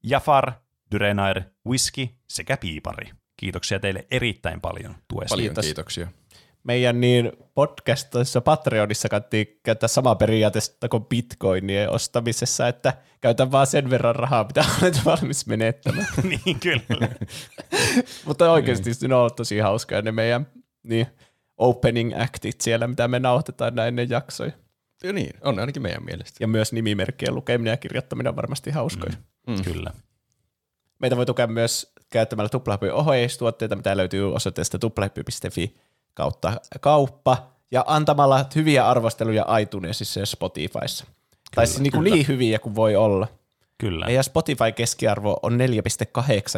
Jafar, Dyrenair, Whisky sekä Piipari. Kiitoksia teille erittäin paljon tuesta. Paljon kiitoksia. Meidän niin podcastissa Patreonissa kannattiin käyttää samaa periaatetta kuin bitcoinien ostamisessa, että käytän vaan sen verran rahaa, mitä olet valmis menettämään. Niin, kyllä. Mutta oikeasti ne on tosi hauskaa ne meidän niin, opening actit siellä, mitä me nauhoitetaan näin ne jaksoja. Ja niin, on ainakin meidän mielestä. Ja myös nimimerkkien lukeminen ja kirjoittaminen on varmasti hauskoja. Mm. Kyllä. Meitä voi tukea myös käyttämällä tuplahyppyyn ohjeistuotteita, mitä löytyy osoitteesta tuplahyppy.fi/kauppa, ja antamalla hyviä arvosteluja iTunesissa ja Spotifyssa. Kyllä, tai siis niin, niin hyviä kuin voi olla. Kyllä. Meidän Spotify-keskiarvo on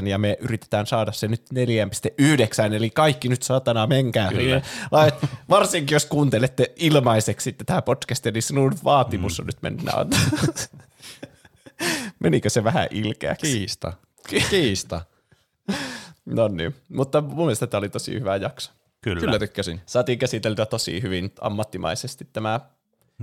4,8 ja me yritetään saada se nyt 4,9, eli kaikki nyt satana menkää. Varsinkin jos kuuntelette ilmaiseksi tätä podcastia, niin sinun vaatimus on nyt mennään. Menikö se vähän ilkeäksi? Kiista. No niin, mutta mun mielestä tämä oli tosi hyvä jakso. Kyllä tykkäsin. Saatiin käsiteltyä tosi hyvin ammattimaisesti tämä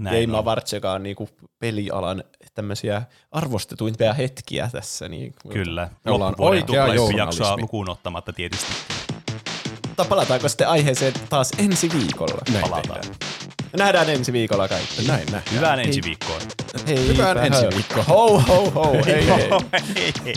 Game Awards, joka on niinku pelialan tämmöisiä arvostetuimpia hetkiä tässä. Niin kyllä, ollaan oikea journalismi. Lukuun ottamatta tietysti. Mutta palataanko sitten aiheeseen taas ensi viikolla? Palataan. Nähdään ensi viikolla kaikki. Näin. Hyvää ensi viikkoa. Hei, hyvää ensi viikkoa. Ho, ho, ho. Hei, hei.